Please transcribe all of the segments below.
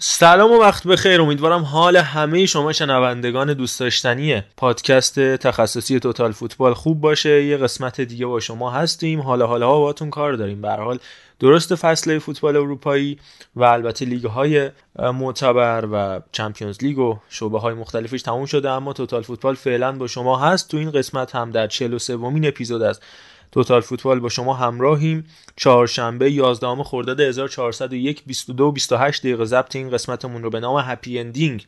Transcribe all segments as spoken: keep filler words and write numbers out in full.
سلام و وقت بخیر. امیدوارم حال همه شما شنوندگان دوست داشتنی پادکست تخصصی توتال فوتبال خوب باشه. یه قسمت دیگه با شما هستیم. حالا حالاها باهاتون کار داریم. به هر حال درست فصل فوتبال اروپایی و البته لیگ‌های معتبر و چمپیونز لیگ و شعبه‌های مختلفش تموم شده، اما توتال فوتبال فعلا با شما هست. تو این قسمت هم در چهل و سومین اپیزود است توتال فوتبال با شما همراهیم. چهارشنبه یازدهم خرداد هزار و چهارصد و یک، بیست و دو و بیست و هشت دقیقه ضبط این قسمتمون رو به نام هپی اندینگ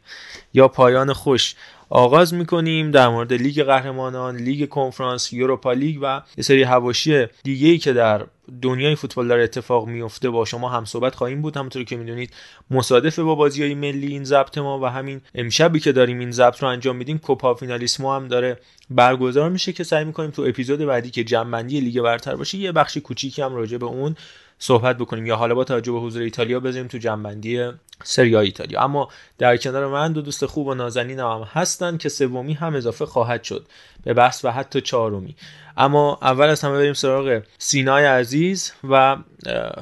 یا پایان خوش آغاز می‌کنیم. در مورد لیگ قهرمانان، لیگ کنفرانس، یوروپا لیگ و یه سری حواشی دیگه‌ای که در دنیای فوتبال داره اتفاق میفته با شما هم صحبت خواهیم بود. همونطور که میدونید مصادفه با بازی‌های ملی این ضبط ما و همین امشبی که داریم این ضبط رو انجام میدیم کوپا فینالیسمو هم داره برگزار میشه که سعی می‌کنیم تو اپیزود بعدی که جمع‌بندی لیگ برتر باشه یه بخش کوچیکی هم راجع به اون صحبت بکنیم یا حالا با توجه به حضور ایتالیا بذاریم تو جمع‌بندی سری آ ایتالیا. اما در کنار من دو دوست خوب و نازنینم هم هستن که سومی هم اضافه خواهد شد به بحث و حتی چهارمی. اما اول از همه بریم سراغ سینای عزیز و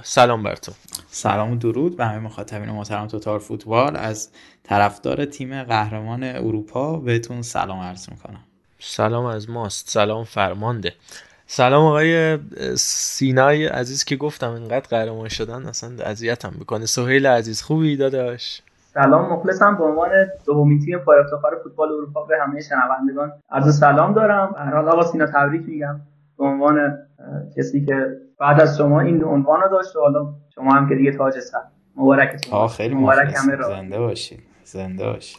سلام بر تو. سلام و درود به همه مخاطبین محترم توتال فوتبال. از طرفدار تیم قهرمان اروپا بهتون سلام عرض می‌کنم. سلام از ماست. سلام فرمانده. سلام آقای سینای عزیز که گفتم اینقدر قهرمان شدن اصلا اذیتم میکنه. سهیل عزیز خوبی داداش؟ سلام مخلصم. به عنوان دومین تیم پایه‌افتخار فوتبال اروپا به همه شنوندگان عرض سلام دارم. به هر حال آقا سینا تبریک میگم به عنوان کسی که بعد از شما این عنوان رو داشت و حالا شما هم که دیگه تاج سر. مبارکتون. آه خیلی مبارک. زنده باشید. زنده باشید.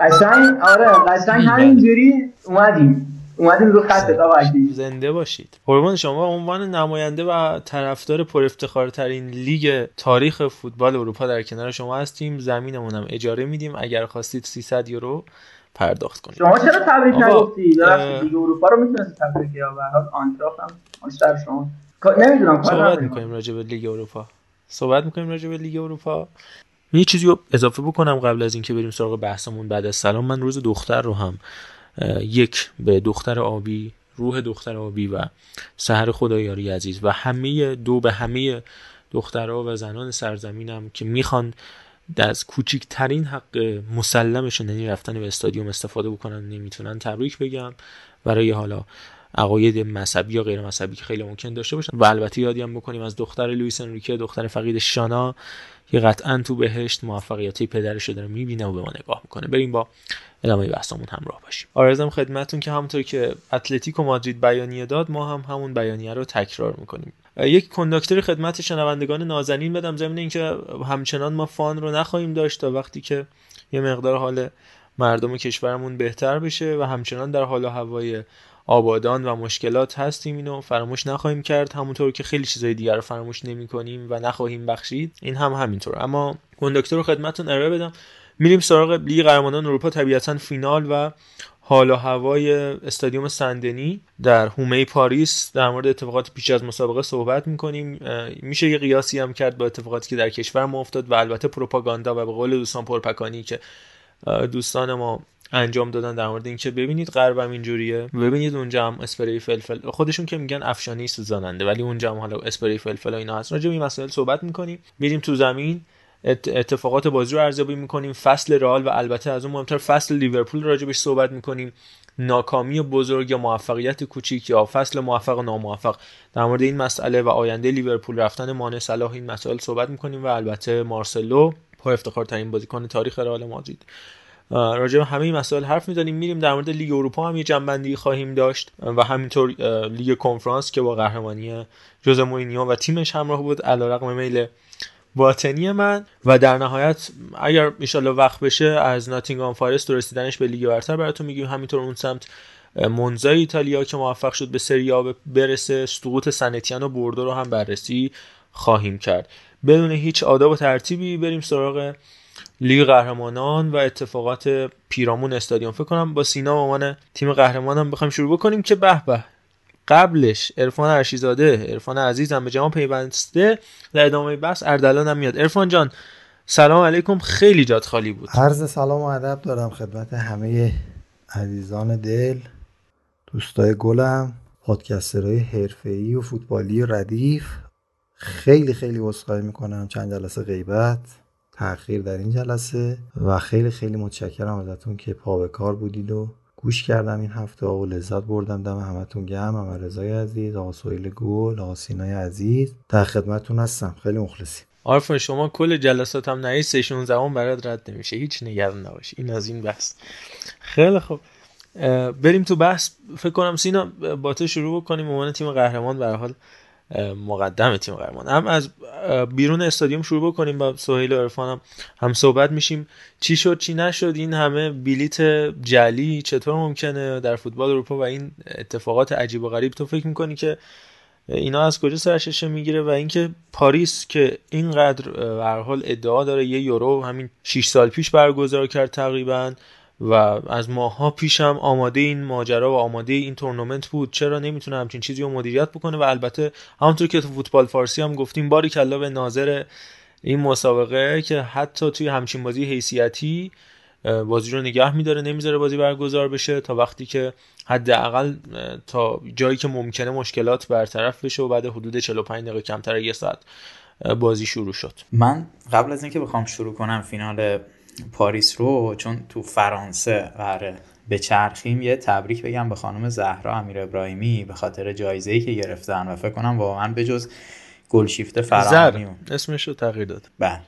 قشنگ آره قشنگ همینجوری اومدیم. اومدیم رو خط داوری. زنده باشید. قربان شما. عنوان نماینده و طرفدار پر افتخار ترین لیگ تاریخ فوتبال اروپا در کنار شما هستیم. زمینمون هم اجاره میدیم. اگر خواستید سیصد یورو پرداخت کنید. شما چرا تبریک نگفتید؟ درست لیگ اروپا رو میتونید تبریک یا به هر حال آینتراخت هم مشترک شما. نمیدونم صحبت می‌کنیم راجع به لیگ اروپا. صحبت می‌کنیم راجع به لیگ اروپا. یه چیزی رو اضافه بکنم قبل از اینکه بریم سراغ بحثمون بعد از سلام. من روز دختر رو هم یک به دختر آبی، روح دختر آبی و سحر خدایاری عزیز و همه دو به همه دخترها و زنان سرزمینم که میخوان از کوچکترین حق مسلمشون یعنی رفتن به استادیوم استفاده بکنن نمیتونن تبریک بگم برای حالا عقاید مذهبی یا غیر مذهبی که خیلی ممکن داشته باشن. و البته یادیم بکنیم از دختر لوئیس انریکه، دختر فقید شانا که قطعاً تو بهشت موفقیت‌های پدرش رو داره می‌بینه و به ما نگاه می‌کنه. بریم با ادامه بحثمون همراه باشیم. آرزم خدمتتون که همونطور که اتلتیکو مادرید بیانیه داد ما هم همون بیانیه رو تکرار می‌کنیم. یک کنداکتور خدمت شنوندگان نازنین بدم ضمن اینکه همچنان ما فان رو نخواهیم داشت تا وقتی که یه مقدار حال مردم کشورمون بهتر بشه و همچنان در حال و هوای آبادان و مشکلات هستیم. اینو فراموش نخواهیم کرد همونطور که خیلی چیزای دیگر رو فراموش نمی‌کنیم و نخواهیم بخشید. این هم همینطور. اما کنداکتور خدمتتون ارائه بدم. میریم سراغ لیگ قهرمانان اروپا، طبیعتاً فینال و حال و هوای استادیوم سندنی در حومه پاریس. در مورد اتفاقات پیش از مسابقه صحبت می‌کنیم. میشه یه قیاسی هم کرد با اتفاقاتی که در کشور ما افتاد و البته پروپاگاندا و به قول دوستان پرپکانی که دوستان ما انجام دادن در مورد اینکه ببینید غربم اینجوریه، ببینید اونجا هم اسپری فلفل، خودشون که میگن افشانی سوزاننده ولی اونجا هم حالا اسپری فلفل و اینا هست. راجع به این مسائل صحبت می‌کنیم. میریم تو زمین، اتفاقات بازی رو ارزیابی می‌کنیم، فصل رئال و البته از اون مهمتر فصل لیورپول راجع بهش صحبت می‌کنیم، ناکامی بزرگ یا موفقیت کوچیک یا فصل موفق و ناموفق. در مورد این مسئله و آینده لیورپول، رفتن مانه، صلاح، این مسائل صحبت می‌کنیم و البته مارسلو، پای افتخارترین بازیکن تاریخ رئال مادرید. راجع به همه این مسائل حرف می‌زنیم. میریم در مورد لیگ اروپا هم یه جنبندگی خواهیم داشت و همینطور لیگ کنفرانس که با قهرمانی جوزه مورینیو و تیمش همراه بود علیرغم میل باطنی من، و در نهایت اگر ان شاءالله وقت بشه از ناتینگهام فارست و رسیدنش به لیگ برتر براتون میگیم. همینطور اون سمت مونزا ایتالیا که موفق شد به سری آ برسه، سقوط سنت اتین و بوردو رو هم بررسی خواهیم کرد. بدون هیچ آداب و ترتیبی بریم سراغ لیگ قهرمانان و اتفاقات پیرامون استادیوم. فکر کنم با سینا مامان تیم قهرمانان بخوایم شروع بکنیم که به به قبلش عرفان عرشیزاده، عرفان عزیزم به جمع پیوسته، در ادامه بحث اردلان هم میاد. عرفان جان سلام علیکم، خیلی جات خالی بود. عرض سلام و ادب دارم خدمت همه عزیزان دل، دوستای گلم، پادکسترهای حرفه‌ای و فوتبالی و ردیف. خیلی خیلی عذرخواهی میکنم، چند جلسه غیبت، تأخیر در این جلسه، و خیلی خیلی متشکرم ازتون که پا به کار بودید و گوش کردم این هفته و لذت بردم. دم همتون گرم، محمد رضای عزیز، آقا سهیل گل، آقا سینای عزیز، در خدمتتون هستم. خیلی مخلصیم. عارف شما کل جلساتم نری سشن زمان برات رد نمیشه، هیچ نگران نباش. این از این بس. خیلی خوب بریم تو بحث. فکر کنم سینا با تو شروع بکنیم. عنوان تیم قهرمان به هر حال مقدمه تیم قهرمان، هم از بیرون استادیوم شروع بکنیم. با سهیل و عرفان هم, هم صحبت میشیم، چی شد چی نشد، این همه بلیت جعلی چطور ممکنه در فوتبال اروپا و این اتفاقات عجیب و غریب. تو فکر میکنی که اینا از کجا سرچشمه میگیره؟ و اینکه پاریس که اینقدر به هر حال ادعا داره، یه یورو همین شش سال پیش برگزار کرد تقریبا و از ماها پیش هم آماده این ماجرا و آماده این تورنمنت بود، چرا نمیتونه همچین چیزی رو مدیریت بکنه؟ و البته همونطور که تو فوتبال فارسی هم گفتیم، باریکلا به ناظر این مسابقه که حتی توی همچین بازی حیثیتی بازی رو نگه میداره، نمیذاره بازی برگزار بشه تا وقتی که حداقل تا جایی که ممکنه مشکلات برطرف بشه و بعد حدود چهل و پنج دقیقه کمتر از یک ساعت بازی شروع شد. من قبل از اینکه بخوام شروع کنم فینال پاریس رو، چون تو فرانسه قراره به چرخیم، یه تبریک بگم به خانم زهرا امیر ابراهیمی به خاطر جایزه‌ای که گرفتن و فکر کنم واقعا به جز گلشیفته فراهانی، اسمش رو تغییر داد، بله،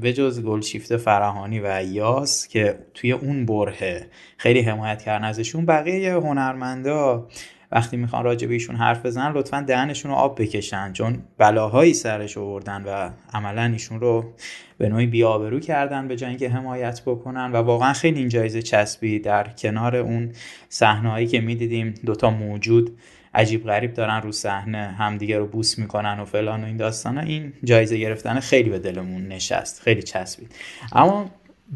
به جز گلشیفته فراهانی و ایاس که توی اون برهه خیلی حمایت کردن ازشون، بقیه هنرمندا وقتی میخوان راجع به ایشون حرف بزنن لطفاً دهنشون رو آب بکشن، چون بلاهایی سرش آوردن و عملاً ایشون رو به نوعی بی‌آبرو کردن به جای اینکه حمایت بکنن. و واقعاً خیلی این جایزه چسبی در کنار اون صحنه‌هایی که می‌دیدیم دوتا موجود عجیب غریب دارن رو صحنه همدیگه رو بوس میکنن و فلان و این داستانا، این جایزه گرفتن خیلی به دلمون نشست، خیلی چسبید. اما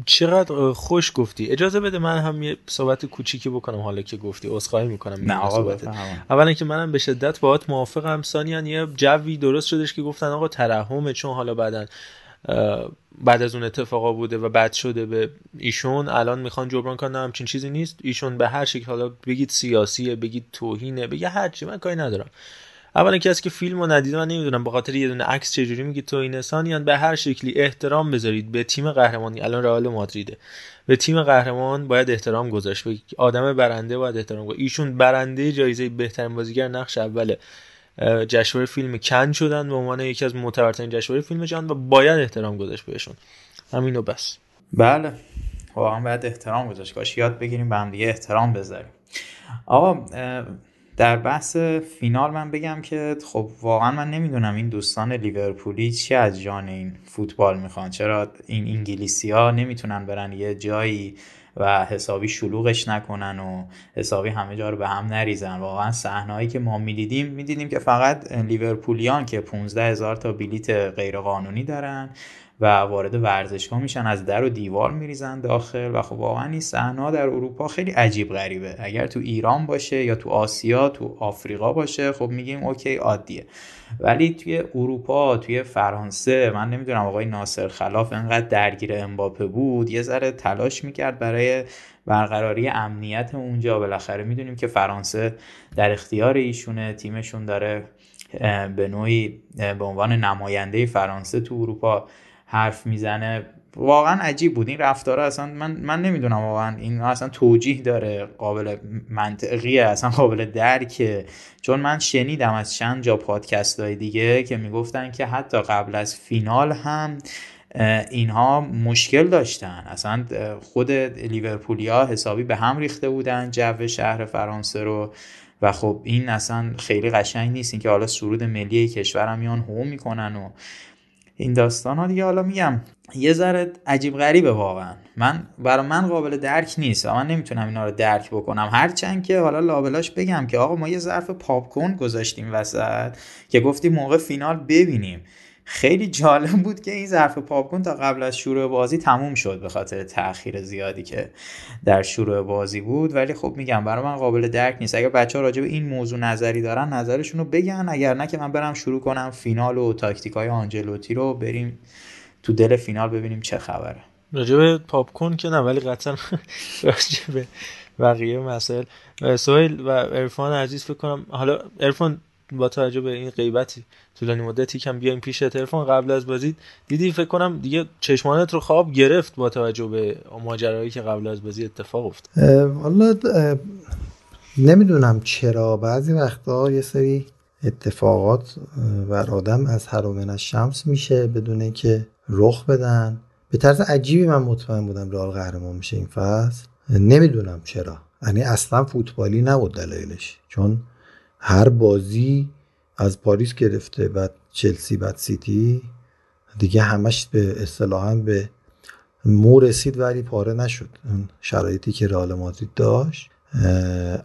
چقدر خوش گفتی. اجازه بده من هم یه صحبت کوچیکی بکنم حالا که گفتی، عذرخواهی میکنم. نه آقا، اولا که منم به شدت باهات موافقم، ثانیاً یه جوی درست شدش که گفتن آقا ترحمه، چون حالا بعدن بعد از اون اتفاقا بوده و بد شده به ایشون، الان میخوان جبران کنن. همچین چیزی نیست، ایشون به هر شکل، حالا بگید سیاسیه، بگید توهینه، بگید هر چی، من کاری ندارم. اولا که از که فیلمو ندیدم من نمیدونم به خاطر یه دونه عکس چجوری میگید تو این انسانیان. به هر شکلی احترام بذارید به تیم قهرمانی، الان رئال مادریده، به تیم قهرمان باید احترام گذاشت، به آدم برنده باید احترام گذاشت. ایشون برنده جایزه بهترین بازیگر نقش اول جشنواره فیلم کن شدن به عنوان یکی از معتبرترین جشنواره فیلم جهان و باید احترام گذاشت بهشون. همینو بس. بله واقعا باید احترام گذاشت، کاش یاد بگیریم به هم دیگه احترام بذاریم. آقا در بحث فینال من بگم که خب واقعا من نمیدونم این دوستان لیورپولی چی از جان این فوتبال میخوان، چرا این انگلیسی‌ها نمیتونن برن یه جایی و حسابی شلوغش نکنن و حسابی همه جا رو به هم نریزن. واقعا صحنه‌هایی که ما می‌دیدیم می‌دیدیم که فقط لیورپولیان که پانزده هزار تا بلیت غیرقانونی دارن و وارد ورزشگاه میشن، از در و دیوار میریزن داخل. و خب واقعا این صحنه‌ها در اروپا خیلی عجیب غریبه. اگر تو ایران باشه یا تو آسیا، تو آفریقا باشه، خب میگیم اوکی عادیه، ولی توی اروپا، توی فرانسه، من نمیدونم آقای ناصر خلاف انقدر درگیر امباپه بود، یه ذره تلاش میکرد برای برقراری امنیت اونجا. بالاخره میدونیم که فرانسه در اختیار ایشونه، تیمشون داره به نوعی به عنوان نماینده فرانسه تو اروپا حرف میزنه. واقعا عجیب بود این رفتاره، اصلا من من نمیدونم واقعا این اصلا توجیه داره، قابل منطقیه، اصلا قابل درکه. چون من شنیدم از چند جا پادکست های دیگه که میگفتن که حتی قبل از فینال هم اینها مشکل داشتن، اصلا خود لیورپولیا حسابی به هم ریخته بودن جو شهر فرانسه رو و خب این اصلا خیلی قشنگ نیست، این که حالا سرود ملی کشور هم میان هو میکنن و این داستان ها دیگه. حالا میگم یه ذره عجیب غریبه واقعا، من برای من قابل درک نیست، من نمیتونم اینا رو درک بکنم، هرچند که حالا لابلاش بگم که آقا ما یه ظرف پاپ کورن گذاشتیم وسط که گفتیم موقع فینال ببینیم. خیلی جالب بود که این ظرف پاپ کورن تا قبل از شروع بازی تموم شد به خاطر تأخیر زیادی که در شروع بازی بود، ولی خب میگم برای من قابل درک نیست. اگر بچه‌ها راجع به این موضوع نظری دارن نظرشون رو بگن، اگر نه که من برم شروع کنم فینال و تاکتیک‌های آنچلوتی رو، بریم تو دل فینال ببینیم چه خبره. راجع به پاپ کورن که نه، ولی قطعا راجع به بقیه مسائل سهیل و عرفان عزیز فکر کنم. حالا عرفان با توجه به این غیبتی طولانی مدتی کم بیایم پیش تلفن، قبل از بازی دیدی فکر کنم دیگه چشمانت رو خواب گرفت با توجه به ماجرایی که قبل از بازی اتفاق افتاد. والله نمیدونم چرا بعضی وقتا یه سری اتفاقات بر آدم از هرومن الشمس میشه بدون اینکه رخ بدن. به طرز عجیبی من مطمئن بودم رئال قهرمان میشه این فصل، نمیدونم چرا، یعنی اصلا فوتبالی نبود دلیلش، چون هر بازی از پاریس گرفته بعد چلسی بعد سیتی دیگه همش به اصطلاحاً به مو رسید ولی پاره نشد اون شرایطی که رئال مادرید داشت.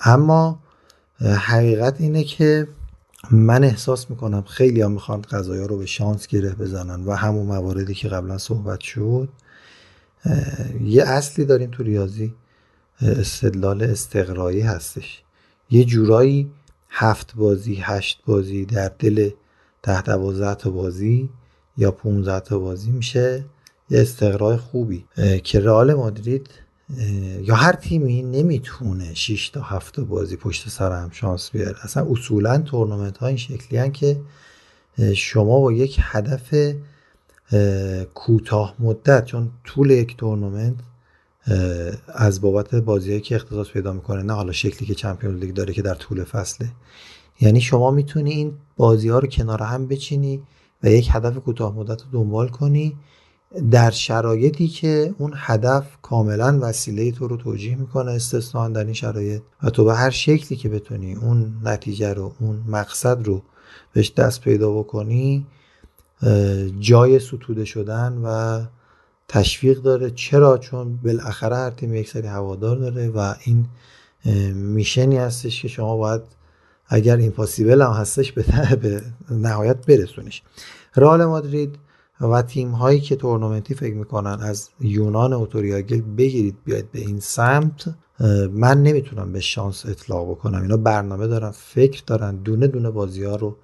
اما حقیقت اینه که من احساس میکنم خیلی ها میخوان قضایا رو به شانس گره بزنن و همون مواردی که قبلا صحبت شد. یه اصلی داریم تو ریاضی، استدلال استقرایی هستش، یه جورایی هفت بازی هشت بازی در دل ده دوازده تا بازی یا پونزده تا بازی میشه یه استقرار خوبی که رئال مادرید یا هر تیمی نمیتونه شش تا هفت بازی پشت سر هم شانس بیاره. اصلا اصولا تورنمنت ها این شکلی هن که شما با یک هدف کوتاه مدت، چون طول یک تورنمنت از بابت بازی‌هایی که اختصاص پیدا میکنه، نه حالا شکلی که چمپیونز لیگ داره که در طول فصله، یعنی شما میتونی این بازی‌ها رو کنار هم بچینی و یک هدف کوتاه مدت رو دنبال کنی در شرایطی که اون هدف کاملا وسیله تو رو توجیه میکنه، استثناً در این شرایط، و تو به هر شکلی که بتونی اون نتیجه رو اون مقصد رو بهش دست پیدا بکنی جای ستوده شدن و تشویق داره. چرا؟ چون بالاخره هر تیم یک سری هوادار داره و این میشنی هستش که شما باید اگر ایمپاسیبل هم هستش به نهایت برسونیش. رئال مادرید و تیم هایی که تورنمنتی فکر میکنن از یونان و توریاگل بگیرید بیاید به این سمت، من نمیتونم به شانس اطلاق بکنم، اینا برنامه دارن، فکر دارن، دونه دونه بازی ها رو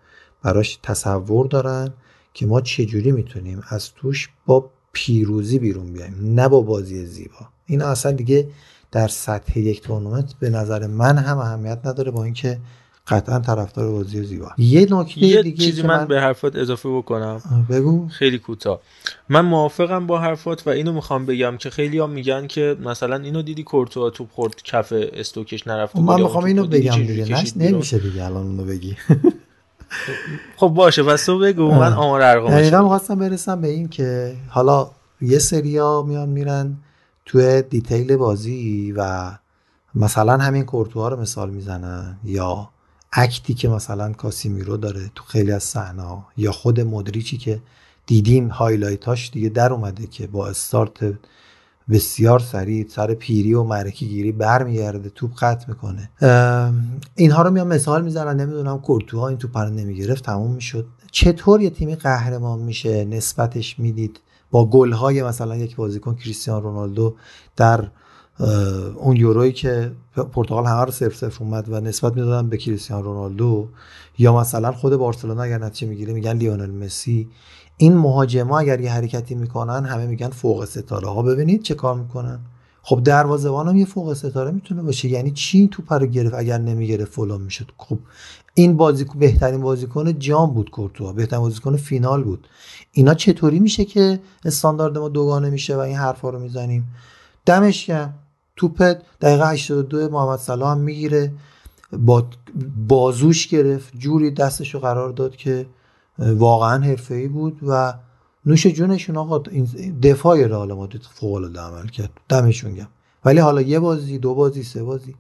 براش تصور دارن که ما چجوری میتونیم از توش با پیروزی بیرون بیایم، نه با بازی زیبا. این اصلا دیگه در سطح یک تورنمنت به نظر من هم اهمیت نداره، با اینکه قطعا طرفدار بازی زیبا. یه نکته دیگه, دیگه چیزی من, من به حرفات اضافه بکنم، بگو. خیلی کوتاه، من موافقم با حرفات و اینو میخوام بگم که خیلی ها میگن که مثلا اینو دیدی کورتوا توپ خورد کف استوکش نرفت، من میخوام اینو بگم دیگه نمیشه دیگه الان اونو بگی. خب باشه پس تو بگو، من آمار ارقام دقیقا می‌خواستم برسم به این که حالا یه سریا میان میرن توی دیتیل بازی و مثلا همین کورتوا رو مثال میزنن یا اکتی که مثلا کاسیمیرو داره تو خیلی از صحنه‌ها یا خود مودریچی که دیدیم هایلایتاش دیگه در اومده که با استارت بسیار سریع سر پیری و معرکه گیری برمیگرده توپ قطع میکنه. اینها رو میام مثال میزنن، نمیدونم کورتوا این توپ رو نمیگرفت تموم میشد. چطور یه تیمی قهرمان میشه نسبتش میدید با گل‌های مثلا یک بازیکن کریستیانو رونالدو در اون یورویی که پرتغال همه رو صفر صفر اومد و نسبت میدادن به کریستیانو رونالدو، یا مثلا خود بارسلونا اگر نتیجه میگیره میگن لیونل مسی. این مهاجما اگر یه حرکتی میکنن همه میگن فوق ستاره ها، ببینید چه کار میکنن. خب دروازه‌بان هم یه فوق ستاره میتونه باشه، یعنی چی توپ رو گرفت، اگر نمیگرفت فلان میشد. خب این بازیکن بهترین بازیکن جام بود، کورتوا بهترین بازیکن فینال بود. اینا چطوری میشه که استاندارد ما دوگانه میشه و این حرفا رو میزنیم؟ دمش گرم، توپ دقیقه هشتاد و دو محمد صلاح هم میگیره، با بازوش گرفت، جوری دستشو قرار داد که واقعا حرفه‌ای بود و نوش جونشون آقا. این دفاع رئال مادرید فوق العاده عمل کرد، دمشون گرم. ولی حالا یه بازی، دو بازی، سه بازی،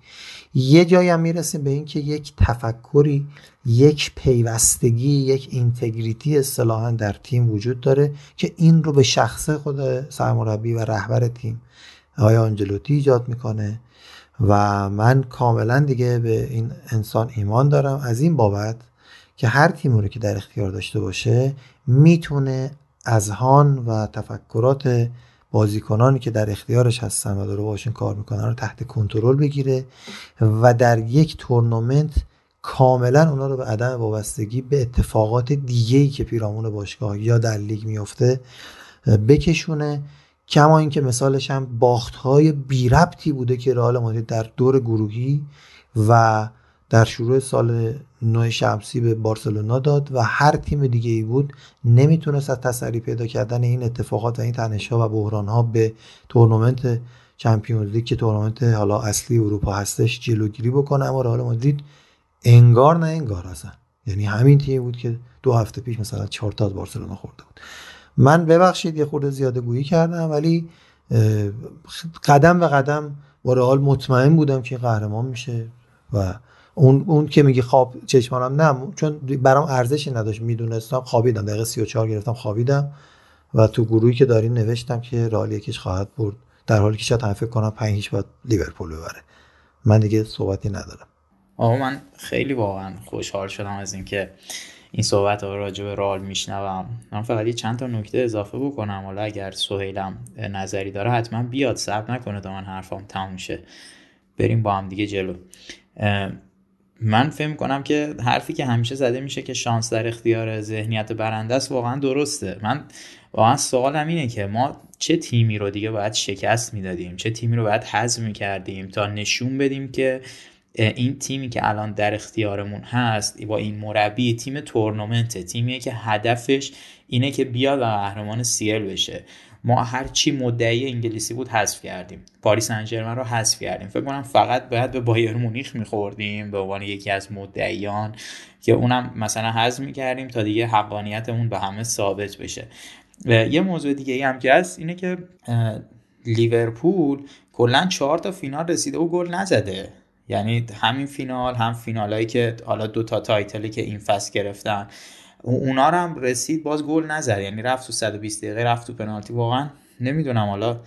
یه جایی هم میرسیم به این که یک تفکری، یک پیوستگی، یک اینتگریتی اصطلاحاً در تیم وجود داره که این رو به شخص خود سرمربی و رهبر تیم آقای آنچلوتی ایجاد میکنه و من کاملا دیگه به این انسان ایمان دارم از این بابت که هر تیمی رو که در اختیار داشته باشه میتونه اذهان و تفکرات بازیکنانی که در اختیارش هستن و داره باشون کار میکنن رو تحت کنترل بگیره و در یک تورنمنت کاملا اونا رو به عدم وابستگی به اتفاقات دیگه‌ای که پیرامون باشگاه یا در لیگ میفته بکشونه. کما اینکه مثالش هم باخت‌های بی ربطی بوده که رئال مادرید در دور گروهی و در شروع سال نو شمسی به بارسلونا داد و هر تیم دیگه ای بود نمیتونست از تسری پیدا کردن این اتفاقات و این تنش‌ها و بحران‌ها به تورنمنت چمپیونز لیگ که تورنمنت حالا اصلی اروپا هستش جلوگیری بکنه. اما رئال مادرید انگار نه انگار اصلا، یعنی همین تیمی بود که دو هفته پیش مثلا چهار تا از بارسلونا خورده بود. من ببخشید یه خورده زیاده گویی کردم، ولی قدم به قدم با رئال مطمئن بودم که قهرمان میشه و اون اون که میگه خواب چشمانم نه، چون برام ارزشی نداشت، میدونستم. خوابیدم، دقیقه سی و چهار گرفتم خوابیدم و تو گروهی که داریم نوشتم که رئال یکیش خواهد برد، در حالی که شاید هم فکر کنم پنج هیچ باید لیورپول ببره. من دیگه صحبتی ندارم آقا. من خیلی واقعا خوشحال شدم از اینکه این صحبت ها راجع به رئال میشنوم. من فقط چند تا نکته اضافه بکنم، حالا اگر سهیلم نظری داره حتما بیاد، صبر نکنه تا من حرفام تموم شه بریم با هم دیگه جلو. من فهم کنم که حرفی که همیشه زده میشه که شانس در اختیار ذهنیت برنده است واقعا درسته. من واقعا سوالم اینه که ما چه تیمی رو دیگه باید شکست میدادیم، چه تیمی رو باید هضم میکردیم تا نشون بدیم که این تیمی که الان در اختیارمون هست با این مربی تیم تورنمنته، تیمیه که هدفش اینه که بیاد و قهرمان سی ال بشه. ما هرچی مدعی انگلیسی بود حذف کردیم، پاریس سن ژرمن رو حذف کردیم، فکر کنم فقط باید به بایر مونیخ میخوردیم به عنوان یکی از مدعیان که اونم مثلا حذف میکردیم تا دیگه حقانیتمون به همه ثابت بشه. یه موضوع دیگه ای هم که هست اینه که لیورپول کلا چهار تا فینال رسیده و گل نزده، یعنی همین فینال هم فینالایی که حالا دو تا تایتلی که این فصل گرفتن اونا رو هم رسید باز گل نزد، یعنی رفت تو صد و بیست دقیقه، رفت تو پنالتی. واقعا نمیدونم، حالا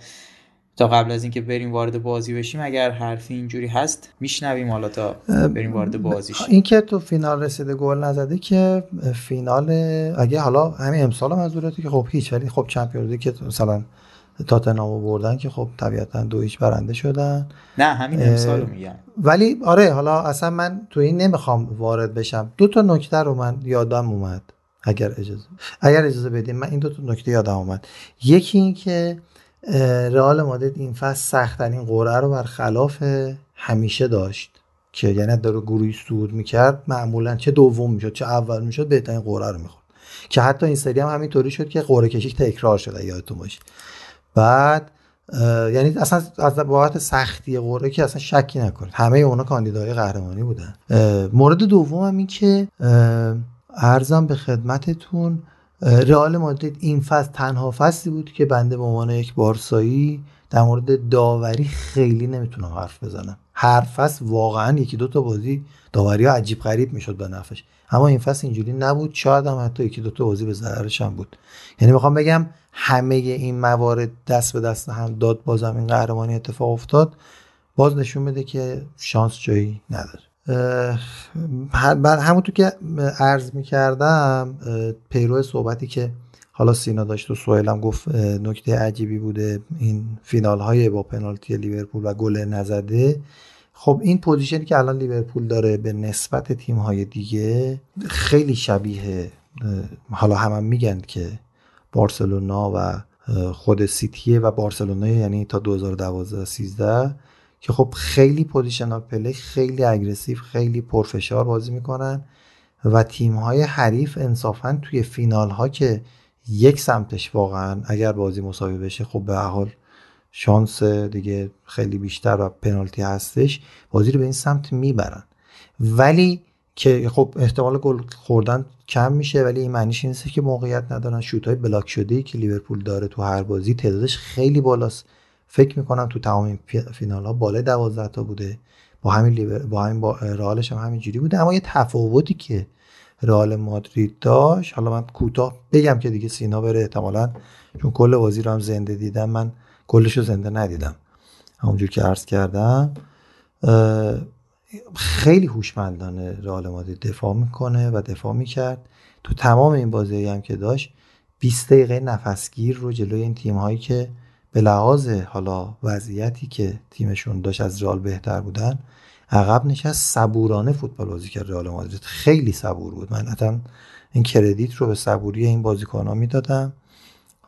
تا قبل از اینکه بریم وارد بازی بشیم اگر حرفی اینجوری هست میشنویم، حالا تا بریم وارد بازی شیم. این که تو فینال رسیده گل نزده که فینال اگه حالا همین امسال منظورته که خب هیچ، ولی خب چمپیونز لیگ که مثلا تاتنهامو بردن که خب طبیعتاً دو هیچ برنده شدن. نه همین امسالو میگم. ولی آره حالا اصلا من تو این نمیخوام وارد بشم. دو تا نکته رو من یادم اومد اگر اجازه اگر اجازه بدین من این دو تا نکته یادم اومد. یکی این که رئال مادرید این فصل سخت‌ترین قرعه رو برخلاف همیشه داشت که یعنی داره گروهی صعود میکرد، معمولاً چه دوم میشد چه اول میشد بهترین قرعه رو میخورد، که حتی این سری هم همینطوری شد که قرعه کشی تکرار شد یادتون باشه. بعد یعنی اصلا از بابت سختی قرعه که اصلا شکی نکنید همه اونا کاندیدای قهرمانی بودن. مورد دومم این که عرضم به خدمتتون رئال مادرید این فصل تنها فصلی بود که بنده به عنوان یک بارسایی در مورد داوری خیلی نمیتونم حرف بزنم. هر فصل واقعا یکی دو تا بازی داوری‌ها عجیب غریب میشد به نفعش، اما این فصل اینجوری نبود، شاید هم حتی یکی دو تا بازی به ضررش هم بود. یعنی میخوام بگم همه این موارد دست به دست هم داد، بازم این قهرمانی اتفاق افتاد، باز نشون میده که شانس جایی نداره. همونطور که عرض میکردم پیرو صحبتی که حالا سینا داشت و سهیل هم گفت نکته عجیبی بوده این فینال های با پنالتی لیورپول و گل نزده. خب این پوزیشنی که الان لیورپول داره به نسبت تیم های دیگه خیلی شبیه، حالا هم, هم میگن که بارسلونا و خود سیتیه و بارسلونا، یعنی تا دو هزار و دوازده سیزده که خب خیلی پوزیشنال پلی، خیلی اگریسیف، خیلی پرفشار بازی میکنن و تیم های حریف انصافا توی فینال ها که یک سمتش واقعا اگر بازی مساوی بشه خب به هر حال شانس دیگه خیلی بیشتر و پنالتی هستش، بازی رو به این سمت میبرن. ولی که خب احتمال گل خوردن کم میشه، ولی این معنیش این نیست که موقعیت ندارن. شوت‌های بلاک شده‌ای که لیورپول داره تو هر بازی تعدادش خیلی بالاست، فکر میکنم تو تمام فینال‌ها بالای دوازده تا بوده، با همین لیبر... با همین با رئالش هم همینجوری بوده. اما یه تفاوتی که رئال مادرید داشت، حالا من کوتاه بگم که دیگه سینا بره احتمالاً، چون کل بازی رو هم زنده دیدم، من کلش رو زنده ندیدم، همونجور که عرض کردم. خیلی هوشمندانه رئال مادرید دفاع میکنه و دفاع میکرد تو تمام این بازی هم که داشت. بیست دقیقه نفسگیر رو جلوی این تیم‌هایی که به لحاظ حالا وضعیتی که تیمشون داشت از رئال بهتر بودن عقب نشست، صبورانه فوتبال بازی کرد رئال مادرید، خیلی صبور بود. من حتما این کردیت رو به صبوری این بازیکن‌ها میدادم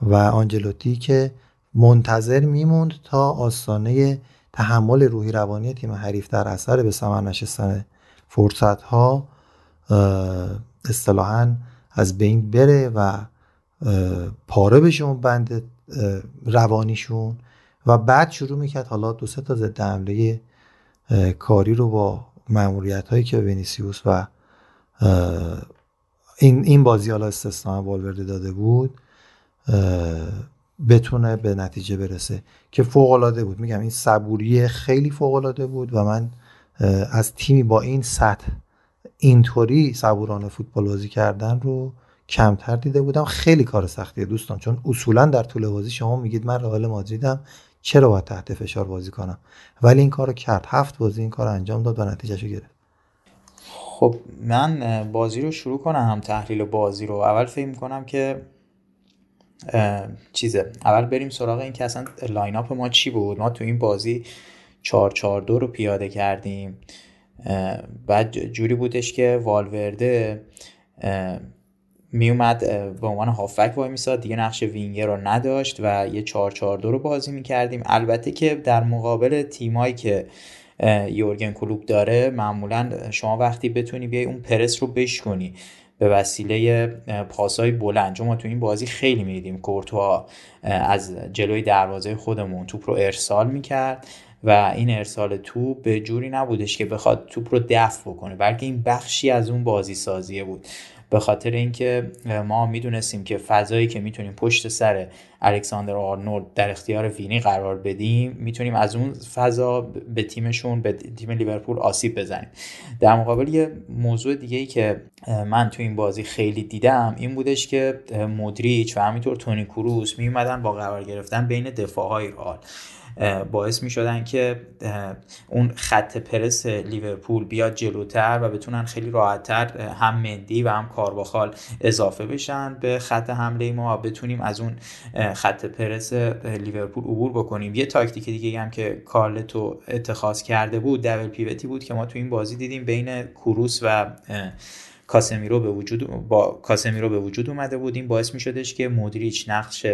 و آنچلوتی که منتظر میموند تا آستانه تحمل روحی روانی تیم حریف در اثر به ثمر نشستن فرصت‌ها اصطلاحاً از بین بره و پاره بشون بند روانیشون، و بعد شروع میکرد حالا دو سه تا ضد حمله کاری رو با مأموریت‌هایی که وینیسیوس و این این بازی حالا استثنا والورده داده بود بتونه به نتیجه برسه که فوق‌العاده بود. میگم این صبوری خیلی فوق‌العاده بود و من از تیمی با این سطح اینطوری صبورانه فوتبال بازی کردن رو کمتر دیده بودم. خیلی کار سختیه دوستان، چون اصولا در طول بازی شما میگید من رئال مادریدم، چرا باید تحت فشار بازی کنم؟ ولی این کارو کرد، هفت بازی این کارو انجام داد و نتیجهشو گرفت. خب من بازی رو شروع کنم، هم تحلیل بازی رو اول فکر می‌کنم که چیزه. اول بریم سراغ این که اصلا لاین اپ ما چی بود. ما تو این بازی چهار چهار دو رو پیاده کردیم، بعد جوری بودش که والورده می اومد به عنوان هافک وای میساد، دیگه نقش وینگر رو نداشت و یه چهار چهار دو رو بازی میکردیم. البته که در مقابل تیمایی که یورگن کلوپ داره، معمولا شما وقتی بتونی بیای اون پرس رو بشکنی به وسیله پاسای بلند، چون ما تو این بازی خیلی میدیدیم کورتوا از جلوی دروازه خودمون توپ رو ارسال میکرد و این ارسال توپ به جوری نبودش که بخواد توپ رو دفع بکنه، بلکه این بخشی از اون بازی سازیه بود، به خاطر اینکه ما میدونستیم که فضایی که میتونیم پشت سر الکساندر آرنولد در اختیار وینی قرار بدیم، میتونیم از اون فضا به تیمشون، به تیم لیورپول آسیب بزنیم. در مقابل یه موضوع دیگه‌ای که من تو این بازی خیلی دیدم این بودش که مودریچ و همینطور تونی کروس میومدن با قرار گرفتن بین دفاع‌های رئال باعث می شدن که اون خط پرس لیورپول بیاد جلوتر و بتونن خیلی راحت‌تر هم مندی و هم کارواخال اضافه بشن به خط حمله ما و بتونیم از اون خط پرس لیورپول عبور بکنیم. یه تاکتیک دیگه هم که کارلتو اتخاذ کرده بود دبل پیوتی بود که ما تو این بازی دیدیم بین کروس و کاسمیرو به وجود با کاسمیرو به وجود اومده بود. این باعث می‌شدش که مودریچ نقش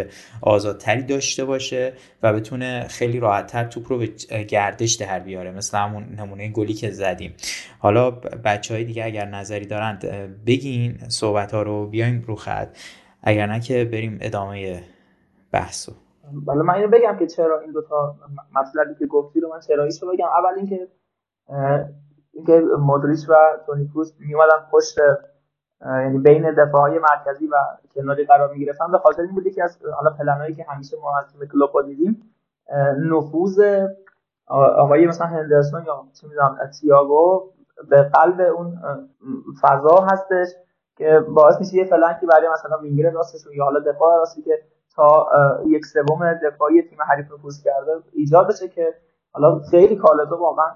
آزادتری داشته باشه و بتونه خیلی راحت‌تر توپ رو به گردش در بیاره، مثل همون نمونه گلی که زدیم. حالا بچه‌های دیگه اگر نظری دارن بگین، صحبت‌ها رو بیاین رو خط، اگر نه که بریم ادامه بحثو. بله من اینو بگم که چرا این دو تا مطلبی که گفتی رو من چراییشو بگم. اول اینکه اینکه مودریچ و تونی کروس میومدن پشت، یعنی بین دفاع‌های مرکزی و کناری قرار می‌گرفتن، به خاطر این بود که از حالا پلنایی که همیشه ما از تیم کلوپ دیدیم، نفوذ آقای مثلا هندرسون یا چی می‌دونم تییاگو به قلب اون فضا هستش که باعث میشه یه فلنکی برای مثلا وینگر راستشون یا حالا دفاع راستی که تا یک سوم دفاعی تیم حریف نفوذ کرده ایجاد بشه که حالا خیلی کالاتو واقعا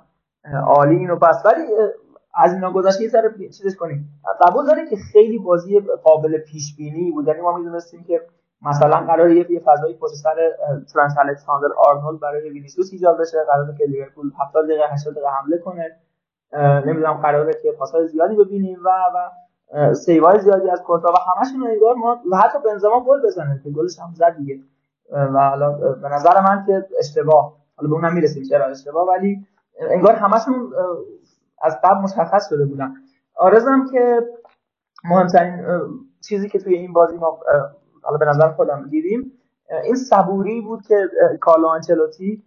عالی اینو پس. ولی از اینا گذشته یه سر چیزش کنیم، قبول داره که خیلی بازی قابل پیش بینی بود، یعنی ما میدونستیم که مثلا قراره یه فضایی پشت سر ترنت الکساندر آرنولد برای وینیسیوس ایجاد بشه، قراره که لیورپول هفتاد دقیقه هشتاد دقیقه حمله کنه، نمیدونم قراره که پاس‌های زیادی ببینیم و و سیوای زیادی از کورتوا و همشون انگار ما و حتی بنزما گل بزنه که گلش هم زد دیگه. و حالا به نظر من که اشتباه، حالا به اونم میرسیم چرا اشتباه، ولی انگار همشون از قبل مشخص شده بودن. آرزم که مهمترین چیزی که توی این بازی ما حالا به نظر خودم دیدیم این صبوری بود که کارلو آنچلوتی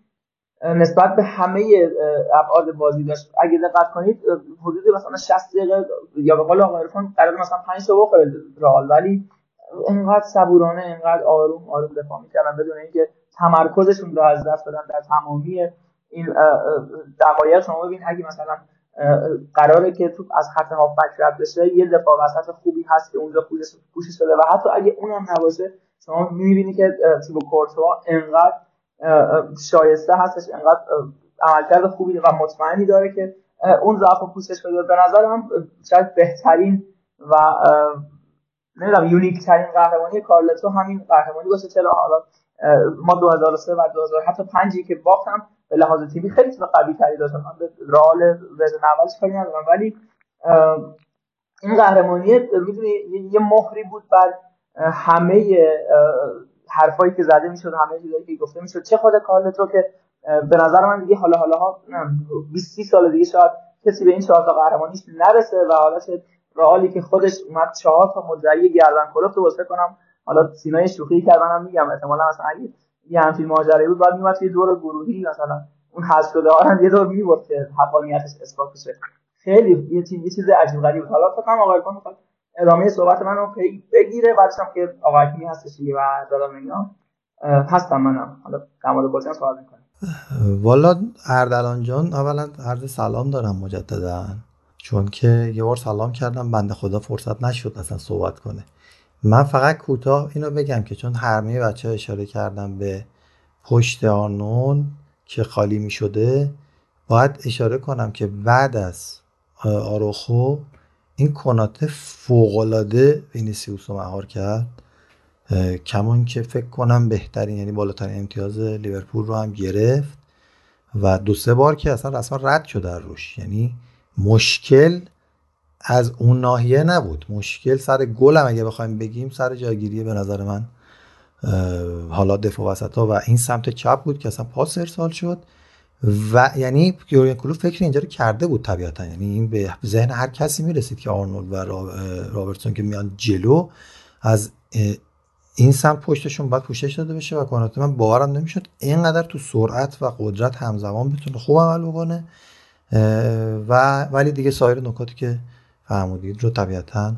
نسبت به همه ابعاد بازی داشت. اگه دقت کنید حدود مثلا شصت دقیقه یا به قول آقای عرفان قرار مثلا پنج تا بخوره رئال، ولی اینقدر صبورانه، اینقدر آروم آروم دفاع می‌کردن بدون اینکه تمرکزشون رو از دست بدن در تمامی این دقایق. شما ببین اگه مثلا قراره که توپ از خط هافبک رد بشه، یه دفاع وسط خوبی هست که اونجا پوشش شده و حتی اگه اونم نباشه شما می‌بینی که تیبو کورتوا اینقدر شایسته هستش، اینقدر عملکرد خوبی و مطمئنی داره که اون ضعف رو پوشش بده. به نظر من شاید بهترین و نمیدونم یونیک ترین قهرمانی کارلتو همین قهرمانی باشه. چرا حالا ما دو هزار و سه و دو هزار و پنج که باختم به لحاظ تیمی خیلی تیم قوی تری داشتم، من به رئال ورژن اولش کاری ندارم، ولی این قهرمانی میدونی یه مهری بود بر همه حرفایی که زده میشد، همه چیزایی که گفته میشد، چه خود کارلتو که به نظر من دیگه حالا حالاها بیست سی سال دیگه شاید کسی به این چهار تا قهرمانیش نرسه و حالا چه رئالی که خودش اومد چهار تا مدعی گردن کلفت واسه کنم. حالا سینای شوخی کردنم میگم احتمالاً مثلا اگه یه همچین ماجرایی بود بعد میومد یه دور گروهی مثلا اون حذف شده ها هم یه دور میورد که حقانیتش اثبات بشه. خیلی یه چیز یه چیز عجیب غریب. حالا فکر کنم آقای کان میخواد ادامه صحبت منو بگیره، بچم که آقای کی هستش دیگه و دادم میگم هستم منم. حالا در مورد بازی صحبت می‌کنم. والا اردلان جان اولا عرض سلام دارم مجددا، چون که یه بار سلام کردم بنده خدا فرصت نشد اصلا صحبت کنه. من فقط کوتاه اینو بگم که چون هرمی بچه‌ها اشاره کردم به پشت آرنولد که خالی می‌شده، باید اشاره کنم که بعد از آروخو این کناته فوق‌العاده وینیسیوس رو مهار کرد، کمان که فکر کنم بهترین یعنی بالاترین امتیاز لیورپول رو هم گرفت و دو سه بار که اصلا رسما رد شد در روش، یعنی مشکل از اون ناحیه نبود، مشکل سر گل هم اگه بخوایم بگیم سر جاگیری به نظر من حالا دفاع وسطا و این سمت چپ بود که اصلا پاس ارسال شد و یعنی یورگن کلوپ فکر اینجا رو کرده بود طبیعتا، یعنی این به ذهن هر کسی میرسید که آرنولد و رابرتسون که میان جلو از این سمت پشتشون باید پوشش داده بشه و کناته من باورم نمیشد اینقدر تو سرعت و قدرت همزمان بتونه خوب عمل بکنه و ولی دیگه سایر نکاتی که فهمودید رو طبیعتاً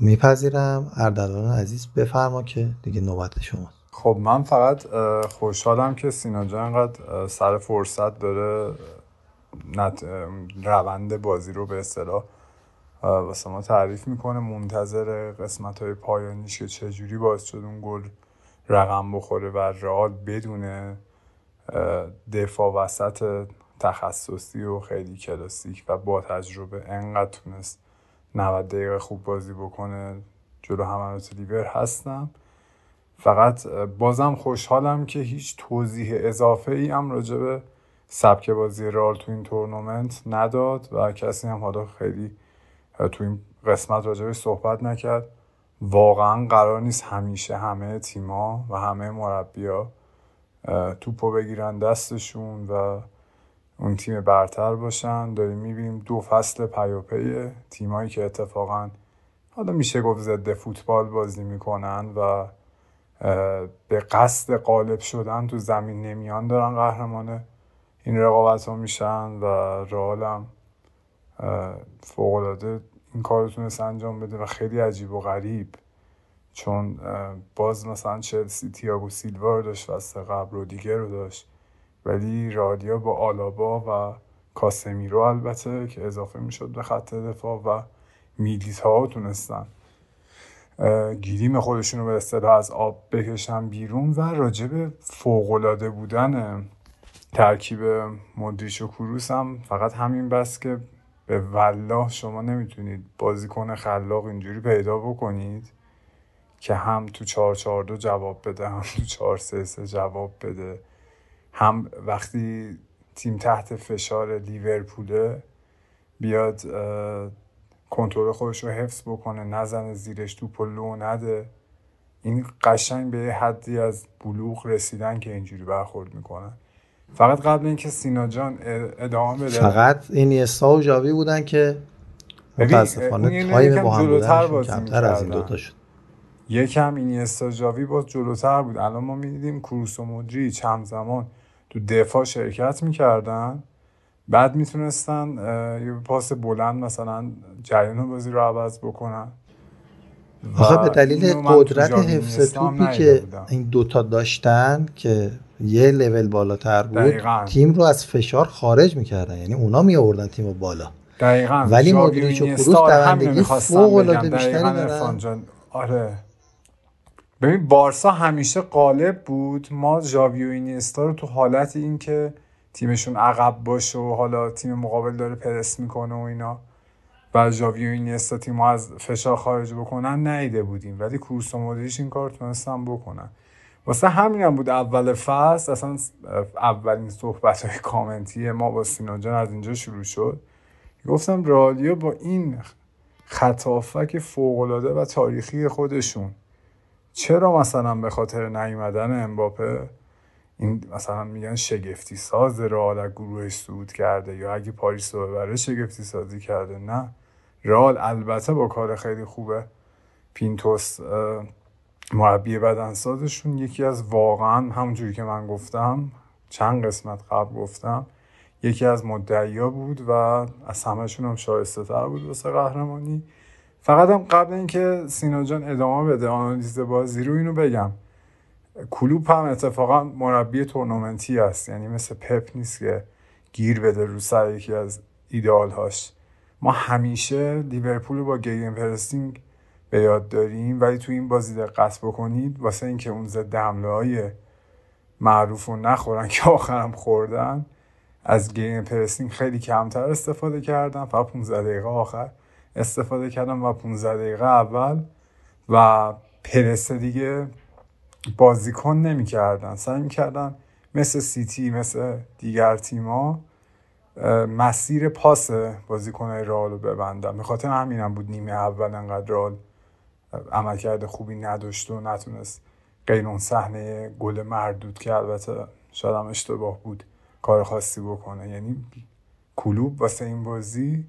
میپذیرم. اردلان عزیز بفرما که دیگه نوبت شما. خب من فقط خوشحالم که سینا جان انقدر سر فرصت داره نت... روند بازی رو به اصطلاح واسه ما تعریف میکنه، منتظر قسمت‌های پایانیش که چجوری باعث شد اون گل رقم بخوره و رئال بدونه دفاع وسط تخصصی و خیلی کلاسیک و با تجربه انقدر تونست نود دقیقه خوب بازی بکنه. جلو حملات لیور هستم، فقط بازم خوشحالم که هیچ توضیح اضافه ای هم راجع به سبک بازی رئال تو این تورنمنت نداد و کسی هم حالا خیلی تو این قسمت راجع به صحبت نکرد. واقعا قرار نیست همیشه همه تیما و همه مربیا توپو بگیرن دستشون و اون تیم برتر باشن. داریم میبینیم دو فصل پیاپی تیمایی که اتفاقا حالا میشه گفت ضد فوتبال بازی میکنن و به قصد غالب شدن تو زمین نمیان دارن قهرمان این رقابت ها میشن و رئال هم فوق‌العاده این کار رو تونست انجام بده و خیلی عجیب و غریب، چون باز مثلا چلسی تییاگو سیلوا رو داشت، فصل قبل رودیگر رو داشت، ولی رادیا با آلابا و کاسمیرو البته که اضافه میشد به خط دفاع و میلیتائو تونستن گیریم خودشون رو به اصطلاح از آب بکشن بیرون. و راجب فوق‌العاده بودن ترکیب مودریچ و کروس هم فقط همین بس که به والله شما نمیتونید بازیکن خلاق اینجوری پیدا بکنید که هم تو چهار چهار دو جواب بده، هم تو چهار سه سه جواب بده، هم وقتی تیم تحت فشار لیورپوله بیاد کنترل خودش رو حفظ بکنه، نزنه زیرش، توپو لو نده. این قشنگ به حدی از بلوغ رسیدن که اینجوری برخورد میکنن. فقط قبل اینکه سینا جان ادامه بده، فقط اینیستا و ژاوی بودن که متاسفانه تایم با هم بودن کمتر از این دوتا شد. یکم این استجابی باز جلوتر بود. الان ما میدیدیم کروس و مودریچ همزمان تو دفاع شرکت میکردن، بعد میتونستن یه پاس بلند مثلا جریان بازی رو عوض بکنن. آخه به دلیل قدرت حفظ توپی که این دوتا داشتن که یه لول بالاتر بود، دقیقاً تیم رو از فشار خارج میکردن، یعنی اونا میآوردن تیم رو بالا. دقیقاً. ولی مودریچ و کروس دوندگی فوق العاده بیشتری دارن. آره ببین بارسا همیشه غالب بود، ما ژاوی و اینیستا رو تو حالت این که تیمشون عقب باشه و حالا تیم مقابل داره پرس میکنه و اینا و ژاوی و اینیستا تیمو از فشار خارج بکنن ندیده بودیم، ولی کروس و مودریچ این کار تونستن بکنن. واسه همین هم بود اول فصل اصلا اولین صحبت های کامنتی ما با سینا جان از اینجا شروع شد. گفتم رئالیو با این خطافک فوق‌العاده و تاریخی خودشون چرا مثلا به خاطر نیومدن امباپه، این مثلا میگن شگفتی ساز رئال از گروهش صعود کرده یا اگه پاریس رو ببره شگفتی سازی کرده، نه رئال البته با کار خیلی خوبه پینتوس مربی بدنسازشون یکی از واقعا همونجوری که من گفتم چند قسمت قبل گفتم یکی از مدعیا بود و از همه‌شون هم شایسته تر بود واسه قهرمانی. فقط هم قبل اینکه سینا جان ادامه بده آنالیز بازی رو اینو بگم، کلوب هم اتفاقا مربی تورنمنتی است، یعنی مثل پپ نیست که گیر بده رو سر یکی از ایدئال‌هاش. ما همیشه لیورپول رو با گیم پرسینگ به یاد داریم، ولی تو این بازی دقت بکنید واسه اینکه اون ضد حمله‌های معروف رو نخورن که آخرام خوردن، از گیم پرسینگ خیلی کمتر استفاده کردم، فقط پانزده دقیقه آخر استفاده کردم و پانزده دقیقه اول و پرسه دیگه بازیکن نمی کردن، سعی می کردن مثل سیتی مثل دیگر تیما مسیر پاس بازیکنهای رئال رو ببندن. به خاطر همینم بود نیمه اول انقدر رئال عملکرد خوبی نداشت و نتونست غیر اون صحنه گل مردود که البته شاید هم اشتباه بود کار خاصی بکنه، یعنی کلوب واسه این بازی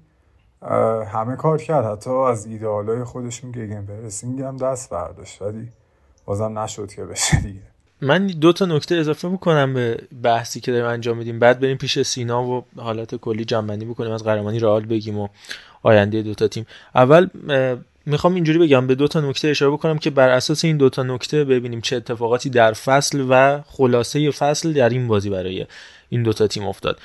همه کار کرد، حتی از ایدئالای خودشون گیگن پرسینگ هم دست برداشت، ولی بازم نشد که بشه دیگه. من دو تا نکته اضافه میکنم به بحثی که داریم انجام میدیم، بعد بریم پیش سینا و حالت کلی جمع‌بندی بکنیم از قهرمانی رئال بگیم و آینده دو تا تیم. اول میخوام اینجوری بگم به دو تا نکته اشاره بکنم که بر اساس این دو تا نکته ببینیم چه اتفاقاتی در فصل و خلاصه فصل در این بازی برای این دو تا تیم افتاد.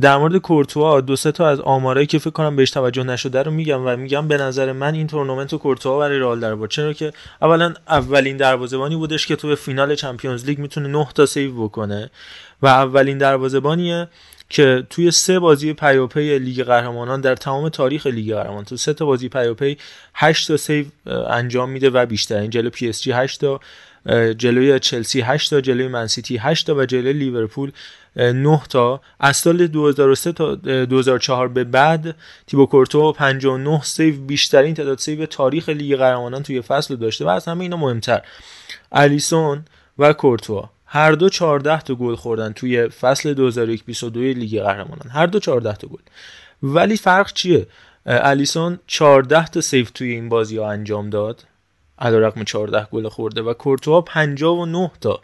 در مورد کورتوا دو سه تا از آمارایی که فکر کنم بهش توجه نشده رو میگم و میگم به نظر من این تورنمنت کورتوا برای رئال در بود، چرا که اولا اولین دروازه‌بانی بودش که تو فینال چمپیونز لیگ میتونه نه تا سیو بکنه و اولین دروازه‌بانیه که توی سه بازی پیاپی لیگ قهرمانان در تمام تاریخ لیگ قهرمانان تو سه تا بازی پیاپی هشت تا سیو انجام میده و بیشتر، این جلو پی اس جی هشت تا، جلوی چلسی هشت تا، جلوی من سیتی هشت تا و جلوی لیورپول نه تا. از سال دو هزار و سه تا دو هزار و چهار به بعد تیبو کورتوا پنجاه و نه سیو، بیشترین تعداد سیو تاریخ لیگ قهرمانان توی فصل داشته و از همه اینا مهمتر الیسون و کورتوا هر دو چهارده تا گل خوردن توی فصل بیست و یک بیست و دو لیگ قهرمانان، هر دو چهارده تا گل. ولی فرق چیه؟ الیسون چهارده تا سیو توی این بازی‌ها انجام داد، علیرغم چهارده گل خورده، و کورتوا پنجاه و نه تا،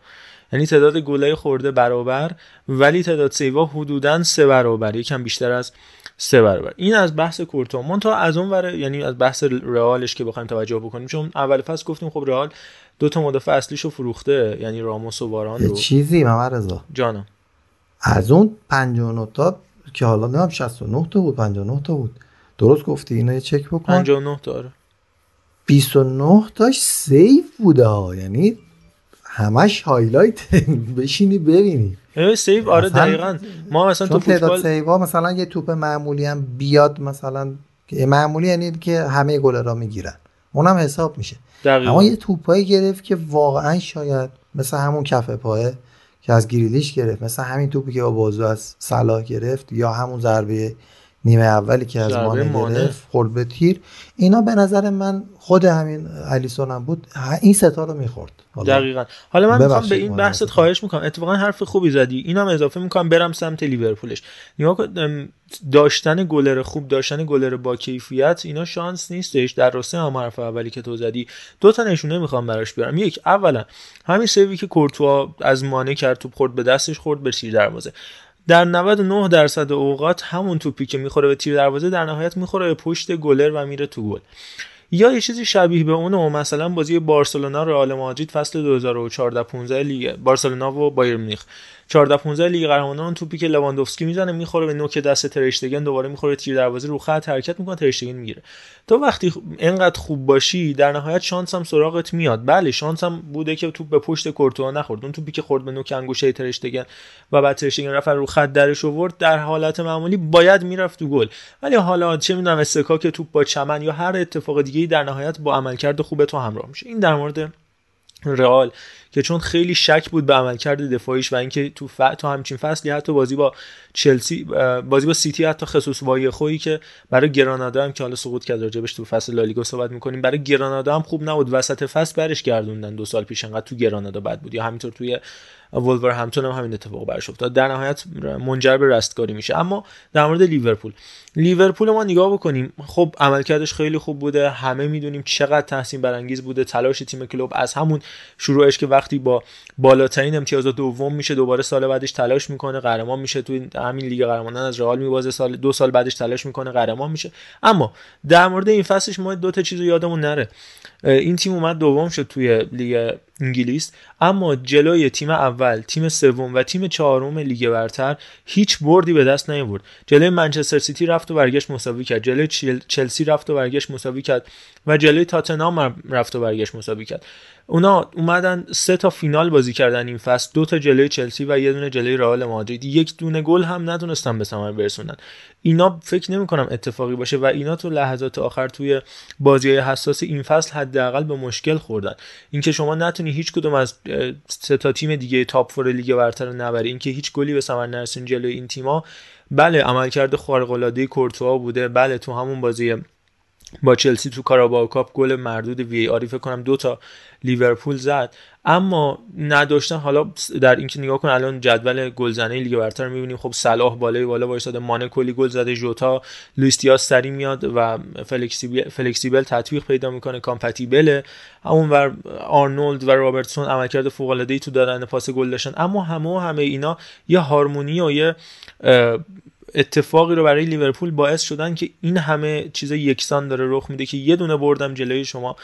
یعنی تعداد گلای خورده برابر ولی تعداد سیوها حدوداً سه برابر، یکم بیشتر از سه برابر. این از بحث کورتوا. من تا از اون ور، یعنی از بحث رئالش که بخوایم توجه بکنیم، چون اول فصل گفتیم خب رئال دو تا مدافع اصلیشو فروخته، یعنی راموس و واران رو. چیزی محمد رضا جانم از اون پنجاه و نه تا که حالا نمیدونم شصت و نه تا بود پنجاه و نه تا بود، درست گفتی، اینا یه چک بکن. پنجاه و نه تا آره. بیست و نه تاش سیو بوده ها، یعنی همش هایلایت بشینی ببینی سیو. آره دقیقاً. ما مثلا تو فوتبال سیوها مثلا یه توپ معمولی هم بیاد، مثلا معمولی یعنی که همه گلرها میگیرن اونم حساب میشه، اما یه توپایی گرفت که واقعا شاید مثلا همون کف پایه که از گریلیش گرفت، مثلا همین توپی که با بازو از صلاح گرفت، یا همون ضربه نیمه اولی که از مانه گرفت قلبه تیر اینا، به نظر من خود همین الیسون هم بود این ستا رو میخورد. دقیقاً. حالا من میخوام به این بحثت خواهش میکنم، اتفاقا حرف خوبی زدی، اینم اضافه میکنم برم سمت لیورپولش. نگاه داشتن گلر خوب، داشتن گلر با کیفیت، اینا شانس نیستش. در راسته هم حرف اولی که تو زدی دو تا نشونه میخوام براش بیارم. یک، اولا همین سیوی که کورتوا از مانه کرد، توپ خورد به دستش، خورد به تیر دروازه. در نود و نه درصد اوقات همون توپی که میخوره به تیر دروازه در نهایت میخوره به پشت گلر و میره تو گل، یا یه چیزی شبیه به اونه. مثلا بازی بارسلونا رئال مادرید فصل دو هزار و چهارده پانزده لیگ، بارسلونا و بایر مونیخ چهارده پانزده لیگ قهرمانان، توپی که لواندوفسکی میزنه میخوره به نوک دست ترشتگن، دوباره میخوره تیر دروازه، رو خط حرکت میکنه، ترشتگن میگیره. تو وقتی اینقدر خوب باشی در نهایت شانس هم سراغت میاد. بله شانس هم بوده که توپ به پشت کورتوا نخورد، اون توپی که خورد به نوک انگوشه ترشتگن و بعد ترشتگن رفت رو خط درش آورد، در حالت معمولی باید میرفت تو گل. ولی حالا چه میدونم استکاک توپ با چمن یا هر اتفاق دیگه در نهایت با عملکرد خوب تو همراه میشه. این در مورد رئال که چون خیلی شک بود به عملکرد دفاعیش و اینکه تو ف... تو همچین فصلی حتی بازی با چلسی، بازی با سیتی، حتی خصوص وایخویی که برای گرانادا هم که حالا سقوط کرد، راجبش تو فصل لالیگا صحبت میکنیم، برای گرانادا هم خوب نبود، وسط فصل برش گردوندن دو سال پیش، انقدر تو گرانادا بد بود. یا همینطور توی وولورهمپتون هم همین اتفاق براش افتاد، در نهایت منجر به رستگاری میشه. اما در مورد لیورپول، لیورپول ما نگاه بکنیم، خب عملکردش خیلی خوب بوده، همه میدونیم چقدر تحسین برانگیز بوده تلاش تیم کلوب از همون شروعش که وقتی با بالاترین امتیاز دوم میشه، دوباره سال بعدش تلاش میکنه قهرمان میشه، توی همین لیگ قهرمانان از رئال میوازه، سال دو سال بعدش تلاش میکنه قهرمان میشه. اما در مورد این فصلش ما دو تا چیزو یادمون نره، این تیم اومد دوم شد توی لیگ انگلیس، اما جلوی تیم اول، تیم سوم و تیم چهارم لیگ برتر هیچ بردی به دست نیاورد. جلوی منچستر سیتی رفت و برگشت مساوی کرد، جلوی چلسی رفت و برگشت مساوی کرد و جلوی تاتنهام رفت و برگشت مساوی کرد. اونا اومدن سه تا فینال بازی کردن این فصل، دو تا جلوی چلسی و یه دونه جلوی رئال مادرید، یک دونه گل هم ندونستن به ثمر برسونن. اینا فکر نمی‌کنم اتفاقی باشه و اینا تو لحظات آخر توی بازی‌های حساس این فصل حداقل به مشکل خوردن. اینکه شما نتونی هیچ کدوم از سه تا تیم دیگه تاپ فور لیگ برتر رو نبری، اینکه هیچ گلی به ثمر نرسون جلوی این تیم‌ها، بله عملکرد خارق‌العاده کورتوا بوده، بله تو همون بازی با چلسی تو کاراباو کاپ گل مردود وی آر فکر کنم دو تا لیورپول زد، اما نداشتن. حالا در اینکه نگاه کن الان جدول گلزنه لیگ برتر می‌بینیم، خب صلاح بالای بالا وایساده، مانه کلی گل زده، ژوتا، لوئیس دیاز سری میاد و فلکسیبل فلکسیبل تطبیق پیدا میکنه، کامپتیبله. اونور آرنولد و رابرتسون عملکرد فوق‌العاده‌ای تو دادن پاس گل داشتن، اما همه و همه اینا یه هارمونی و یه اتفاقی رو برای لیورپول باعث شدن که این همه چیز یکسان داره رخ میده که یه دونه بردم جلوی شما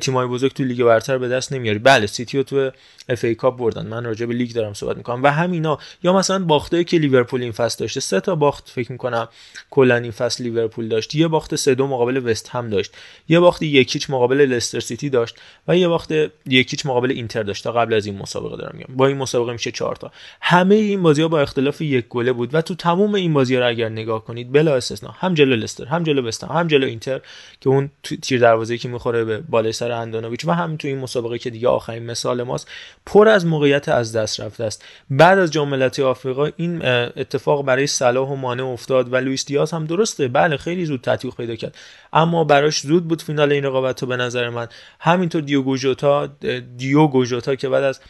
تیمای بزرگ تو لیگ برتر به دست نمیاری. بله سیتی رو تو اف ای کاپ بردن، من راجع به لیگ دارم صحبت میکنم، و همینا. یا مثلا باختایی که لیورپول این فصل داشته، سه تا باخت فکر میکنم کلا این فصل لیورپول داشت، یه باخت سه دو مقابل وست هم داشت، یه باخت یک هیچ مقابل لستر سیتی داشت و یه باخت یک هیچ مقابل اینتر داشت. تا قبل از این مسابقه دارم میگم، با این مسابقه میشه چهار تا. همه این بازی‌ها با اختلاف یک گله بود و تو تمام این بازی را اگر نگاه کنید بلا استثنا، هم جلو لستر، هم جلو وستهم، هم جلو اینتر که اون تیر دروازه‌ای که میخوره به بالای سر اندانویچ، و هم تو این مسابقه که دیگه آخرین مثال ماست، پر از موقعیت از دست رفته است. بعد از جام ملت‌های آفریقا این اتفاق برای صلاح و مانه افتاد و لوئیس دیاز هم درسته بله خیلی زود تطبیق پیدا کرد، اما براش زود بود فینال این رقابتو به نظر من. همینطور دیوگو ژوتا، دیوگو ژوتا که بعد از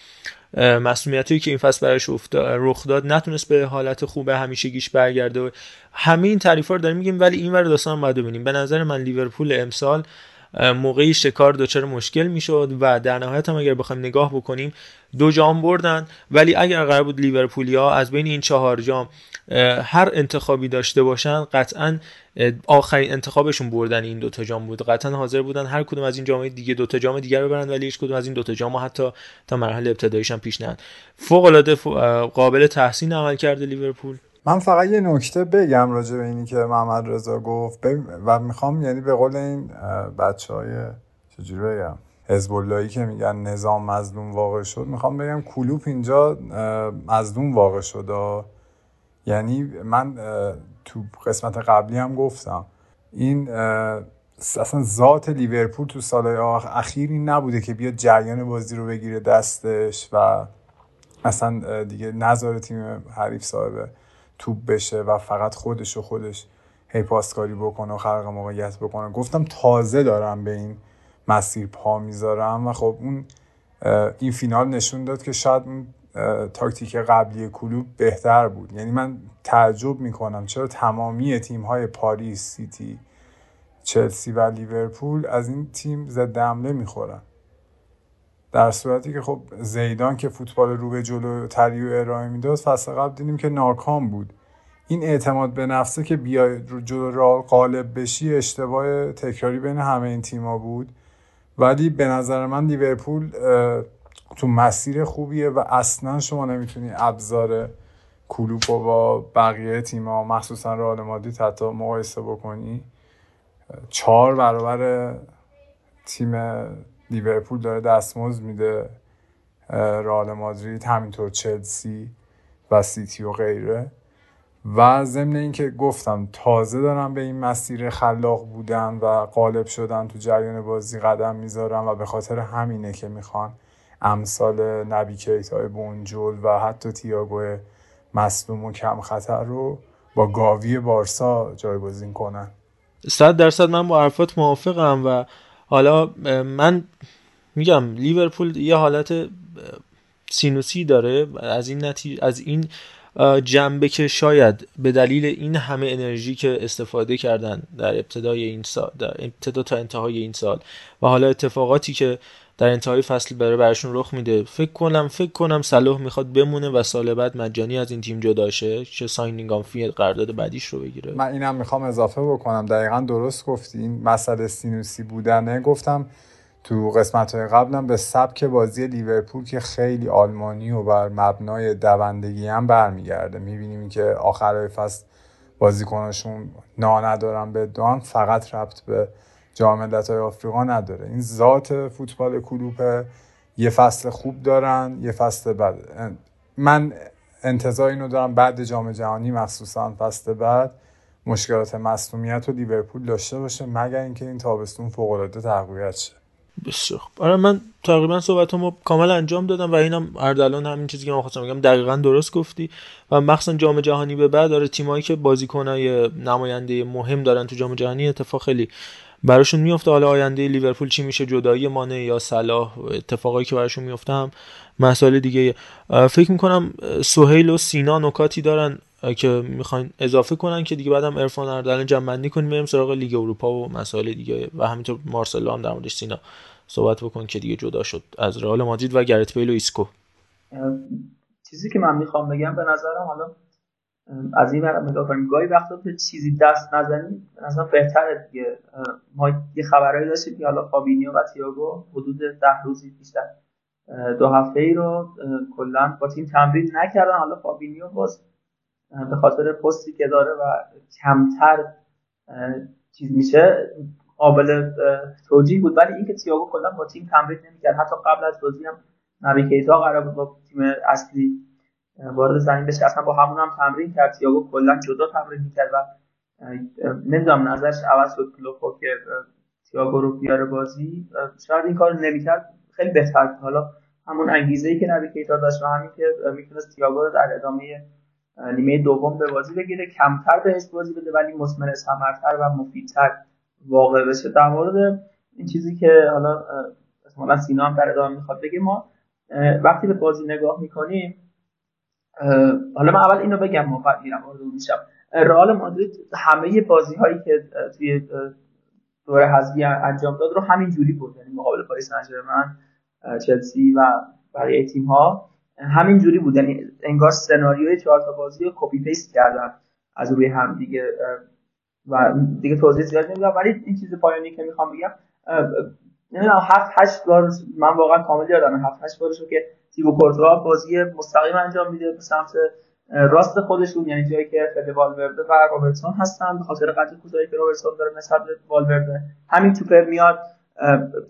مسئولیتی که این فصل براش رخ داد نتونست به حالت خوبه همیشگیش برگرده و همه این تعریفا رو داریم میگیم، ولی اینور داستان بعدو ببینیم. به نظر من لیورپول امسال موقعی شکار دوچار مشکل میشد و در نهایت هم اگر بخوایم نگاه بکنیم دو جام بردن، ولی اگر قرار بود لیورپولیا از بین این چهار جام هر انتخابی داشته باشن قطعاً آخرین انتخابشون بردن این دوتا جام بود، قطعاً حاضر بودن هر کدوم از این جام‌های دیگه دوتا جام دیگر ببرن، ولی هیچ کدوم از این دوتا جام حتی تا مرحله ابتداییش هم پیش نرفت. فوق‌العاده قابل تحسین عمل کرده لیورپول. من فقط یه نکته بگم راجع به اینی که محمد رضا گفت و میخوام یعنی به قول این بچهای چجوری بگم حزب اللهی که میگن نظام مظلوم واقع شد، میخوام بگم کلوب اینجا مظلوم واقع شد. یعنی من تو قسمت قبلی هم گفتم این اصلا ذات لیورپول تو سالهای اخیر این نبوده که بیا جریان بازی رو بگیره دستش و اصلا دیگه نذاره تیم حریف صاحبه توپ بشه و فقط خودش و خودش هی پاسکاری بکنه و خلق موقعیت بکنه. گفتم تازه دارم به این مسیر پا میذارم و خب اون این فینال نشون داد که شاید اون تاکتیک قبلی کلوب بهتر بود. یعنی من تعجب میکنم چرا تمامی تیم‌های پاریس، سیتی، چلسی و لیورپول از این تیم ضد حمله میخورن، در صورتی که خب زیدان که فوتبال رو به جلو تریو ارائه میداد فصل قبل دیدیم که ناکام بود. این اعتماد به نفسه که بیای جلو رئال غالب بشی اشتباه تکراری بین همه این تیم‌ها بود، ولی به نظر من لیورپول تو مسیر خوبیه و اصلا شما نمیتونی ابزار کلوپ رو با بقیه تیم‌ها مخصوصا رئال مادرید حتی مقایسه بکنی. چهار برابر تیم لیورپول داره دستمزد میده رئال مادرید، همینطور چلسی و سیتی و غیره. و ضمن این که گفتم تازه دارم به این مسیر خلاق بودن و غالب شدن تو جریان بازی قدم میذارم و به خاطر همینه که میخوان امثال نبی کیتای بونجول و حتی تییاگو مظلوم و کم خطر رو با گاوی بارسا جایگزین کنن. صد درصد من با حرفات موافقم و حالا من میگم لیورپول یه حالت سینوسی داره از این نتیجه، از این جنبه که شاید به دلیل این همه انرژی که استفاده کردن در ابتدای این سال، در ابتدا تا انتهای این سال و حالا اتفاقاتی که در انتهای فصل برای براشون رخ میده، فکر کنم فکر کنم صلاح میخواد بمونه و سال بعد مجانی از این تیم جدا شه که ساینینگ آن فی قرارداد بعدیش رو بگیره. من اینم میخوام اضافه بکنم، دقیقاً درست گفتی، این مسئله سینوسی بودنه. گفتم تو قسمت‌های قبلم به سبک بازی لیورپول که خیلی آلمانی و بر مبنای دوندگی هم برمیگرده، می‌بینیم که آخرای فصل بازیکناشون ناندارن به دان، فقط ربط به جام ملت‌های آفریقا نداره. این ذات فوتبال کلوپه، یه فصل خوب دارن یه فصل بد. من انتظار اینو دارم بعد جام جهانی مخصوصا فصل بعد مشکلات مصونیت و لیورپول داشته باشه، مگر اینکه این تابستون فوق‌العاده تقویت شه. بسیار آره، من تقریبا صحبتامو کامل انجام دادم و اینم اردلان همین چیزی که من خواستم بگم دقیقاً درست گفتی و مخصوصا جام جهانی به بعد داره تیمایی که بازیکنای نماینده مهم دارن تو جام جهانی اتفاق خیلی براشون میفته. حالا آینده لیورپول چی میشه، جدایی مانه یا صلاح، اتفاقایی که براشون میفته هم مسائل دیگه. فکر میکنم سهیل و سینا نکاتی دارن که میخواین اضافه کنن که دیگه بعدم عرفان اردلان جمع‌بندی کنیم بریم سراغ لیگ اروپا و مسائل دیگه و همینطور مارسلو هم در موردش سینا صحبت بکن که دیگه جدا شد از رئال مادرید و گرت بیل و ایسکو. چیزی که من میخوام بگم به نظرم حالا از این ور نگاه کنیم، گاهی وقتا به چیزی دست نزنیم مثلا بهتره دیگه. ما یه خبرایی داشتیم که حالا فابینیو و تییاگو حدود ده روزی بیشتر دو هفته‌ای رو کلا با تیم تمرین نکردن. حالا فابینیو باز به خاطر پستی که داره و کمتر چیز میشه قابل توجیه بود، ولی اینکه تییاگو کلا با تیم تمرین نمی‌کرد، حتی قبل از بازی هم نبی کیتا قرار بود با تیم اصلی وارد زمین بشه، اصلا با همون هم تمرین کرد. تییاگو کلا جدا تمرین می‌کرد و نمیدونم نظرش عوض شد کلوپ که تییاگو رو بیاره بازی، شاید این کارو نمی‌کرد خیلی بهتر بود. حالا همون انگیزه‌ای که نبی کیتا داشت و همین که میتونست تییاگو رو در ادامه نیمه دوم به بازی بگیره، کمتر بهش بازی بده ولی مثمر ثمرتر و مفیدتر واقع بشه. در مورد این چیزی که حالا احتمالاً سینا هم در ادامه می‌خواد بگه، ما وقتی به بازی نگاه می‌کنیم، حالا من اول اینو بگم ما بعد میرم وارد اون میشم، رئال مادرید همه بازی‌هایی که توی دوره حذفی انجام داد رو همین جوری برد، یعنی مقابل پاریس سن ژرمن، چلسی و بقیه تیم‌ها همین جوری بود، یعنی انگار سناریوی چهار تا بازی رو کپی پیست کردن از روی هم دیگه و دیگه توضیح زیاد نمیدم. ولی این چیز پایانی که میخوام بگم، نمیدونم هفت هشت بار من واقعا کامل یادم هفت هشت بارشو که تیبو کورتوا بازی مستقیم انجام میده به سمت راست خودشون، یعنی جایی که فیدل والورده و رابرتسون هستن، به خاطر قطع کوتاهی که رابرتسون داره نسبت به والورده همین توپ میاد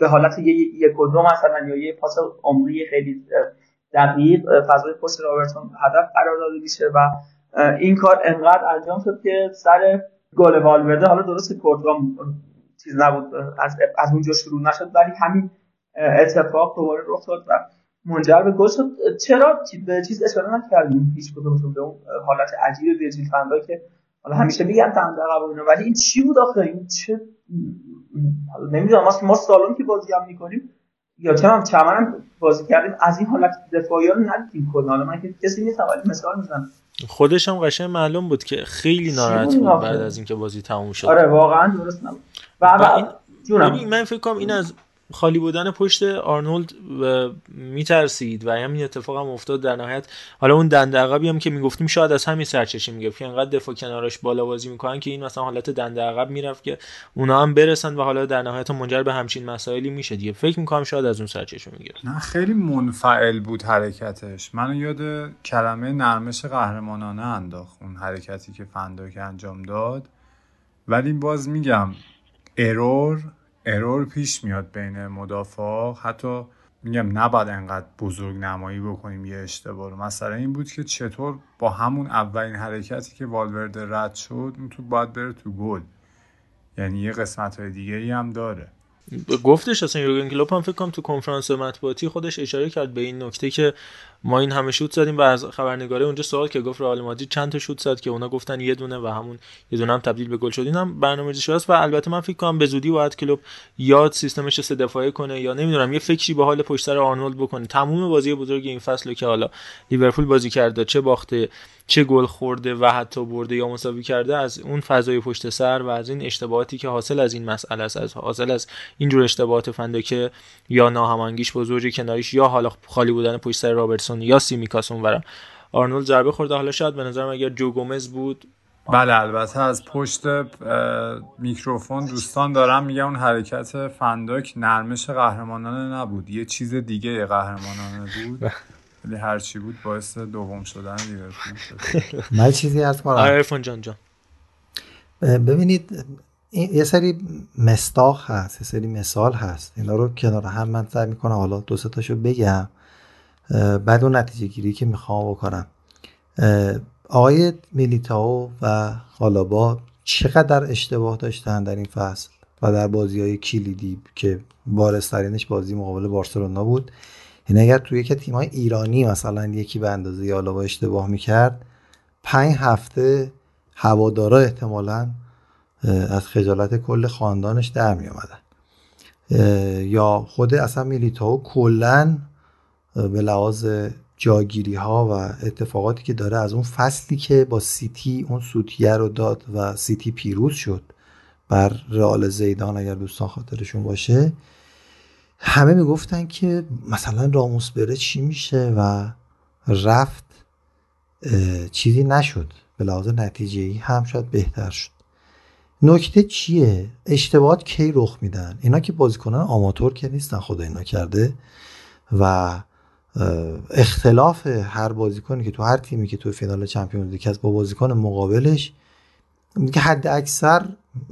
به حالت یک و دو مثلا یا یه پاس عمری خیلی دقیق فضای پشت رابرتسون هدف قرار داده میشه و این کار انقدر انجام شد که سر گل والورده، حالا درسته کورتوا چیز نبود از از اونجا شروع نشد ولی همین اتفاق دوباره رخ داد و منجر به گل شد. چرا به چیز اشاره نکردیم هیچ کدومشون به اون حالت عجیب ویرجیل فان دایک که حالا همیشه میگم تند عقب اینا، ولی این چی بود آخه؟ این چه نمیدونم. ما ما سالون که بازی هم می‌کنیم یا چم هم چمن بازی کردیم، از این حالت دفاعی رو ندیدیم کلا. حالا من که کسی نیستم ولی مثال میزنم. خودش هم قشنگ معلوم بود که خیلی ناراحت بود بعد از اینکه بازی تموم شد. آره واقعا درست نبود. و این من فکر کنم این از خالی بودن پشت آرنولد میترسید و همین اتفاق هم افتاد در نهایت. حالا اون دنده عقبی هم که میگفتیم شاید از همین سرچشمه میگفت که انقدر دفاع کناراش بالا بازی میکنن که این مثلا حالت دنده عقب میرفت که اونا هم برسن و حالا در نهایت منجر به همچین مسائلی میشه دیگه. فکر میکنم شاید از اون سرچشمه میگرفت. نه خیلی منفعل بود حرکتش. منو یاد کلمه نرمش قهرمانانه انداخت اون حرکتی که فندک انجام داد. ولی باز میگم ارور ارور پیش میاد بین مدافعا. حتی میگم نباید انقدر بزرگ نمایی بکنیم یه اشتباه رو. مثلا این بود که چطور با همون اولین حرکتی که والورده رد شد اون تو باید بره تو گل. یعنی یه قسمت های دیگه ای هم داره. گفتش اصلا یورگن کلوپ هم فکر کنم تو کنفرانس مطبوعاتی خودش اشاره کرد به این نکته که ما این همه شوت زدیم و از خبرنگاره اونجا سوال که گفت رئال مادرید چند تا شوت زد که اونا گفتن یه دونه و همون یه دونه هم تبدیل به گل شد. اینم برنامه‌ریزی شده است و البته من فکر کنم به زودی باید کلوپ یاد سیستمش سه دفاعی کنه یا نمیدونم یه فکری به حال پشت سر آرنولد بکنه. تموم بازی بزرگ این فصل که حالا لیورپول بازی کرده، چه باخته چه گل خورده و حتی برده یا مساوی کرده، از اون فضای پشت سر و از این اشتباهاتی که حاصل از این مسئله است، از حاصل از این جور اشتباهات فندکه یا ناهمانگیش با زوج کناریش یا حالا خالی بودن پشت سر رابرتسون یا سیمیکاسون ورم آرنولد ضربه خورده. حالا شاید به نظرم اگر جو گومز بود آه. بله البته از پشت میکروفون دوستان دارم میگم اون حرکت فندک نرمش قهرمانانه نبود، یه چیز دیگه قهرمانانه بود. ولی هر چی بود باعث دوم شدن لیورپول شد. من چیزی عرض کنم عرفان جان جان ببینید یه سری مستاخ هست، یه سری مثال هست، اینا رو کنار هم من سعی میکنم حالا دو سه تاشو بگم بعد اون نتیجه گیری که میخوام بکنم. آقای میلیتائو و قالابا چقدر اشتباه داشتن در این فصل و در بازی‌های کلیدی که بارزترینش بازی مقابل بارسلونا بود. یعنی اگر توی یک تیمای ایرانی مثلا یکی به اندازه قالابا اشتباه میکرد، پنج هفته هوادارا احتمالاً از خجالت کل خاندانش در می آمدن. یا خود اصلا میلیتائو کلن به لحاظ جاگیری ها و اتفاقاتی که داره از اون فصلی که با سیتی اون سوتیه رو داد و سیتی پیروز شد بر رئال زیدان اگر دوستان خاطرشون باشه، همه میگفتن که مثلا راموس بره چی میشه و رفت چیزی نشد، به لحاظ نتیجه‌ای هم شاید بهتر شد. نکته چیه؟ اشتباهات کی رخ میدن؟ اینا که بازیکنان آماتور که نیستن، خدا اینا کرده و اختلاف هر بازیکنی که تو هر تیمی که تو فینال چمپیونز لیگ هست با بازیکن مقابلش که حد اکثر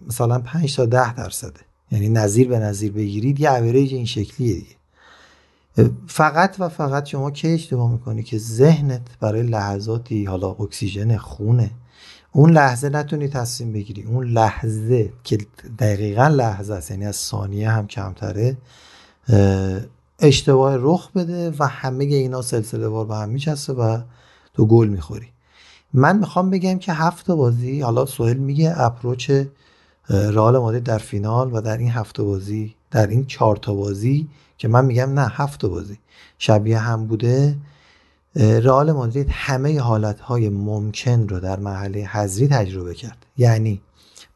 مثلا پنج تا ده درصده، یعنی نظیر به نظیر بگیرید یه اوریج این شکلیه دیگه. فقط و فقط شما کی اشتباه میکنی که ذهنت برای لحظاتی حالا اکسیژن خونه اون لحظه نتونی تصمیم بگیری، اون لحظه که دقیقاً لحظه است، یعنی از ثانیه هم کمتره، اشتباه رخ بده و همه اینا سلسله وار به هم میچسته و تو گل میخوری. من میخوام بگم که هفته بازی، حالا سهیل میگه اپروچ رئال مادرید در فینال و در این هفته بازی، در این چهار تا بازی که من میگم نه هفته بازی شبیه هم بوده، رئال مادرید همه حالتهای ممکن رو در مرحله حذفی تجربه کرد. یعنی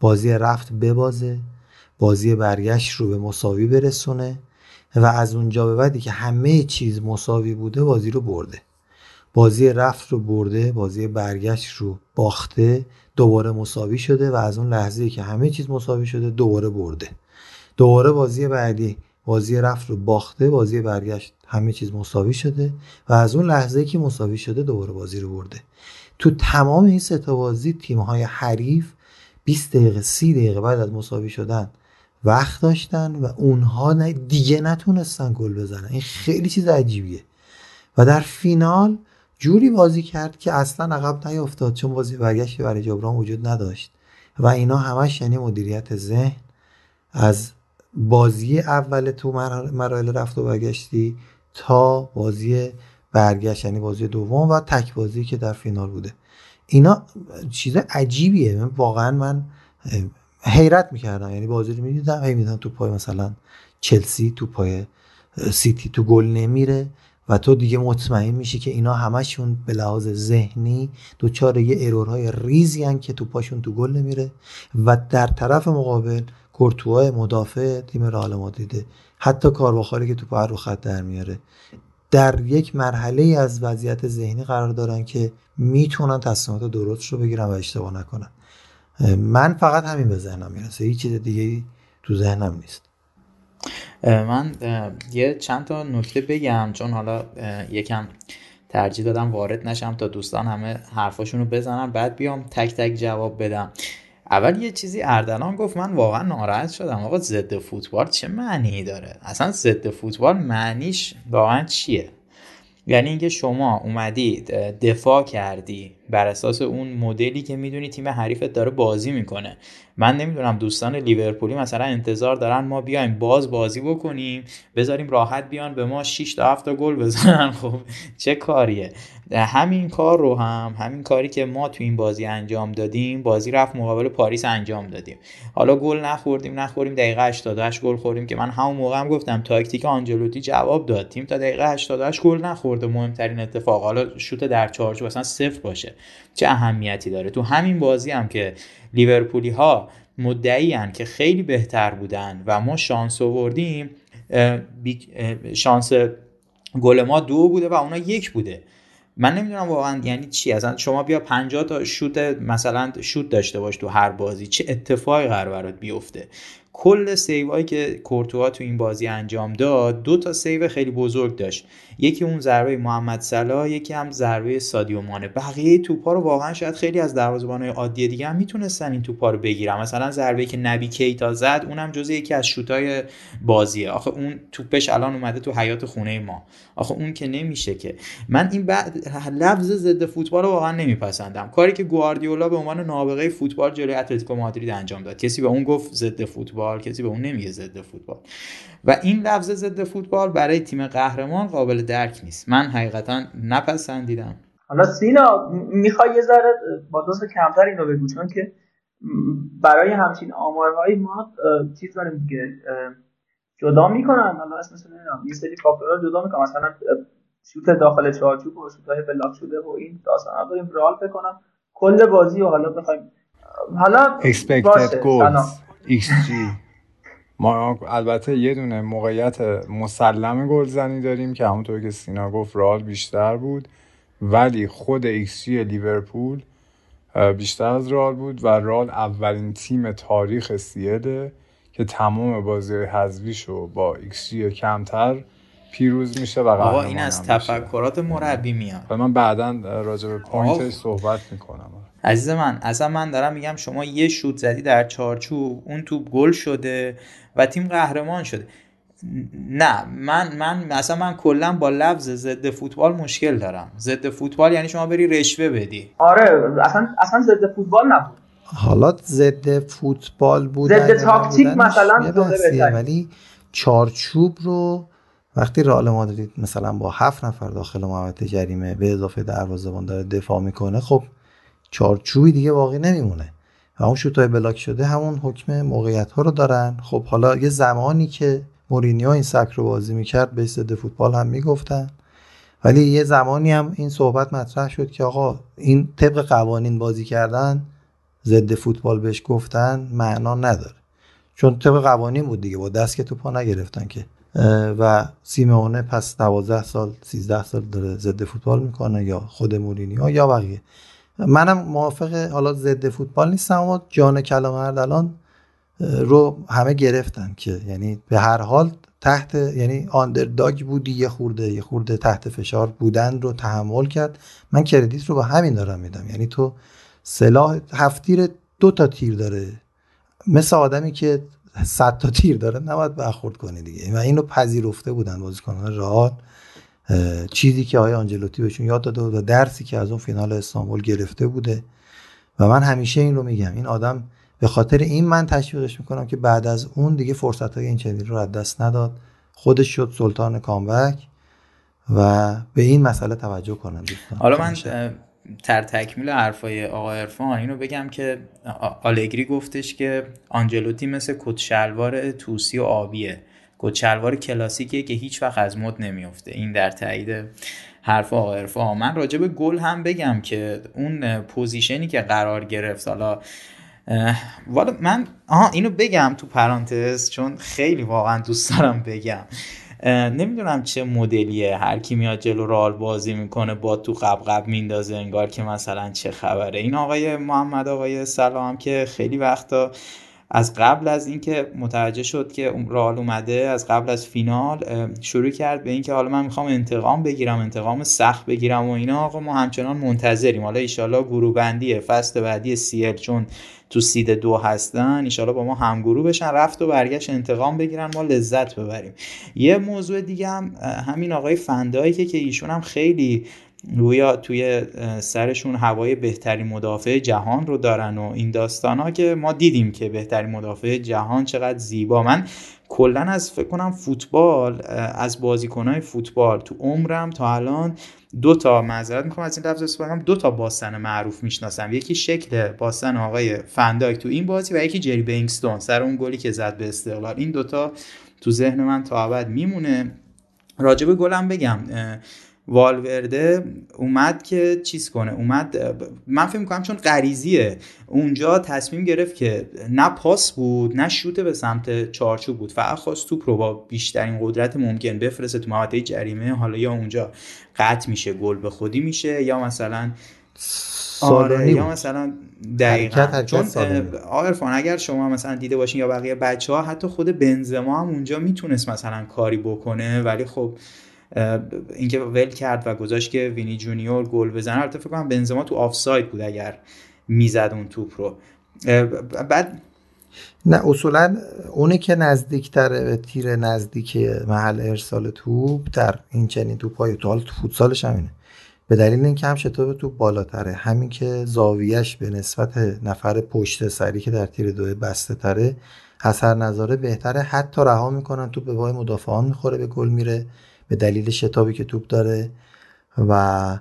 بازی رفت ببازه، بازی برگشت رو به مساوی برسونه و از اونجا به بعدی که همه چیز مساوی بوده بازی رو برده. بازی رفت رو برده، بازی برگشت رو باخته، دوباره مساوی شده و از اون لحظه‌ای که همه چیز مساوی شده دوباره برده. دوباره بازی بعدی بازی رفت رو باخته، بازی برگشت همه چیز مساوی شده و از اون لحظه‌ای که مساوی شده دوباره بازی رو برده. تو تمام این سه تا بازی تیم‌های حریف بیست دقیقه سی دقیقه بعد از مساوی شدن وقت داشتن و اونها دیگه نتونستن گل بزنن. این خیلی چیز عجیبیه و در فینال جوری بازی کرد که اصلا عقب نیافتاد، چون بازی برگشت برای جبران وجود نداشت و اینا همش یعنی مدیریت ذهن از بازی اول تو مراحل رفت و برگشتی تا بازی برگشت یعنی بازی دوم و تک بازی که در فینال بوده. اینا چیز عجیبیه. من واقعا من حیرت میکردم، یعنی بازی رو میدیدم هی میدیدم تو پای مثلا چلسی، تو پای سیتی تو گل نمیره و تو دیگه مطمئن میشی که اینا همشون به لحاظ ذهنی دوچار یه ایرورهای ریزی هن که تو پاشون تو گل نمیره. و در طرف مقابل کورتوا مدافع تیم رئال مادرید حتی کارواخالی که تو پا رو خط در میاره، در یک مرحله از وضعیت ذهنی قرار دارن که میتونن تصمیمات درست رو بگیرن و اشتباه نکنن. من فقط همین به ذهنم میرسه، هیچ چیز دیگه‌ای تو ذهنم نیست. من یه چند تا نکته بگم چون حالا یکم ترجیح دادم وارد نشم تا دوستان همه حرفاشونو بزنن بعد بیام تک تک جواب بدم. اول یه چیزی اردلان گفت، من واقعا ناراحت شدم. آقا ضد فوتبال چه معنی داره؟ اصلا ضد فوتبال معنیش واقعا چیه؟ یعنی اینکه شما اومدی دفاع کردی بر اساس اون مدلی که میدونی تیم حریفت داره بازی میکنه. من نمیدونم دوستان لیورپولی مثلا انتظار دارن ما بیایم باز بازی بکنیم، بذاریم راحت بیان به ما شش تا هفت تا گل بزنن. خب چه کاریه؟ همین کار رو هم همین کاری که ما تو این بازی انجام دادیم، بازی رفت مقابل پاریس انجام دادیم. حالا گل نخوردیم نخوریم دقیقه هشتاد و هشت گل خوردیم که من همون موقع هم گفتم تاکتیک آنچلوتی جواب داد، تیم تا دقیقه هشتاد و هشت گل نخورد. مهمترین اتفاق حالا شوت در چارچوب اصلا صفر باشه چه اهمیتی داره؟ تو همین بازی هم که لیورپولی ها مدعیان که خیلی بهتر بودن و ما شانس آوردیم، شانس گل ما دو بوده و اونا یک بوده. من نمیدونم واقعا یعنی چی؟ اصلا شما بیا پنجاه تا شوت مثلا شوت داشته باش تو هر بازی، چه اتفاقی قرار برات بیفته؟ کل سیوایی که کورتوا تو این بازی انجام داد دو تا سیو خیلی بزرگ داشت، یکی اون ضربه محمد صلاح، یکی هم ضربه سادیو مانه. بقیه توپا رو واقعا شاید خیلی از دروازه‌بان‌های عادی دیگه هم میتونستن این توپا رو بگیرن. مثلا ضربه‌ای که نبی کیتا زد اونم جزء یکی از شوت‌های بازیه. آخه اون توپش الان اومده تو حیاط خونه ما، آخه اون که نمیشه که. من این بعد لفظ ضد فوتبال رو واقعا نمیپسندم. کاری که گواردیولا به عنوان نابغه فوتبال جلوی اتلتیکو مادرید انجام داد، کسی به اون گفت ضد فوتبال، کسی به اون نمیگه ضد فوتبال. و این لفظ ضد فوتبال برای تیم قهرمان قابل درک نیست. من حقیقتا نپسندیدم. حالا سینا میخوای یه ذره با دوست کمتر این رو بگو، چون که برای همچین آمارهای ما چیز داریم دیگه، جدا میکنن. حالا اسمش نمیدونم، یه سری کاپورا جدا میکنن، مثلا شوت داخل چارچوب و شوت‌های بلاک شده و این داستانا داریم. رئال فکر کنم کل بازی و حالا بخوایم حالا expected goals ایکس جی ما البته یه دونه موقعیت مسلم گلزنی داریم که همونطور که سینا گفت رئال بیشتر بود، ولی خود ایکس جی لیورپول بیشتر از رئال بود و رئال اولین تیم تاریخ سی‌ال که تمام بازی حذفیشو با ایکس جی کمتر پیروز میشه و قهرمان. آقا این از تفکرات مربی میاد و من بعداً راجع به پوینتش صحبت میکنم. عزیز من اصلا من دارم میگم شما یه شوت زدی در چارچوب، اون توپ گل شده و تیم قهرمان شده. نه من من اصلا من کلا با لفظ ضد فوتبال مشکل دارم. ضد فوتبال یعنی شما بری رشوه بدی. آره اصلا اصلا ضد فوتبال نبود. حالا ضد فوتبال بود، ضد تاکتیک مثلا بوده، ولی چارچوب رو وقتی رئال مادرید مثلا با هفت نفر داخل محوطه جریمه به اضافه دروازه‌بان داره دفاع میکنه، خب چارچوبی دیگه باقی نمیمونه و اون شوت‌های بلاک شده همون حکم موقعیت‌ها رو دارن. خب حالا یه زمانی که مورینیو این سبک رو بازی میکرد به ضد فوتبال هم میگفتن، ولی یه زمانی هم این صحبت مطرح شد که آقا این طبق قوانین بازی کردن ضد فوتبال بهش گفتن معنا نداره، چون طبق قوانین بود دیگه، با دست که توپا نگرفتن که. و سیمونه پس دوازده سال سیزده سال داره ضد فوتبال میکنه، یا خود مورینیو یا بقیه. منم موافقه حالا ضد فوتبال نیستم و جان کلام اردلان رو همه گرفتن که یعنی به هر حال تحت یعنی آندرداگ بودی، یه خورده یه خورده تحت فشار بودن رو تحمل کرد. من کردیت رو با همین دارم میدم. یعنی تو سلاح هفت تیر دو تا تیر داره، مثل آدمی که صد تا تیر داره نباید برخورد کنی دیگه. و اینو پذیرفته بودن بازیکنان رئال، چیزی که آقای آنچلوتی بهشون یاد داده و درسی که از اون فینال استانبول گرفته بوده. و من همیشه این رو میگم، این آدم به خاطر این من تشویقش میکنم که بعد از اون دیگه فرصت‌های این چنین رو از دست نداد، خودش شد سلطان کامبک و به این مسئله توجه کنن. حالا من تر تکمیل حرفای آقا عرفان اینو بگم که آلگری گفتش که آنچلوتی مثل کت شلوار توسی و آبیه، کت شلوار کلاسیکیه که هیچ وقت از مد نمیفته. این در تایید حرف آقا عرفان. من راجع به گل هم بگم که اون پوزیشنی که قرار گرفت، حالا والا من آها اینو بگم تو پرانتز چون خیلی واقعا دوست دارم بگم، نمیدونم چه مدلیه، هر کی میاد جلو رئال بازی میکنه با تو قبقب میندازه انگار که مثلا چه خبره. این آقای محمد آقای سلام که خیلی وقتا از قبل از اینکه متوجه شد که رئال اومده، از قبل از فینال شروع کرد به اینکه حالا من میخوام انتقام بگیرم، انتقام سخت بگیرم و اینا. آقا ما همچنان منتظریم، حالا ان شاءالله گروه بندی فصل بعدی سی ال چون تو سید دو هستن ان شاءالله با ما همگروه بشن، رفت و برگشت انتقام بگیرن ما لذت ببریم. یه موضوع دیگه هم همین آقای فندایی که که ایشون هم خیلی رویا توی سرشون هوای بهترین مدافع جهان رو دارن و این داستان ها که ما دیدیم که بهترین مدافع جهان چقدر زیبا. من کلن از فکر کنم فوتبال، از بازیکنهای فوتبال تو عمرم تا الان دو تا، معذرت میکنم از این لفظ استفاده کنم، دو تا باستان معروف میشناسم. یکی شکل باستان آقای فندایک تو این بازی و یکی جری بینگستون سر اون گلی که زد به استقلال. این دوتا تو ذهن من تا ابد میمونه. راجب گلم بگم، والورده اومد که چیز کنه، اومد من فکر می‌کنم چون غریزیه اونجا تصمیم گرفت که نه پاس بود نه شوت به سمت چارچوب بود، فقط خواست توپ رو با بیشترین قدرت ممکن بفرسته تو محوطه جریمه. حالا یا اونجا قطع میشه گل به خودی میشه یا مثلا آره یا مثلا دقیقاً چون عارفان اگر شما مثلا دیده باشین یا بقیه بچه‌ها، حتی خود بنزما هم اونجا میتونست مثلا کاری بکنه ولی خب اینکه ول کرد و گذاشت که وینی جونیور گل بزنه. البته فکر کنم بنزما تو آفساید بود اگر میزد اون توپ رو. بعد نه اصولا اونه که نزدیکتر به تیر نزدیک محل ارسال توپ در این چنین توپای تو حال تو فوتسالش همینه، به دلیل اینکه هم شتاب توپ بالاتره، همین که زاویهش به نسبت نفر پشت سری که در تیر دو بسته تره از هر نظاره بهتره، حتی رها میکنن توپ به وای مدافعان میخوره به گل میره به دلیل شتابی که توپ داره و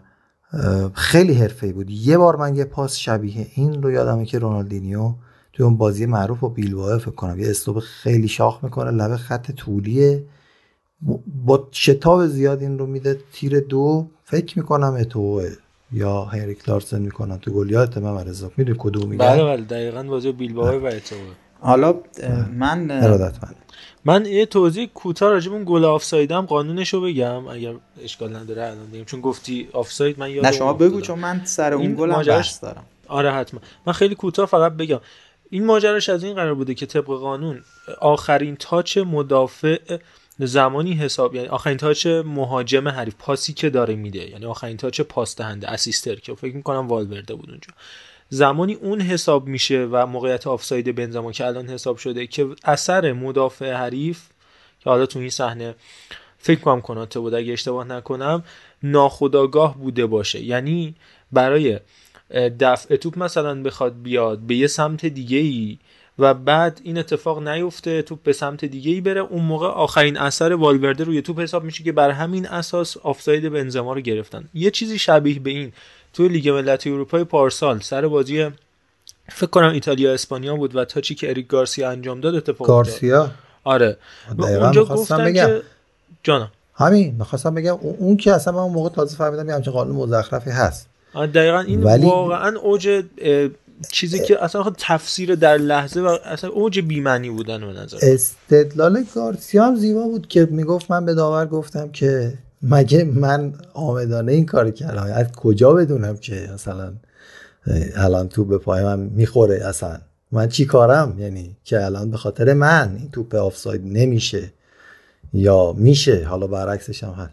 خیلی حرفه‌ای بود. یه بار من یه پاس شبیه این رو یادمه که رونالدینیو توی اون بازی معروف با بیلبائو فکر کنم یه استوب خیلی شاخ میکنه لبه خط طولیه با شتاب زیاد این رو میده تیر دو، فکر میکنم اتوه یا هریک لارسن میکنن تو گل، یادت من مرزا میدونی کدوم میگن؟ بله بله دقیقاً بازی بیلبائو و اتوه. حالا من ارادتمند من یه توضیح کوتاه راجع به اون گل آفساید هم قانونشو بگم اگر اشکال نداره الان بگیم، چون گفتی آفساید من یادم نه شما بگو چون من سر اون گل بحث دارم. آره حتما من خیلی کوتاه فقط بگم این ماجراش از این قرار بوده که طبق قانون آخرین تاچ مدافع زمانی حساب، یعنی آخرین تاچ مهاجم حریف پاسی که داره میده، یعنی آخرین تاچ پاس دهنده اسیستر که فکر می‌کنم والورده بود اونجا، زمانی اون حساب میشه و موقعیت آفساید بنزما که الان حساب شده که اثر مدافع حریف که حالا تو این صحنه فکر کنم کناته بود اگه اشتباه نکنم ناخودآگاه بوده باشه، یعنی برای دفع توپ مثلا بخواد بیاد به یه سمت دیگه‌ای و بعد این اتفاق نیفته توپ به سمت دیگه‌ای بره، اون موقع آخرین اثر والورده روی توپ حساب میشه که بر همین اساس آفساید بنزما رو گرفتن. یه چیزی شبیه به این تو لیگ ملت اروپای پارسال سر بازی فکر کنم ایتالیا اسپانیا بود و تاچی که اریک گارسیا انجام داد اتفاق افتاد. گارسیا آره و اونجا گفتن بگم. که جانم همین می‌خواستم بگم اون که اصلا من اون موقع تازه فهمیدم همین قانون مزخرفی هست. آره دقیقاً این ولی... واقعاً اوج چیزی که اصلا تفسیر در لحظه و اصلا اوج بی‌معنی بودن به نظر. استدلال گارسیا هم زیبا بود که میگفت من به داور گفتم که مگه من آمدانه این کار کردم، از کجا بدونم که مثلا الان توپ به پای من میخوره، اصلا من چی کارم، یعنی که الان به خاطر من این توپ آفساید نمیشه یا میشه، حالا برعکسش هم هست.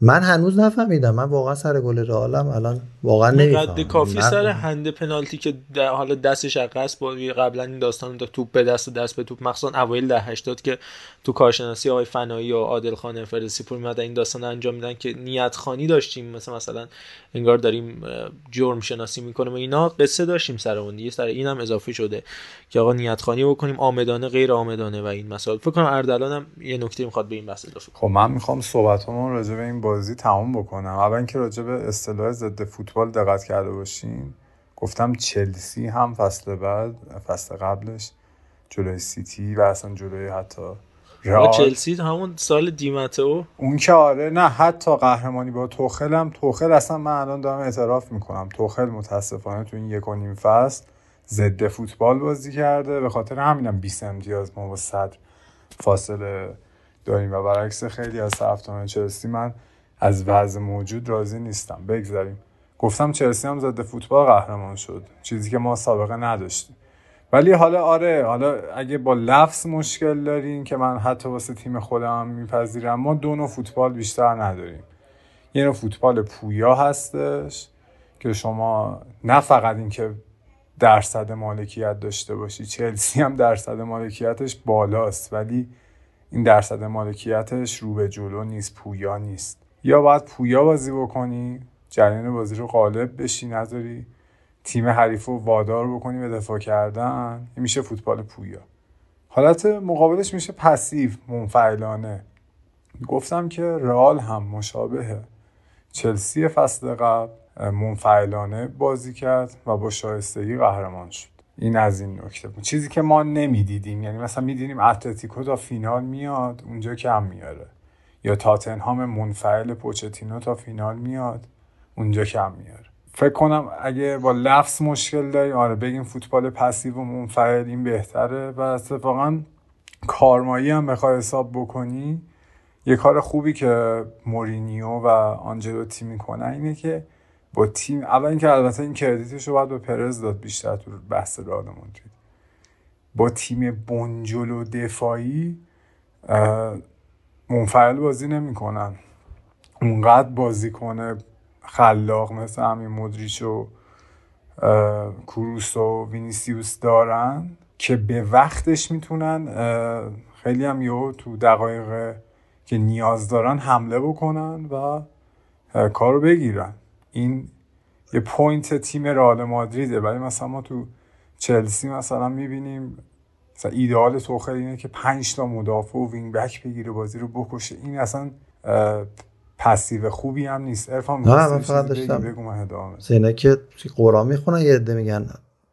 من هنوز نفهمیدم، من واقعا سر گل رئالم الان واقعا نمیفهمم. قد کافی سر هند پنالتی که حالا دستش عقص بود قبلا این داستان تو توپ به دست و دست به توپ مخصوصا اوایل ده هشتاد که تو کارشناسی آقای فنایی و عادل خان فرسی پور میاد این داستان انجام میدن که نیت خانی داشتیم مثلا مثلا انگار داریم جرم شناسی میکنیم و اینا قصه داشتیم سر اون دیگه، سر اینم اضافه شده که آقا نیت خانی بکنیم عامدانه غیر عامدانه و این مسائل. فکر کنم اردلانم یه نکته میخواد به این بحث اضافه کنه. خب من میخوام صحبتامون راجع به این بازی تمام بکنم. اول اینکه راجع به اصطلاح ضد فوتبال دقت کرده باشین، گفتم چلسی هم فصل بعد فصل قبلش جلوی سیتی و اصلا جلوی حتی رئال، چلسی همون سال دیماتو اون که آره نه حتی قهرمانی با توخل هم، توخل اصلا من الان دارم اعتراف میکنم توخل متاسفانه تو این یک و نیم فصل ضد فوتبال بازی کرده، به خاطر همینم بیست امتیاز ما با صدر فاصله داریم و برعکس خیلی از هفتمه چلسی من از وضع موجود راضی نیستم. بگذاریم گفتم چلسی هم ضد فوتبال قهرمان شد، چیزی که ما سابقه نداشتیم. ولی حالا آره، حالا اگه با لفظ مشکل دارین که من حتی واسه تیم خودم میپذیرم، ما دو نوع فوتبال بیشتر نداریم. یه نوع فوتبال پویا هستش که شما نه فقط این که درصد مالکیت داشته باشی، چلسی هم درصد مالکیتش بالاست ولی این درصد مالکیتش رو به جلو نیست، پویا نیست. یا باید پویا بازی بکنی، جریان بازی رو غالب بشی، نذاری تیم حریف رو وادار بکنی به دفاع کردن، این میشه فوتبال پویا. حالت مقابلش میشه پسیو، منفعلانه. گفتم که رئال هم مشابهه. چلسی فصل قبل منفعلانه بازی کرد و با شایستگی قهرمان شد. این از این نکته بود، چیزی که ما نمیدیدیم. یعنی مثلا میدیدیم اتلتیکو تا فینال میاد، اونجا کم میاره، یا تاتنهام منفعل پوچتینو تا فینال میاد، اونجا کم میاره. فکر کنم اگه با لفظ مشکل داری آره بگیم فوتبال پسیو و منفعل، این بهتره. و اتفاقا کارمایی هم بخوای حساب بکنی، یه کار خوبی که مورینیو و آنچلوتی میکنن اینه که با تیم، اول اینکه البته این کردیتش رو باید به پرز داد بیشتر تو بحث رئال مادرید، با تیم بنجل و دفاعی منفعل بازی نمی‌کنن. اونقدر بازیکن خلاق مثل همین مودریچ و کروس و وینیسیوس دارن که به وقتش میتونن خیلی هم یهو تو دقایق که نیاز دارن حمله بکنن و کارو بگیرن. این یه پوینت تیم رئال مادریده. ولی مثلا ما تو چلسی مثلا میبینیم مثلا ایدئال توخل اینه که پنج تا مدافع و وینگ بک بگیره بازی رو بکشه. این اصلا پسیو خوبی هم نیست. عرفان نه من فقط داشتم بگم مهدام سینا که قرآن میخونن یه عده میگن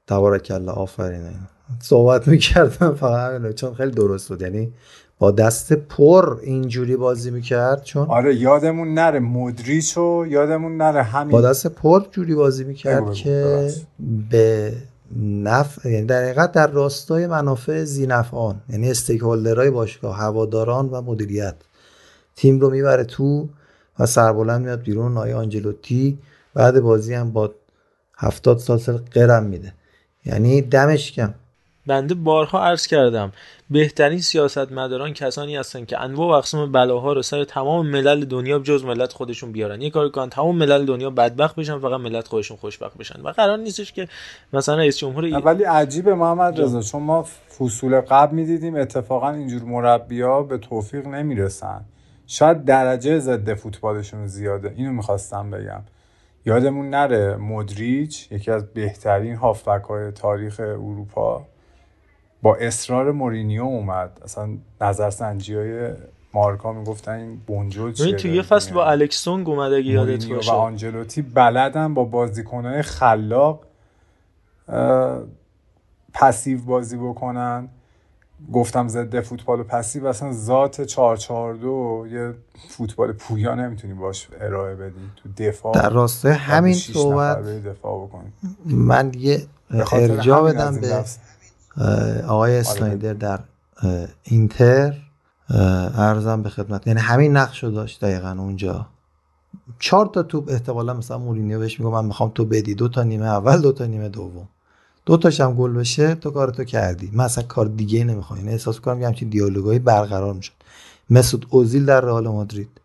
تبارک الله آفرین صحبت میکردم فقط، چون خیلی درست بود. یعنی با دست پر اینجوری بازی میکرد، چون آره یادمون نره مودریچو یادمون نره همین با دست پر جوری بازی میکرد ببقید. که به نفع، یعنی در حقیقت در راستای منافع ذینفعان، یعنی استیک هولدرهای باشگاه، هواداران و مدیریت، تیم رو میبره تو و سربلند میاد بیرون. آقای آنچلوتی بعد بازی هم با هفتاد سال قرم میده، یعنی دمش کم. بنده بارها عرض کردم بهترین سیاستمداران کسانی هستن که انواع و اقسام بلاها رو سر تمام ملل دنیا جز ملت خودشون بیارن. یه کاری کردن تمام ملل دنیا بدبخت بشن، فقط ملت خودشون خوشبخت بشن. و قرار نیستش که مثلا رئیس جمهور. ولی عجیبه محمد رضا، چون ما فصول قبل میدیدیم اتفاقا اینجور مربی‌ها به توفیق نمیرسن، شاید درجه ضد فوتبالشون زیاده. اینو میخواستم بگم. یادمون نره مودریچ یکی از بهترین هافبک‌های تاریخ اروپا با اصرار مورینیو اومد، اصلا نظرسنجی‌های مارکا میگفتن این بنجل چیه. تو یه فصل با الکساندر اومد اگه یادت باشه و آنچلوتی بلدن با بازیکن‌های خلاق پسیو بازی بکنن. گفتم ضد فوتبال و پسیو، اصلا ذات چهار چهار دو یه فوتبال پویا نمیتونی باش ارائه بدی تو دفاع. در راسته همین صحبت من یه ارجاع بدم به آقای اسنایدر در اینتر، عرضم به خدمت، یعنی همین نقش رو داشت دقیقا. اونجا چهار تا توپ احتمالا مثلا مورینیو بهش میگم من میخوام تو بدی، دو تا نیمه اول، دو تا نیمه دوم، دو تاش هم گل بشه تو کارتو کردی، من اصلا کار دیگه ای نمیخوام. یعنی احساس میکنم که همچین دیالوگایی برقرار میشد. مسعود اوزیل در رئال مادرید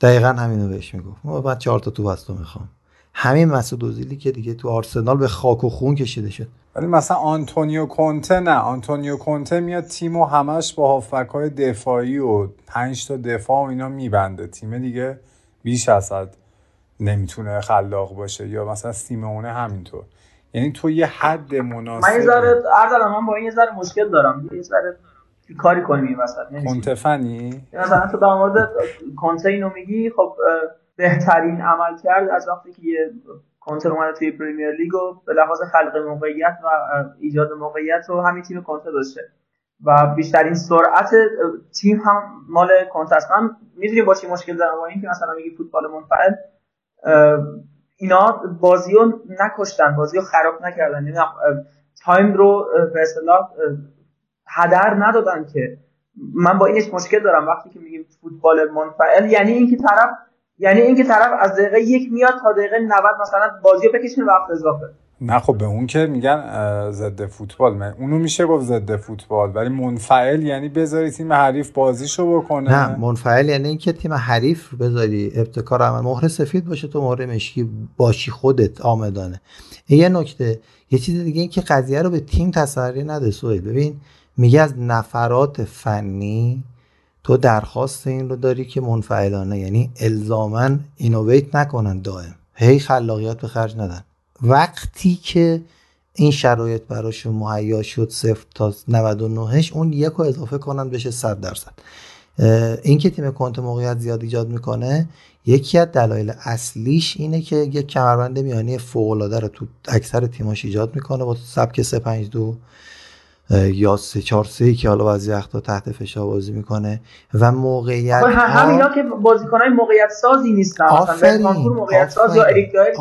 دقیقاً همینو بهش میگفت، من چهار تا توپ از تو میخوام. همین مسعود اوزیلی که دیگه تو آرسنال به خاک و خون کشیده شد. ولی مثلا آنتونیو کونته نه، آنتونیو کونته میاد تیمو همش با هافبک‌های دفاعی و پنج تا دفاع و اینا میبنده، تیم دیگه بیش از حد نمیتونه خلاق باشه. یا مثلا سیمونه همینطور. یعنی تو یه حد مناسب. من یه ذره عرض دارم، من با این یه ذره مشکل دارم، یه ذره چی کاری کنیم این وسط نمیشه. کنته فنی مثلا تو در مورد کنته اینو میگی، خب بهترین عمل کرد از وقتی که یه کنته اومده توی پریمیر لیگ و به لحاظ خلق موقعیت و ایجاد موقعیت رو همین تیم کنته داشته و بیشترین سرعت تیم هم مال کنته است. من میدونیم با چی مشکل دارم، با این که مثلا میگی فوتبال منفعل، اینا بازیو نکشتن، بازیو خراب نکردن، یعنی تایم رو به اصطلاح هدر ندادن. که من با اینش مشکل دارم وقتی که میگیم فوتبال منفعل، یعنی اینکه طرف یعنی اینکه طرف از دقیقه یک میاد تا دقیقه نود مثلا بازیو بکشه وقت اضافه. نه خب به اون که میگن ضد فوتبال، من اونو میشه گفت ضد فوتبال، ولی منفعل یعنی بذاری تیم حریف بازیشو بکنه. نه منفعل یعنی اینکه تیم حریف بذاری ابتکار عمل، مهر سفید باشه تو مهر مشکی باشی خودت آمدانه. این یه نکته. یه چیز دیگه این که قضیه رو به تیم تسری نده سوید. ببین میگه از نفرات فنی تو درخواست این رو داری که منفعلانه، یعنی الزاماً اینوویت نکنن، دائم هی خلاقیت به خرج ندن. وقتی که این شرایط براشون مهیا شد صفر تا نود و نه اون یک رو اضافه کنن بشه صد درصد. این که تیم کنته موقعیت زیاد ایجاد میکنه، یکی از دلایل اصلیش اینه که یک کمربند میانی فوق العاده رو تو اکثر تیماش ایجاد میکنه با سبک سه پنج دو یا سه چهار سه که حالا بعضی وقتا تحت فشار بازی میکنه و موقعیت ها... همینا که بازیکنای موقعیت سازی نیستن، مثلا کانکور موقعیت ساز یا اریک دایر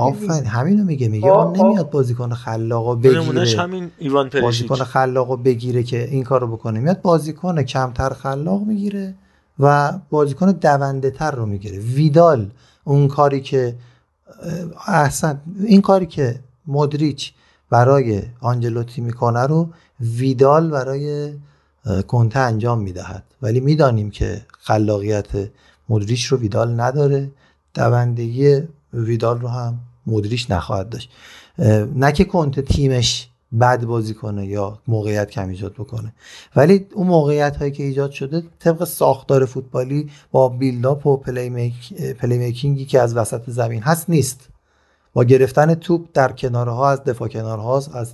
همینو میگه میگه اون نمیاد بازیکن خلاقو بگیره، نمونهش همین ایوان پرشیچ، بازیکن خلاقو بگیره که این کارو بکنه، میاد بازیکن کمتر خلاق میگیره و بازیکن دونده تر رو میگیره. ویدال اون کاری که احسن این کاری که مودریچ برای آنجلوتی میکنه رو ویدال برای کنته انجام میدهد، ولی میدانیم که خلاقیت مودریچ رو ویدال نداره، دوندگی ویدال رو هم مودریچ نخواهد داشت. نه که کنته تیمش بد بازی کنه یا موقعیت کم ایجاد بکنه، ولی اون موقعیت هایی که ایجاد شده طبق ساختار فوتبالی با بیلداپ و پلی میک... پلی میکینگی که از وسط زمین هست نیست، با گرفتن توپ در کنارها از دفاع کنارها از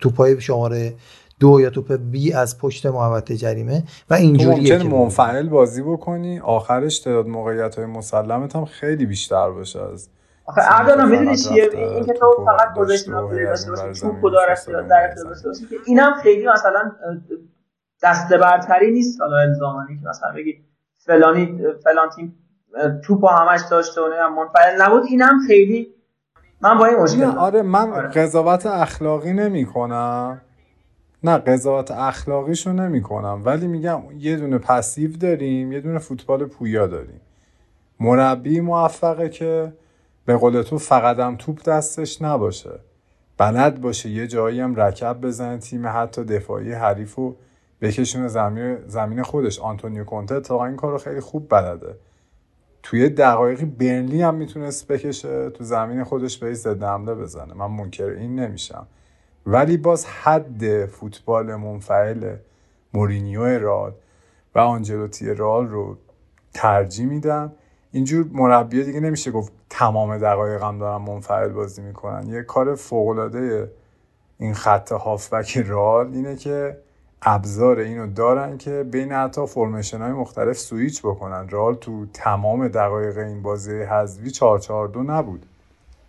توپای شماره دو یا توپ بی از پشت محوطه جریمه و اینجوریه. ممکن منفعل بازی بکنی آخرش تعداد موقعیت‌های مسلمت هم خیلی بیشتر باشه. از آخه عادانا میدونی چیه، این که تو فقط گذاشتی توپ رو دار افتاد در افتاد، اینم خیلی مثلا دست برتری نیست حالا الزامانی که مثلا بگی فلانی فلان تیم توپو همش داشته و نه منفعل نبود، اینم خیلی من با این مشکل دارم. آره من آره. قضاوت اخلاقی نمی کنم، نه قضاوت اخلاقیشو نمی کنم، ولی میگم یه دونه پسیو داریم یه دونه فوتبال پویا داریم. مربی موفقه که به قول تو فقط هم توپ دستش نباشه، بلد باشه یه جایی هم رکب بزنه تیم حتی دفاعی حریفو بکشونه زمین زمین خودش. آنتونیو کونته تا این کارو خیلی خوب بلده، توی دقایقی برنلی هم میتونست بکشه تو زمین خودش به ضد حمله بزنه، من منکر این نمیشم، ولی باز حد فوتبال منفعل مورینیو رئال و آنجلوتی رئال رو ترجیح میدم. اینجور مربیه دیگه نمیشه گفت تمام دقایقم دارن منفعل بازی میکنن. یه کار فوق‌العاده این خط هافبک رئال اینه که ابزار اینو دارن که بین حتی فرمیشن های مختلف سویچ بکنن. رئال تو تمام دقایق این بازی حذفی چهار چهار دو نبود،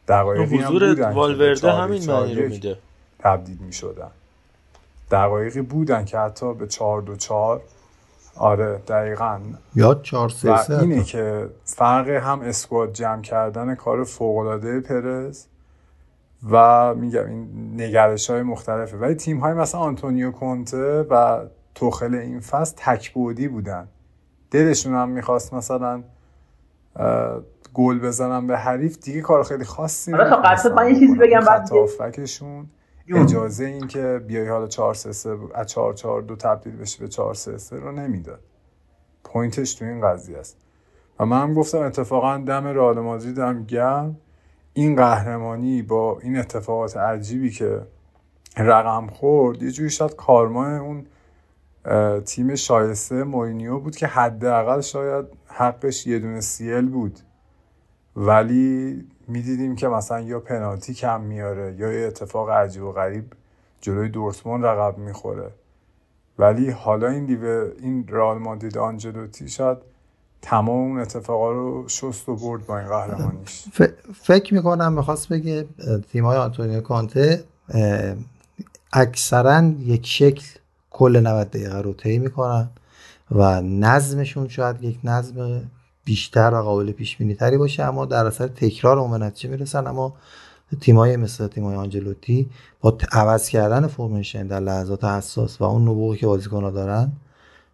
دقایقی هم بودن والورده همین معنی رو میده تبدیل میشدن، دقایقی بودن که حتی به چهار دو چهار آره دقیقاً یاد چهار سه سه اینه که فرق هم اسکواد جمع کردن کار فوق‌العاده پرز و میگم این نگرش‌های مختلفه، ولی تیم‌های مثلا آنتونیو کونته و توخل این فصل تک‌بعدی بودن، دلشون هم می‌خواست مثلا گل بزنن به حریف، دیگه کار خیلی خاصی نداشت. حالا قصد من یه چیزی بگم بعد فکرشون اجازه این که بیای حالا چهار سه سه از چهار چهار دو تبدیل بشه به چهار سه سه رو نمیداد. پوینتش تو این قضیه است. و من هم گفتم اتفاقا دم رئال مادرید هم گرم، این قهرمانی با این اتفاقات عجیبی که رقم خورد یه جوری شاید کارما اون تیم شایسته مورینیو بود که حداقل شاید حقش یه دونه سیل بود، ولی میدیدیم که مثلا یا پنالتی کم میاره یا یه اتفاق عجیب و غریب جلوی دورتموند رقم میخوره ولی حالا این دیو این رئال مادرید آنچلوتی شاید تمام اون اتفاقا رو شست و برد با این قهرمانیش. ف... فکر میکنم میخواست بگه تیم‌های آنتونیو کانته اکثرا یک شکل کل نود دقیقه رو طی میکنن و نظمشون شاید یک نظم بیشتر و قابل پیش بینی تری باشه، اما در اثر تکرار اون به نتیجه میرسن. اما تیمای مثل تیمای آنچلوتی با عوض کردن فرمیشن در لحظات حساس و اون نبوغی که بازیکن‌ها دارن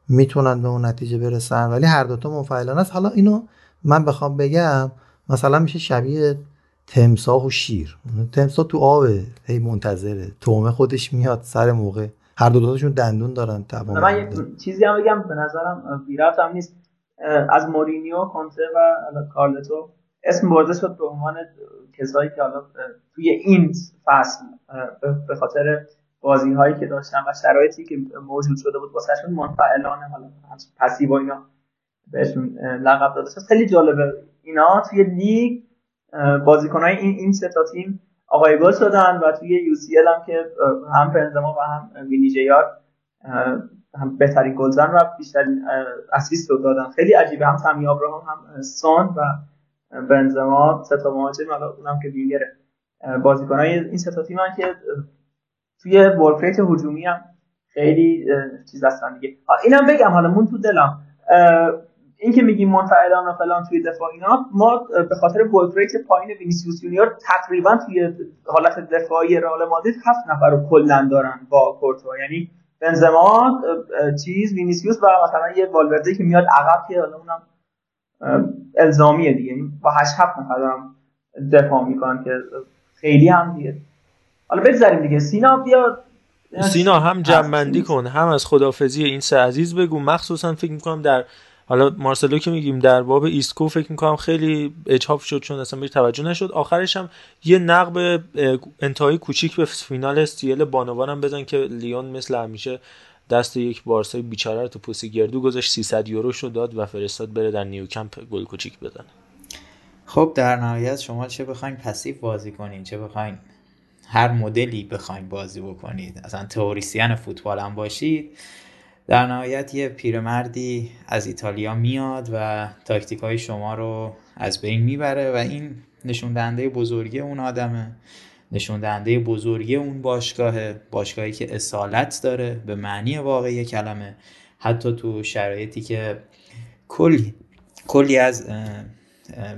میتونن به اون نتیجه برسن، ولی هر دوتا منفعلانه است. حالا اینو من بخوام بگم مثلا میشه شبیه تمساح و شیر. تمساح تو آبه، هی منتظره طعمه خودش میاد سر موقع. هر دو تاشون دندون دارن. تمام. من یه چیزی هم بگم، به نظرم بی‌ربط هم نیست، از مورینیو، کونته و کارلتو اسم برده شد به عنوان کسایی که حالا توی این فصل به خاطر بازی‌هایی که داشتن و شرایطی که موجود شده بود واسهشون منفعلانه، حالا پسیو و اینا بهشون لقب داده شد. خیلی جالبه اینا توی لیگ بازیکن‌های این این سه تا تیم آقای گل شدن و توی یو سی ال هم که هم بنزما و هم وینیجیار هم بهترین گلزن و بیشترین اسیست رو دادن. خیلی عجیبه، هم سامی ابراهام هم سون و بنزما، سه تا مهاجم، حالا اونم که وینگر. بازیکن‌های این سه تا تیمن که توی ورکریت هجومی هم خیلی چیز هستن دیگه. اینم بگم حالا مون تو دلم این که میگیم منفعلان و فلان توی دفاع اینا، ما به خاطر ورکریت پایین وینیسیوس جونیور تقریبا توی حالت دفاعی رئال مادرید هفت نفر رو کلا دارن با کورتوا، یعنی بنزما، چیز وینیسیوس و مثلا یه والورده که میاد عقب که حالا اونم الزامیه دیگه، یعنی با هشت هفت نفر دارم دفاع میکنن که خیلی هم دیگه. حالا بگذاریم دیگه، سینا بیا، سینا هم جمع‌بندی کن، هم از خدافظی این سه عزیز بگو. مخصوصا فکر می‌کنم در حالا مارسلو که میگیم در باب ایسکو فکر می‌کنم خیلی اجحاف شد چون اصلا بهش توجه نشد. آخرش هم یه نقب انتهایی کوچیک به فینال استیل بانوان هم بزن که لیون مثل همیشه دست یک بارسای بیچاره رو تو پوست گردو گذاشت، سیصد یورو شو داد و فرستاد بره در نیوکمپ گل کوچیک بزنه. خب در نهایت شما چه بخواید پسیو بازی کنین، چه بخواید هر مدلی بخواید بازی بکنید، اصلا تئوریسین فوتبال هم باشید، در نهایت یه پیرمردی از ایتالیا میاد و تاکتیک‌های شما رو از بین میبره و این نشون دهنده بزرگی اون آدمه، نشون دهنده بزرگی اون باشگاهه، باشگاهی که اصالت داره به معنی واقعی کلمه، حتی تو شرایطی که کلی کلی از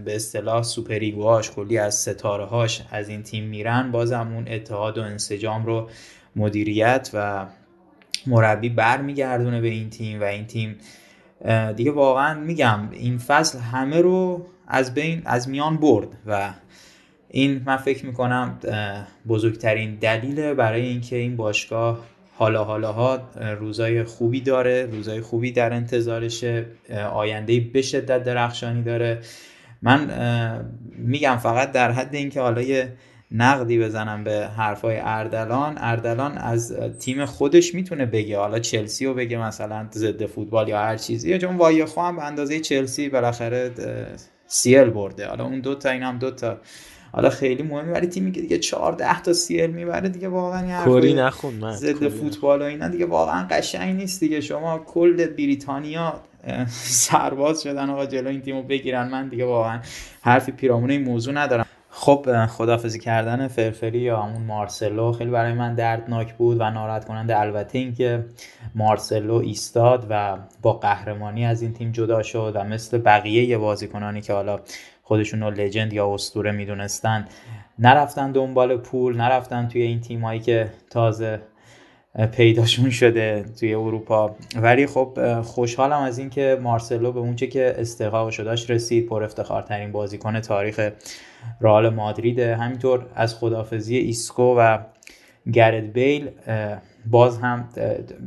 به اصطلاح سوپریگواش، کلی از ستاره‌هاش از این تیم میرن، بازم اون اتحاد و انسجام رو مدیریت و مربی بر میگردونه به این تیم و این تیم دیگه واقعا میگم این فصل همه رو از بین از میان برد و این من فکر میکنم بزرگترین دلیل برای اینکه این باشگاه حالا حالاها روزای خوبی داره، روزای خوبی در انتظارشه، آیندهی به شدت درخشانی داره. من میگم فقط در حد اینکه حالا یه نقدی بزنم به حرفای اردلان، اردلان از تیم خودش میتونه بگه، حالا چلسی رو بگه مثلا ضد فوتبال یا هر چیزی، چون وایخو هم اندازه چلسی بالاخره سیل برده، حالا اون دوتا این هم دوتا حالا خیلی مهمه، ولی تیمی که دیگه چهارده تا سیل میبره دیگه واقعا کوری نخون من ضد فوتبال و اینا دیگه واقعا قشنگ نیست دیگه. شما کل بریتانیا سرباز شدن آقا جلو این تیمو بگیرن، من دیگه واقعا حرفی پیرامون این موضوع ندارم. خب خداحافظی کردن فرفری یا همون مارسلو خیلی برای من دردناک بود و ناراحت کننده، البته اینکه مارسلو ایستاد و با قهرمانی از این تیم جدا شد و مثل بقیه بازیکنانی که حالا خودشون رو لژند یا اسطوره میدونستن نرفتن دنبال پول، نرفتن توی این تیمایی که تازه پیداشون شده توی اروپا. ولی خب خوشحالم از اینکه مارسلو به اونچه که استحقاقش داشت رسید، پر افتخارترین بازیکن تاریخ رئال مادرید. همینطور از خداحافظی ایسکو و گرت بیل باز هم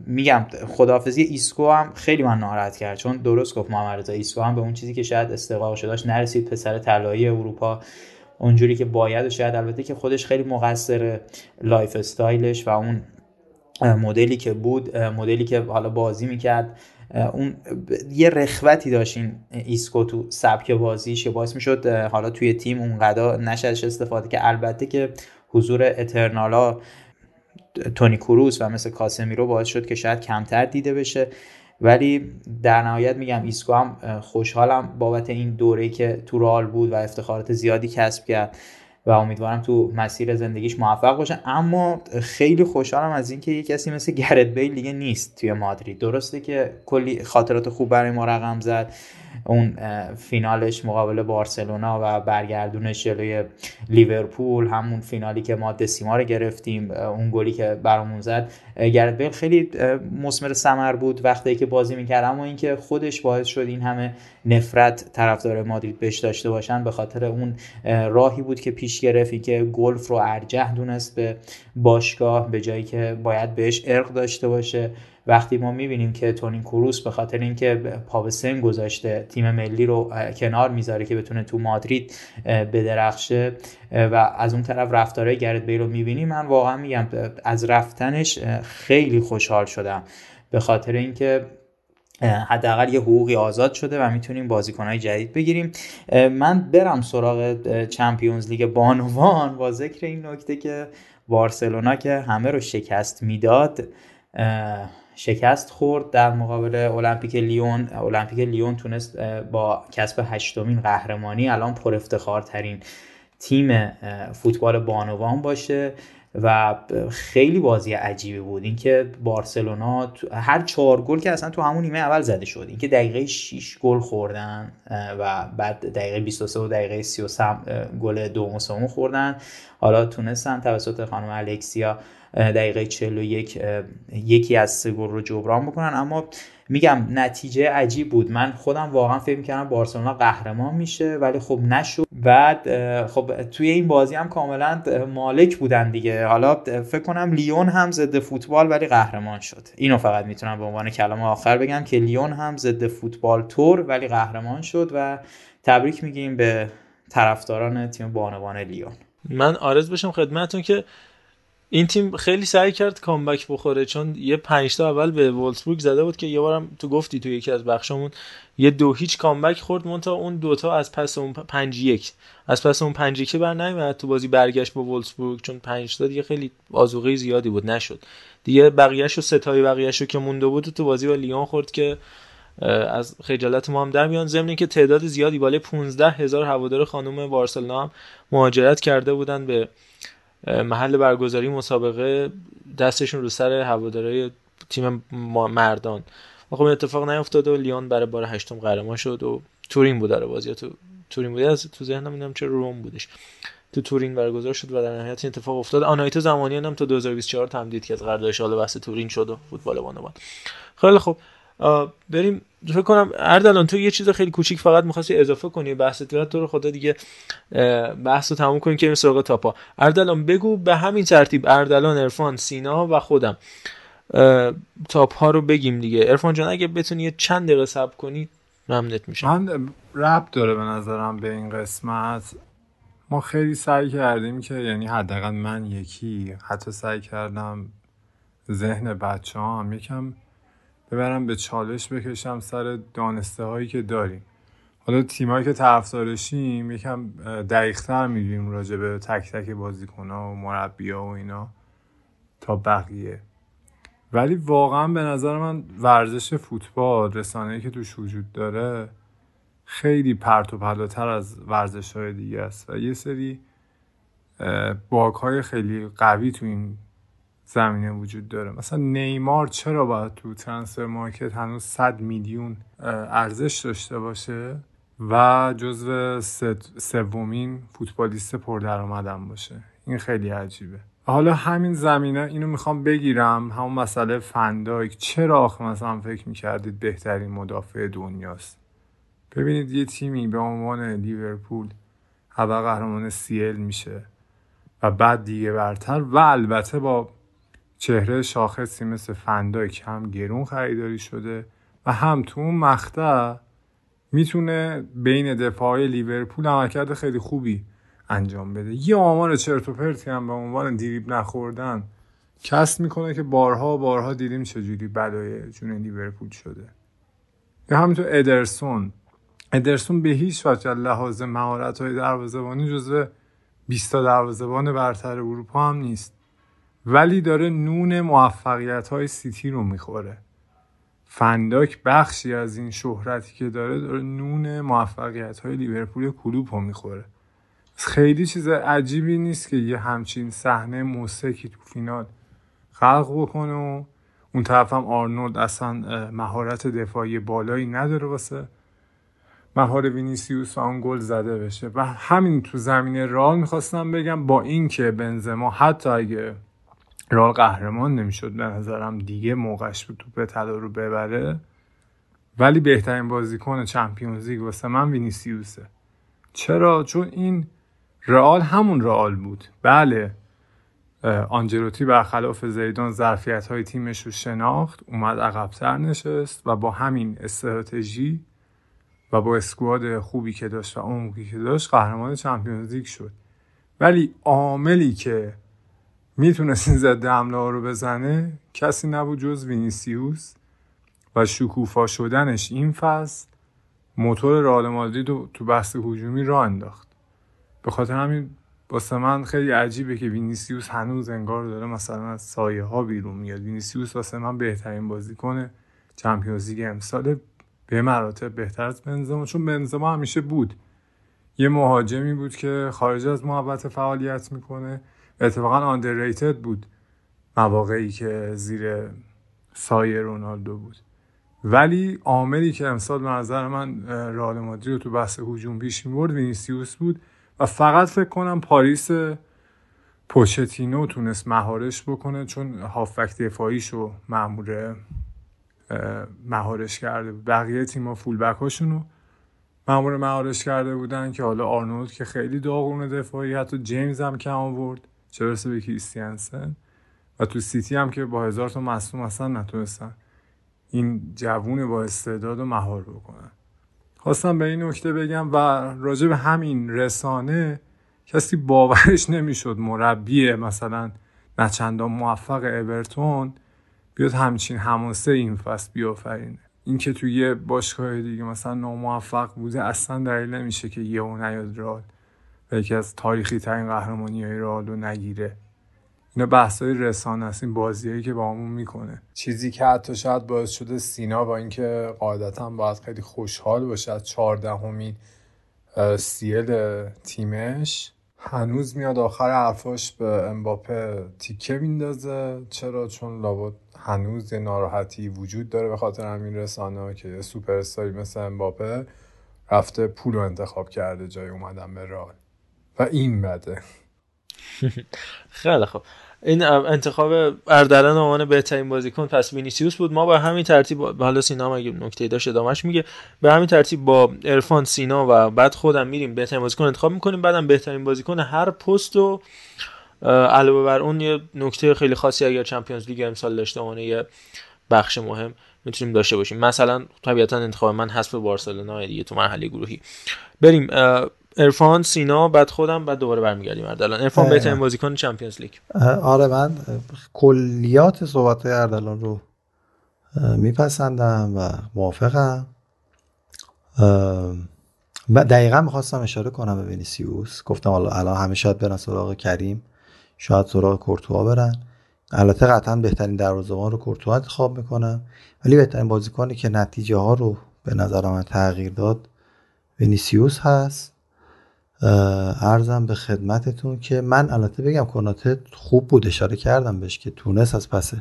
میگم خداحافظی ایسکو هم خیلی من ناراحت کرد، چون درست گفت محمد رضا، ایسکو هم به اون چیزی که شاید استحقاقش داشت نرسید، پسر طلایی اروپا اونجوری که باید و شاید، البته که خودش خیلی مقصر، لایف استایلش و اون مدلی که بود، مدلی که حالا بازی میکرد، اون یه رخوتی داشت این ایسکو تو سبک بازیش که باعث میشد حالا توی تیم اونقدر نشدش استفاده که، البته که حضور اترنالا تونی کروس و مثل کاسمیرو باعث شد که شاید کمتر دیده بشه. ولی در نهایت میگم ایسکو هم خوشحالم بابت این دوره‌ای که تو رئال بود و افتخارات زیادی کسب کرد و امیدوارم تو مسیر زندگیش موفق باشه. اما خیلی خوشحالم از اینکه یک کسی مثل گرت بیل دیگه نیست توی مادرید. درسته که کلی خاطرات خوب برای ما رقم زد، اون فینالش مقابل بارسلونا و برگردونش جلوی لیورپول، همون فینالی که ما دسیما رو گرفتیم، اون گلی که برامون زد. گرت بیل خیلی مسمر ثمر بود وقتی که بازی می‌کرد، اما اینکه خودش باعث شد این همه نفرت طرفدار مادرید بهش داشته باشن به خاطر اون راهی بود که پیش گرفت، اینکه گلف رو ارجح دونست به باشگاه به جایی که باید بهش ارق داشته باشه. وقتی ما میبینیم که تونی کروس به خاطر اینکه پا به سن گذاشته تیم ملی رو کنار میذاره که بتونه تو مادرید بدرخشه و از اون طرف رفتارهای گرت بیل رو میبینیم، من واقعا میگم از رفتنش خیلی خوشحال شدم به خاطر اینکه حداقل یه حقوقی آزاد شده و میتونیم بازیکن‌های جدید بگیریم. من برم سراغ چمپیونز لیگ بانوان با ذکر این نکته که بارسلونا که همه رو شکست میداد شکست خورد در مقابل المپیک لیون. المپیک لیون تونست با کسب هشتمین قهرمانی الان پر افتخارترین تیم فوتبال بانوان باشه و خیلی بازی عجیبی بود. اینکه بارسلونا هر چهار گل که اصلا تو همون نیمه اول زده شد، اینکه دقیقه شش گل خوردن و بعد دقیقه بیست و سه و دقیقه سی و سه گل دوم سوم خوردن، حالا تونستن توسط خانم الکسیا دقیقه چهل و یک یکی از سه گل رو جبران بکنن. اما میگم نتیجه عجیب بود. من خودم واقعا فکر می‌کردم بارسلونا قهرمان میشه ولی خب نشد. بعد خب توی این بازی هم کاملا مالک بودن دیگه. حالا فکر کنم لیون هم ضد فوتبال ولی قهرمان شد. اینو فقط میتونم به عنوان کلام آخر بگم که لیون هم ضد فوتبال تور ولی قهرمان شد و تبریک میگیم به طرفداران تیم بانوان لیون. من عرض بشم خدمتتون که این تیم خیلی سعی کرد کامبک بخوره، چون یه پنج تا اول به وولسبورگ زده بود که یه بارم تو گفتی تو یکی از بخشامون یه دو هیچ کامبک خورد، منتها اون دوتا از پس اون پنج یک از پس اون پنج یک بر نمیاد تو بازی برگشت با وولسبورگ، چون پنج تا دیگه خیلی آذوقه زیادی بود نشد دیگه. بقیه‌شو ستای بقیه‌شو که مونده بود تو بازی با لیون خورد که از خجالت ما هم در میان، ضمن اینکه تعداد زیادی بالای پانزده هزار هوادار خانم بارسلونا هم مهاجرت کرده بودن به محل برگزاری مسابقه، دستشون رو سر هوادارهای تیم مردان. و خب اتفاق نیفتاد و لیون برای بار هشتم قهرمان شد و تورین بود. در بازی تو تورین بود، از تو ذهنم اینم چه روم بودش، تو تورین برگزار شد و در نهایت این اتفاق افتاد. آنایت زمانیان هم تا دو هزار و بیست و چهار تمدید کرد قراردادش، حالا بحث تورین شد و فوتبال بانوان. خیلی خب بریم. فکر کنم اردلان تو یه چیز خیلی کوچیک فقط می‌خواستی اضافه کنی بحث تو رو خدا دیگه بحثو تموم کنیم که بریم سراغ تاپا. اردلان بگو به همین ترتیب، اردلان، عرفان، سینا و خودم تاپ ها رو بگیم دیگه. عرفان جان اگه بتونی چند دقیقه صبر کنی ممنونت میشم. من ربط داره به نظرم به این قسمت. ما خیلی سعی کردیم که یعنی حداقل من یکی حتی سعی کردم ذهن بچه‌هام یکم ببرم به چالش بکشم سر دانسته هایی که داریم. حالا تیمایی که طرفدارشیم یکم دقیق‌تر می‌ریم راجع به تک تک بازیکن‌ها و مربی‌ها و اینا تا بقیه. ولی واقعا به نظر من ورزش فوتبال، رسانه‌ای که توش وجود داره، خیلی پرت و پلاتر از ورزش‌های دیگه است و یه سری باگ‌های خیلی قوی تو این زمینه وجود داره. مثلا نیمار چرا باید تو ترانسفر مارکت هنوز صد میلیون ارزش داشته باشه و جزو سومین فوتبالیست پردرآمدم باشه؟ این خیلی عجیبه. حالا همین زمینه اینو میخوام بگیرم، همون مسئله فندایک. چرا آخه مثلا فکر میکردید بهترین مدافع دنیاست؟ ببینید یه تیمی به عنوان لیورپول هوا قهرمان سیل میشه و بعد دیگه برتر و البته با چهره شاخصی مثل فندایک هم گرون خریداری شده و هم تو اون مقطع میتونه بین دفاعی لیورپول عملکرد خیلی خوبی انجام بده. یه آمار چرت و پرتی هم به عنوان دریبل نخوردن کسب میکنه که بارها بارها دیدیم چجوری بلای جون لیورپول شده. یا همینطور ادرسون ادرسون به هیچ وجه لحاظ مهارت‌های دروازه‌بانی جزو بیست تا دروازه‌بان برتر اروپا هم نیست ولی داره نون موفقیت‌های سیتی رو میخوره. فنداک بخشی از این شهرتی که داره داره نون موفقیت‌های لیورپول کلوپ رو میخوره. خیلی چیز عجیبی نیست که یه همچین صحنه موسیقی تو فینال خلق بکنه و اون طرف هم آرنولد اصلا مهارت دفاعی بالایی نداره واسه مهار وینیسیوس آن گل زده بشه. و همین تو زمین رئال میخواستم بگم، با این که بنزما حتی اگه رئال قهرمان نمیشد به نظرم دیگه موقعش بود توپ طلا رو ببره، ولی بهترین بازیکن چمپیونز لیگ واسه من وینیسیوسه. چرا؟ چون این رئال همون رئال بود. بله آنچلوتی برخلاف زیدان ظرفیت‌های تیمش رو شناخت، اومد عقب‌تر نشست و با همین استراتژی و با اسکواد خوبی که داشت و عمقی که داشت قهرمان چمپیونز لیگ شد. ولی عاملی که میتونست این ضد حمله‌ها رو بزنه کسی نبود جز وینیسیوس و شکوفا شدنش این فصل موتور رئال مادرید رو تو بحث هجومی راه انداخت. به خاطر همین واسه من خیلی عجیبه که وینیسیوس هنوز انگار داره مثلا از سایه ها بیرون میاد. وینیسیوس واسه من بهترین بازیکن چمپیونز لیگ امسال، به مراتب بهتر از بنزما، چون بنزما همیشه بود یه مهاجمی بود که خارج از محوطه فعالیت میکنه. اتفاقا آندرریتد بود مواقعی که زیر سایه رونالدو بود. ولی عاملی که امسال به نظر من رئال مادرید رو تو بحث هجوم پیش می‌برد وینیسیوس بود و فقط فکر کنم پاریس پوچتینو تونست مهارش بکنه، چون هافبک دفاعیشو مأمور مهارش کرده بود. بقیه تیم‌ها فولبک هاشونو مأمور مهارش کرده بودن که حالا آرنولد که خیلی داغون دفاعی، حتی جیمز هم کم آورد، چه برسه به کریستیانسن. و تو سیتی هم که با هزار تا مصدوم اصلا نتونستن این جوون با استعداد و مهار بکنن. خواستم به این نکته بگم. و راجع به همین رسانه کسی باورش نمیشد مربی مثلا نه چندان موفق اورتون بیاد همچین حماسه این فصل بیافرینه. این که توی یه باشگاه دیگه مثلا ناموفق بوده اصلا دلیل نمیشه که یهو نیاد رئال و یکی از تاریخی ترین قهرمانی‌های رئال رو نگیره. اینا بحث‌های رسانه است، این بازیایی که باهامون میکنه، چیزی که حتی شاید باعث شده سینا با اینکه قاعدتاً باید خیلی خوشحال باشه از چهاردهمین سیل تیمش، هنوز میاد آخر حرفاش به امباپه تیکه میندازه. چرا؟ چون لابد هنوز ناراحتی وجود داره به خاطر همین رسانه‌ها که سوپر استاری مثل امباپه رفته پول رو انتخاب کرده جای اومدن به رئال و این بده. خیلی خوب، این انتخاب اردلان عنوان بهترین بازیکن پس وینیسیوس بود. ما با همین ترتیب، حالا سینا مگه نکته‌ای داشت ادامه‌اش میگه، به همین ترتیب با عرفان، سینا و بعد خودم میریم بهترین بازیکن انتخاب میکنیم، بعدم بهترین بازیکن هر پست و علاوه بر اون یه نکته خیلی خاصی اگر چمپیونز لیگ امسال داشته باشه یه بخش مهم میتونیم داشته باشیم. مثلا طبیعتا انتخاب من حذف بارسلونا دیگه تو مرحله گروهی. بریم عرفان، سینا، بعد خودم، بعد دوباره برمیگردیم اردلان. عرفان بهترین بازیکن چمپیونز لیگ. آره من کلیات صحبت اردلان رو میپسندم و موافقم. دقیقا میخواستم اشاره کنم به وینیسیوس، گفتم الان همه شاید برن سراغ کریم، شاید سراغ کورتوا برن. البته قطعا بهترین دروازه‌بان رو کورتوا انتخاب میکنم، ولی بهترین بازیکنی که نتیجه ها رو به نظر من تغییر داد وینیسیوس هست. عرضم به خدمتتون که من البته بگم کناته خوب بود، اشاره کردم بهش که تونست از پس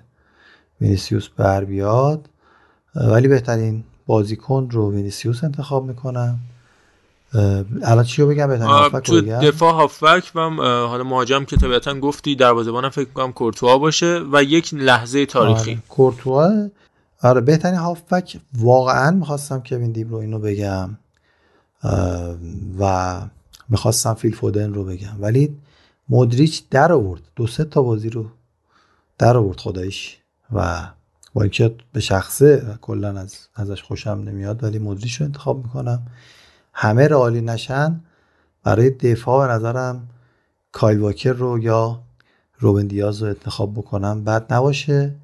وینیسیوس بر بیاد، ولی بهترین بازیکن رو وینیسیوس انتخاب میکنم. الان چی رو بگم؟ بهترین هافبک رو بگم. دفاع هافبک و حالا مهاجم که طبیعتا گفتی، دروازه‌بانم فکر کنم کورتوا باشه و یک لحظه تاریخی کورتوا. آره بهترین هافبک واقعا میخواستم کوین دی بروین رو بگم و میخواستم فیل فودن رو بگم، ولی مودریچ در آورد، دو سه تا بازی رو در آورد خداییش. و با اینکه به شخصه کلا از ازش خوشم نمیاد ولی مودریچ رو انتخاب میکنم. همه رئالی نشن، برای دفاع به نظرم کایل واکر رو یا روبن دیاز رو انتخاب بکنم بد نباشه.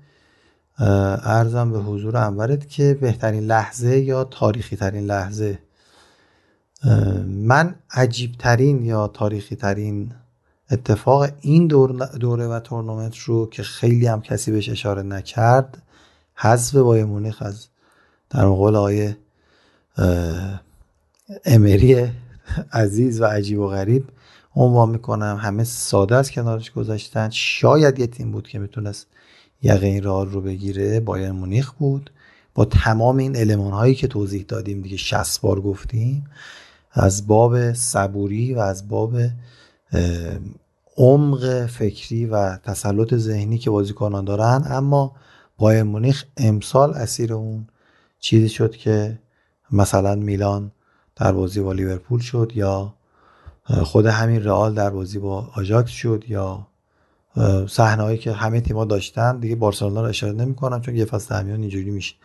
عرضم به حضور انورت که بهترین لحظه یا تاریخی ترین لحظه، من عجیب ترین یا تاریخی ترین اتفاق این دور دوره و تورنمنت رو که خیلی هم کسی بهش اشاره نکرد، حذف بایر مونیخ از در قول آقای امری عزیز و عجیب و غریب عنوان میکنم. همه ساده از کنارش گذاشتن. شاید یه تیم بود که میتونست یقه این راه رو بگیره، بایر مونیخ بود، با تمام این المان هایی که توضیح دادیم دیگه، شصت بار گفتیم، از باب صبوری و از باب عمق فکری و تسلط ذهنی که بازیکنان دارن. اما بایر مونیخ امسال اسیر اون چیزی شد که مثلا میلان در بازی با لیورپول شد، یا خود همین رئال در بازی با آژاکس شد، یا صحنه‌هایی که همه تیم‌ها داشتن دیگه. بارسلونا رو اشاره نمی‌کنم چون یه فصل همیان اینجوری میشه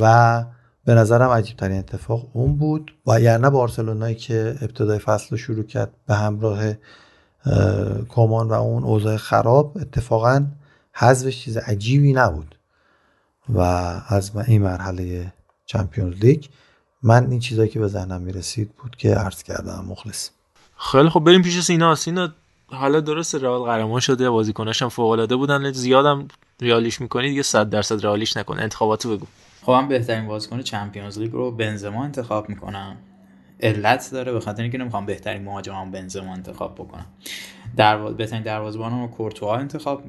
و به نظرم عجیب ترین اتفاق اون بود. و یعنی بارسلونایی که ابتدای فصل رو شروع کرد به همراه کمان و اون اوضاع خراب، اتفاقاً حذفش چیز عجیبی نبود و از این مرحله چمپیونز لیگ من این چیزایی که به ذهنم میرسید بود که عرض کردم. مخلص. خیلی خب بریم پیش سینا. سینا حالا درست رئال قهرمان شده، بازیکناش هم فوق العاده بودن، زیادم رئالیش میکنی دیگه، صد درصد رئالیش نکن، انتخاباتو بگو. خب من بهترین بازیکن چمپیونز لیگ رو بنزما انتخاب میکنم. علت داره، به خاطر اینکه نمیخوام بهترین مهاجمم بنزما انتخاب بکنم. درواز بهترین دروازه‌بانم کورتوا انتخاب.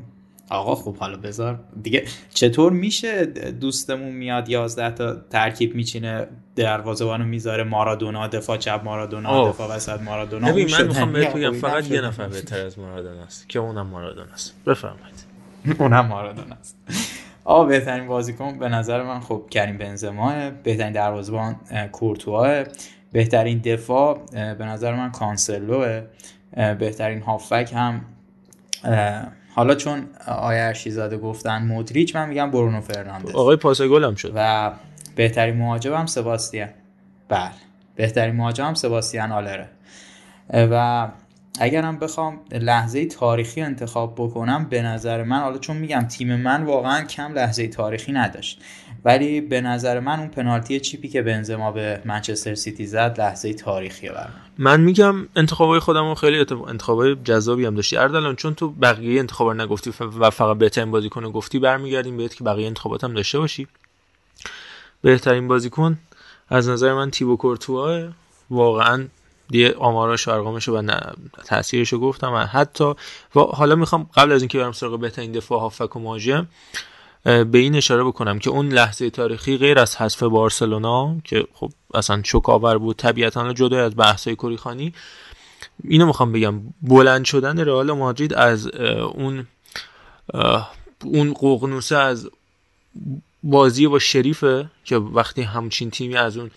آقا خب حالا بذار دیگه، چطور میشه دوستمون میاد یازده تا ترکیب میچینه، دروازه‌بانو میذاره مارادونا دفاع چپ، مارادونا دفاع وسط، مارادونا. ببین من میخوام بهت بگم فقط یه نفر بهتر از مارادونا است که اونم مارادونا است. بفرمایید. اونم مارادونا است. آقا بهترین بازیکن به نظر من خب کریم بنزما، بهترین دروازه‌بان کورتوا، بهترین دفاع به نظر من کانسلو، بهترین هافبک هم حالا چون آیه ارشیزاده گفتن مودریچ، من میگم برونو فرناندز. آقای پاس گل هم شد. و بهترین مهاجمم سباستین. بله. بهترین مهاجمم سباستین آلره. و اگرم بخوام لحظه تاریخی انتخاب بکنم، به نظر من، حالا چون میگم تیم من واقعا کم لحظه تاریخی نداشت، ولی به نظر من اون پنالتی چیپی که بنزما به منچستر سیتی زد لحظه تاریخیه برام. من میگم انتخابای خودمون خیلی انتخابای جذابی هم داشتی اردلان، چون تو بقیه انتخابا رو نگفتی و فقط بهترین بازیکن گفتی. برمیگردیم بهت که بقیه انتخاباتم داشته باشی. بهترین بازیکن از نظر من تیبو کورتوا، واقعا دیگه آماراش و ارقامش و تاثیرش رو گفتم. حتی و حالا میخوام قبل از اینکه برم سراغ بهترین دفاع، هافک و مهاجم، به این اشاره بکنم که اون لحظه تاریخی غیر از حذف بارسلونا که خب اصلا شوک‌آور بود، طبیعتاً جدا از بحث‌های کوریخانی، اینو میخوام بگم بلند شدن رئال مادرید از اون اون ققنوسه از بازی با شریفه که وقتی همچین تیمی از اون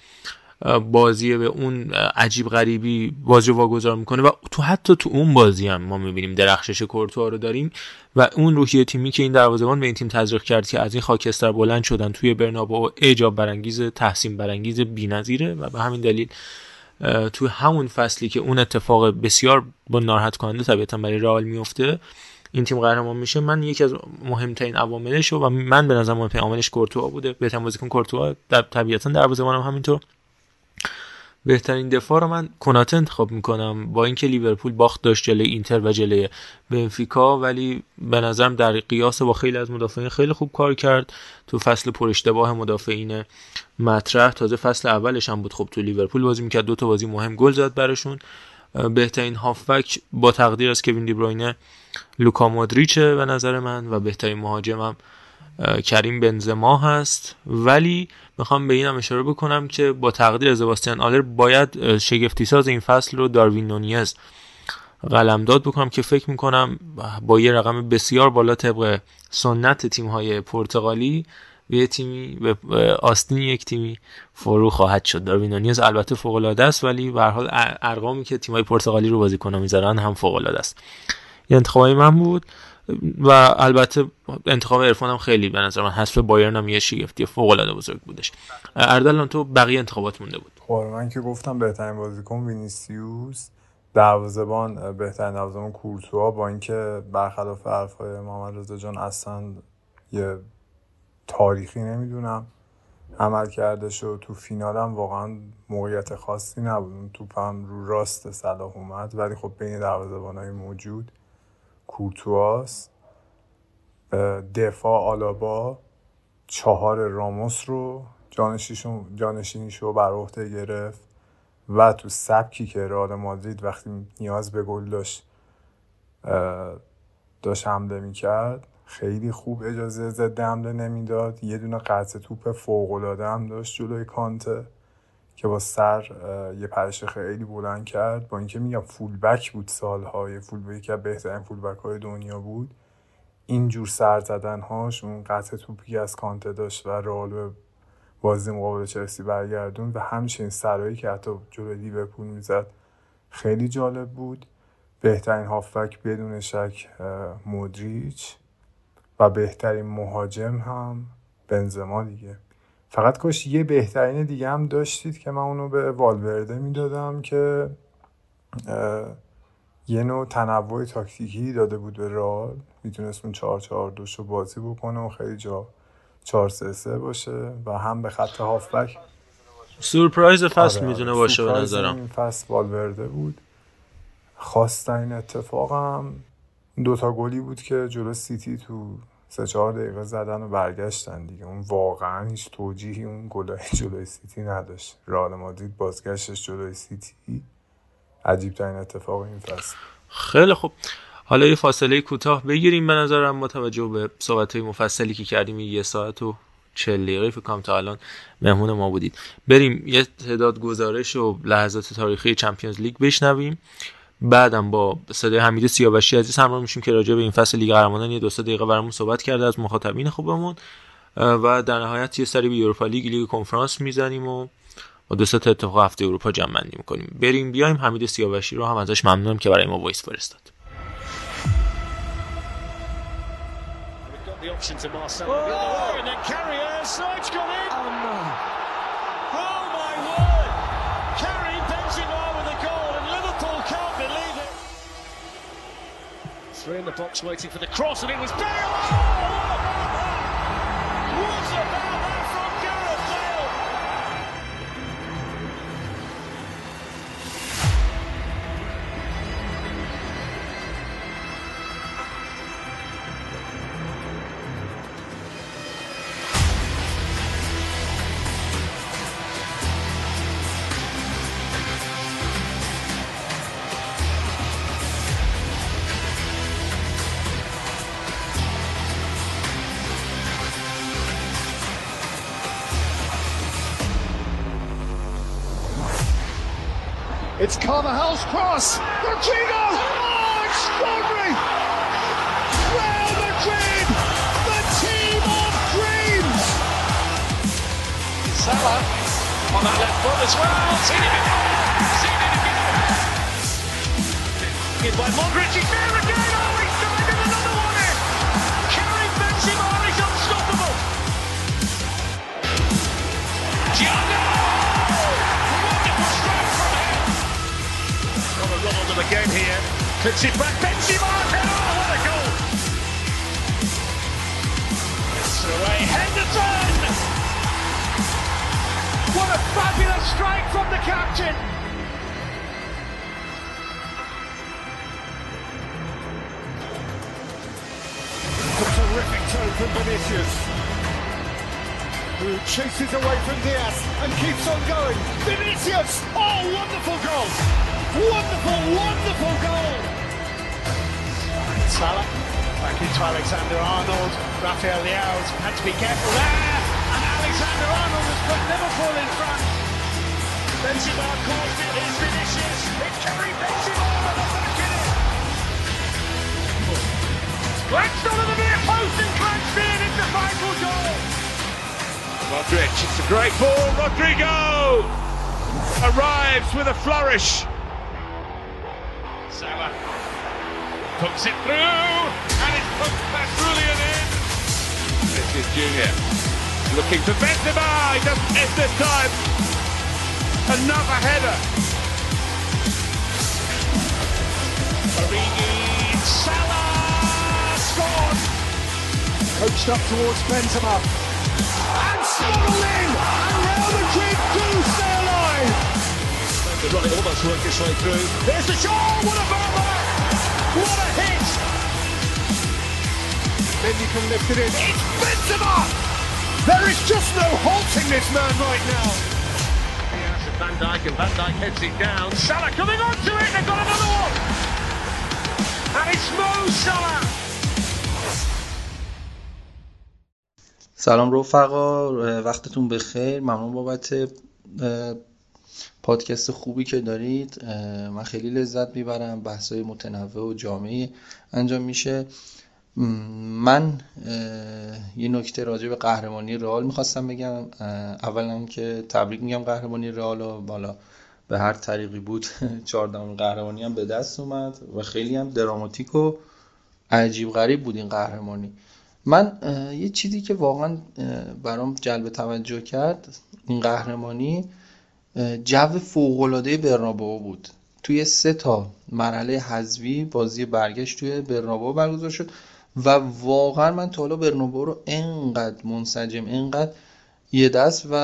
بازی به اون عجیب غریبی بازی رو واگذار میکنه و تو حتی تو اون بازی هم ما میبینیم درخشش کورتوا رو داریم و اون روحیه تیمی که این دروازه‌بان به این تیم تزریق کرد که از این خاکستر بلند شدن توی برنابئو، اعجاب برانگیز، تحسین برانگیز، بی‌نظیره. و به همین دلیل تو همون فصلی که اون اتفاق بسیار با ناراحت کننده طبیعتاً برای رئال میفته، این تیم قهرمان میشه. من یکی از مهمترین عواملش و من به نظر من عاملش کورتوا بوده. به تمام بازیکن کورتوا، طبیعتاً دروازه‌بانم همینطور. بهترین دفاع رو من کناته انتخاب میکنم، با اینکه لیورپول باخت داشت جلوی اینتر و جلوی بنفیکا، ولی به نظرم در قیاس با خیلی از مدافعین خیلی خوب کار کرد تو فصل پر اشتباه مدافعین مطرح. تازه فصل اولش هم بود خب تو لیورپول بازی میکرد، دو تا بازی مهم گل زد براشون. بهترین هافبک با تقدیر از کوین دی بروینه لوکا مودریچ به نظر من، و بهترین مهاجمم کریم بنزما هست. ولی میخوام به اینم اشاره بکنم که با تقدیر سباستین آلر باید شگفتی ساز این فصل رو داروین نونیز قلمداد بکنم که فکر میکنم با یه رقم بسیار بالا طبق سنت تیم‌های پرتغالی به تیمی به آستین یک تیمی فرو خواهد شد. داروین نونیز البته فوق‌العاده است، ولی به هر حال ارقامی که تیم‌های پرتغالی رو بازیکن‌ها می‌ذارن هم فوق‌العاده است. این انتخابای من بود. و البته انتخاب عرفان هم خیلی به نظر من، حذف بایرن هم یه شگفتی فوق‌العاده بزرگ بودش. اردلان تو بقیه انتخابات مونده بود. خب من که گفتم بهترین بازیکن وینیسیوس، دروازه‌بان بهترین دروازه‌بان کورتوا، با اینکه برخلاف حرف‌های محمد رضا جان اصلا یه تاریخی نمیدونم، عمل کردش و تو فینال هم واقعا موقعیت خاصی نبود، اون توپ هم رو راست صلاح اومد، ولی خب بین دروازه‌بان‌های موجود کورتواس، دفاع آلابا، چهار راموس رو جانشینیشو بر عهده گرفت و تو سبکی که رئال مادرید وقتی نیاز به گل داشت داشت حمله میکرد خیلی خوب، اجازه ضد حمله نمیداد. یه دونه قطع توپ فوق‌العاده هم داشت جلوی کانته که با سر یه پرش خیلی بلند کرد، با اینکه میگم فول بک بود، سالهای فول بک که بهترین فول بک های دنیا بود، اینجور سر زدن هاش اون قطع توپی از کانته داشت و رئال به بازی مقابل چلسی برگردون و همچنین سرایی که حتی جلوی لیورپول میزد خیلی جالب بود. بهترین هافبک بدون شک مودریچ و بهترین مهاجم هم بنزما دیگه. فقط کاش یه بهترین دیگه هم داشتید که من اونو به والورده میدادم که یه نوع تنوع تاکتیکی داده بود به رئال، میتونست اون چهار چهار دو شو بازی بکنه و خیلی جا چهار سه سه باشه و هم به خط هافبک سورپرایز فصل میتونه باشه به نظرم. این فصل والورده بود، خواستن این اتفاقم دوتا گلی بود که جلو سیتی تو سه چهار دقیقه زدن و برگشتن دیگه. اون واقعا هیچ توجیهی اون گلای جلوی سیتی نداشت. رئال مادرید بازگشتش جلوی سیتی عجیب ترین اتفاق این فصل. خیلی خوب، حالا یه فاصله کوتاه بگیریم به نظرم با توجه به صحبت‌های مفصلی که کردیم، یه ساعت و چهل دقیقه فکر کنم تا الان مهمون ما بودید. بریم یه تعداد گزارش و لحظات تاریخی چمپیونز لیگ بشنویم، بعدم با صدای حمید سیاوشی عزیز همراه میشیم که راجع به این فصل لیگ قهرمانان یه دو سه دقیقه برامون صحبت کرده از مخاطبین خوبمون و در نهایت یه سری به اروپا لیگ، لیگ کنفرانس میزنیم و با دو سه تا اتفاق هفته اروپا جمع بندی می‌کنیم. بریم بیایم حمید سیاوشی رو هم ازش ممنونم که برای ما وایس فرستاد. Three in the box waiting for the cross and it was Bale! Oh, what about that from Gareth It's Carvajal's cross. Rodrigo! Oh, extraordinary! Real Madrid, the team of dreams. Salah on that left foot as well. Seen it again. Seen it again. Hit by Modric. He's there again. Oh, he's diving another one in. Karim Benzema is unstoppable. Gianna. Again here, puts it back, Benzema, oh what a goal! It's away, Henderson! What a fabulous strike from the captain! A terrific toe from Vinicius, who chases away from Diaz and keeps on going. Vinicius, oh wonderful goal! Wonderful, wonderful goal! Salah, back into Alexander-Arnold, Rafael Leao had to be careful there, and Alexander-Arnold has put Liverpool in front. Benzema caused it, his finishes, it's Karim Benzema and the back in it! Glanced on at the near post and glanced in, it's the final goal! Modric, it's a great ball, Rodrigo! Arrives with a flourish. Salah pumps it through and it's pumped back brilliant in. This is Junior looking for Benzema, he doesn't miss this time. Another header. Origi, Salah scores. Coached up towards Benzema. And and singled in, and now the Greek Goose, stay alive. They're running almost worked its way through. There's the shot, what a back! What a hit! Then you can lift it in. It's Benzema! There is just no halting this man right now. Yeah, to Van Dijk, and Van Dijk heads it down. Salah coming on to it, they've got another one! And it's Mo Salah! سلام رفقا، وقتتون بخیر. ممنون بابت پادکست خوبی که دارید. من خیلی لذت میبرم، بحث‌های متنوع و جامعی انجام میشه. من یه نکته راجع به قهرمانی رئال میخواستم بگم. اولا که تبریک میگم قهرمانی رئال و بالا به هر طریقی بود چهاردهم قهرمانی هم به دست اومد و خیلی هم دراماتیک و عجیب غریب بود این قهرمانی. من یه چیزی که واقعا برام جلب توجه کرد این قهرمانی، جو فوق‌العاده برنابئو بود. توی سه تا مرحله حذفی بازی برگشت توی برنابئو برگزار شد و واقعا من تا حالا برنابئو رو انقدر منسجم، انقدر یه دست و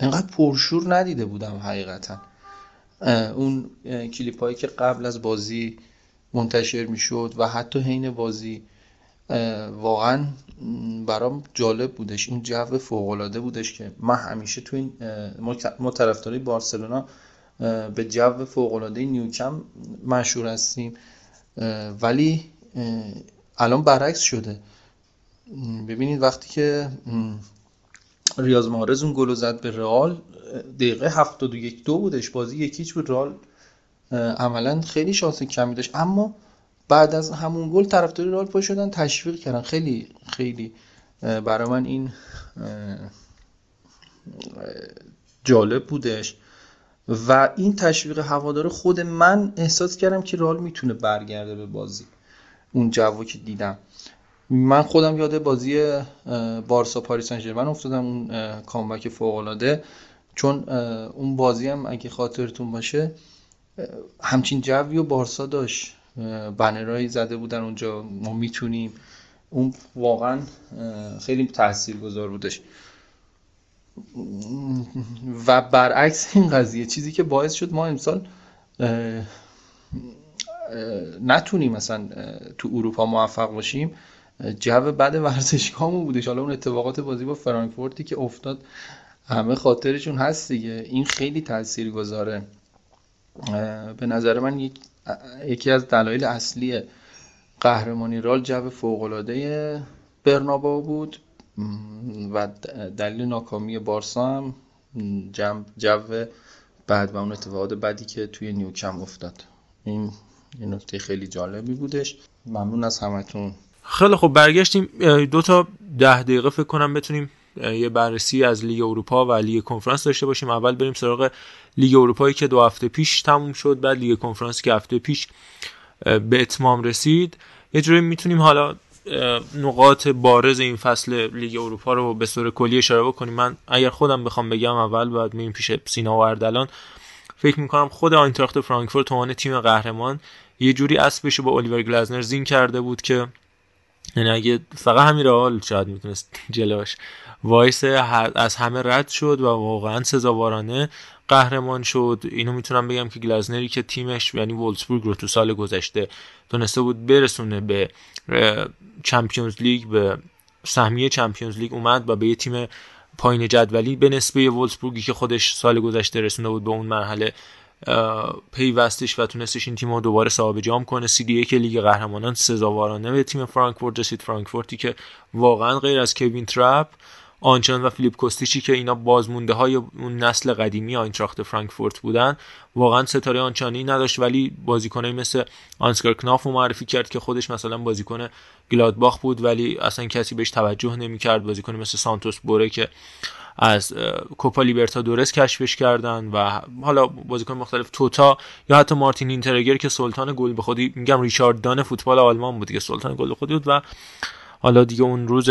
انقدر پرشور ندیده بودم حقیقتا. اون کلیپایی که قبل از بازی منتشر میشد و حتی حین بازی واقعا برام جالب بودش. این جو فوق‌العاده بودش که من همیشه تو این ما طرفدارای بارسلونا به جو فوق‌العاده نیوکم مشهور هستیم، ولی الان برعکس شده. ببینید وقتی که ریاض محرز اون گل زد به رئال، دقیقه هفتاد و یک دو بودش، بازی یکیچ بود، رئال عملا خیلی شانس کمی داشت، اما بعد از همون گل طرفداری رئال پا شدن تشویق کردن. خیلی خیلی برای من این جالب بودش و این تشویق هواداره خود من احساس کردم که رئال میتونه برگرده به بازی. اون جوو که دیدم من خودم یاد بازی بارسا پاریس سن ژرمن افتادم، اون کامبک فوق العاده، چون اون بازی هم اگه خاطرتون باشه همچین جوی و بارسا داشت، بنرهایی زده بودن اونجا ما میتونیم. اون واقعا خیلی تاثیرگذار بودش و برعکس این قضیه، چیزی که باعث شد ما امسال نتونیم مثلا تو اروپا موفق باشیم جو بعد ورزشگاهمون بودش. حالا اون اتفاقات بازی با فرانکفورتی که افتاد همه خاطرشون هست دیگه. این خیلی تاثیرگذاره به نظر من. یک یکی از دلایل اصلی قهرمانی رئال جو فوق‌العاده برنابئو بود و دلیل ناکامی بارسا هم جو بعد و اون اتفاقات بعدی که توی نیوکمپ افتاد. این یه نکته خیلی جالبی بودش. ممنون از همتون. خیلی خب، برگشتیم دو تا ده دقیقه فکر کنم بتونیم یه بررسی از لیگ اروپا و لیگ کنفرانس داشته باشیم. اول بریم سراغ لیگ اروپایی که دو هفته پیش تموم شد، بعد لیگ کنفرانس که هفته پیش به اتمام رسید. یه جوری میتونیم حالا نقاط بارز این فصل لیگ اروپا رو به صورت کلی اشاره بکنیم. من اگر خودم بخوام بگم اول بعد میریم پیش سینا و اردلان، فکر میکنم خود آینتراخت فرانکفورت عنوان تیم قهرمان یه جوری اسبش رو با الیور گلزنر زین کرده بود که یعنی اگه فقط همین رئال شاید میتونست جلوش وایس، از همه رد شد و واقعا سزاوارانه قهرمان شد. اینو میتونم بگم که گلزنری که تیمش یعنی وولفسبورگ رو تو سال گذشته تونسته بود برسونه به چمپیونز لیگ، به سهمیه چمپیونز لیگ اومد و به یه تیم پایین جدولی به نسبه وولفسبورگی که خودش سال گذشته رسونده بود به اون مرحله پیوستش و تونستش این تیم رو دوباره صاحب جام کنه. سی دی ای که لیگ قهرمانان سزاوارانه به تیم فرانکفورت رسید. فرانکفورتی که واقعا غیر از کوین ترپ، آنچن و فیلیپ کوستیچی که اینا بازمونده های اون نسل قدیمی آینتراخت فرانکفورت بودن، واقعا ستاره آنچانی نداشت، ولی بازیکنایی مثل آنسکار کناف رو معرفی کرد که خودش مثلا بازیکن گلادباخ بود ولی اصلا کسی بهش توجه نمی‌کرد. بازیکن مثل سانتوس بوره که از کوپا لیبرتادورس کشفش کردن و حالا بازیکن مختلف توتا یا حتی مارتین اینترگر که سلطان گل به خودی، میگم ریچارد دان فوتبال آلمان بود که سلطان گل به خودی بود. و حالا دیگه اون روز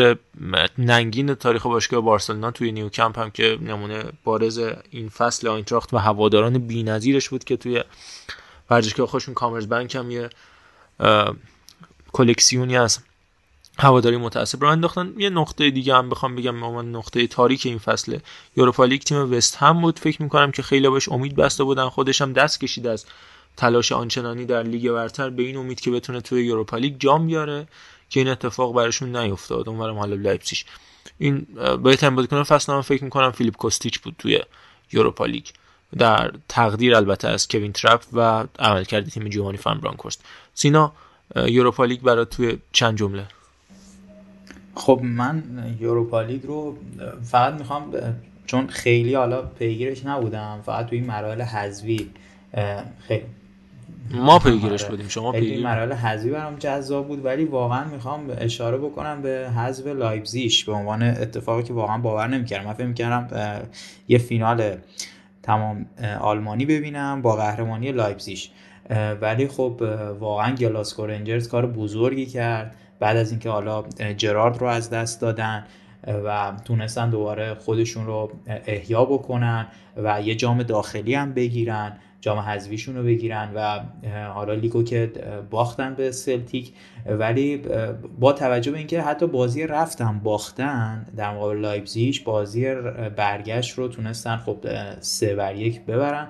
ننگین تاریخ باشگاه بارسلونا توی نیوکمپ هم که نمونه بارز این فصل آینتراخت و هواداران بی‌نظیرش بود که توی ورزشگاه خودشون کامرز بنک هم یه کلکسیونی از هواداری متعصب رو انداختن. یه نقطه دیگه هم بخوام بگم من نقطه تاریک این فصله اروپا لیگ تیم وست هم بود. فکر می‌کنم که خیلی بهش امید بسته بودن، خودش هم دست کشید از تلاش آنچنانی در لیگ برتر به این امید که بتونه توی اروپا لیگ جام بیاره که این اتفاق براشون نیفتاد. اونورم حالا لایپزیگ این بهترین بازیکن فصل من فکر می‌کنم فیلیپ کوستیچ بود توی اروپا لیگ، در تقدیر البته از کوین تراپ و عملکرد تیم جوانی فان برانکورست. سینا اروپا لیگ برای توی چند جمله؟ خب من اروپا لیگ رو فقط میخوام چون خیلی حالا پیگیرش نبودم، فقط توی مراحل حذفی خیلی ما پیگیرش بودیم، شما پیگیر مراحل حذفی برام جذاب بود، ولی واقعا میخوام اشاره بکنم به حذف لایپزیگ به عنوان اتفاقی که واقعا باور نمیکردم. من فکر میکردم یه فینال تمام آلمانی ببینم با قهرمانی لایپزیگ، ولی خب واقعا گلاسگو رنجرز کار بزرگی کرد بعد از اینکه حالا جرارد رو از دست دادن و تونستن دوباره خودشون رو احیا بکنن و یه جام داخلی هم بگیرن، جام حذفیشون رو بگیرن و حالا لیگو که باختن به سلتیک، ولی با توجه به اینکه حتی بازی رفتن باختن در مقابل لایپزیگ، بازی برگشت رو تونستن خب سه بر یک ببرن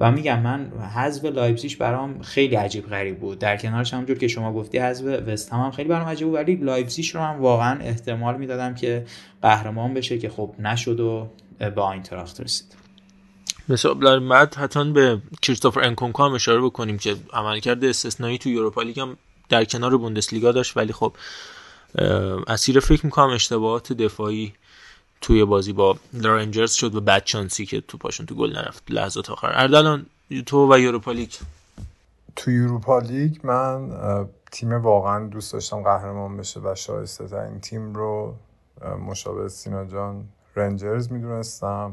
و میگم من حذف لایپزیگ برام خیلی عجیب غریب بود. در کنارش همونجور که شما گفتی حذف وستهم هم خیلی برام عجیب بود، ولی لایپزیگ رو هم واقعا احتمال میدادم که قهرمان بشه که خب نشد و به آینتراخت رسید. مثلا بعد حتما به کریستوفر انکونکو هم اشاره بکنیم که عملکرد استثنایی تو اروپا لیگ هم در کنار بوندسلیگا داشت، ولی خب اسیر فکر می‌کنم اشتباهات دفاعی توی بازی با رنجرز شد و بعد شانسی که تو پاشون تو گل نرفت لحظات آخر. اردلان تو و اروپا لیگ؟ تو اروپا لیگ من تیم واقعا دوست داشتم قهرمان بشه و شایسته ترین تیم رو مشابه سینا جان رنجرز میدونستم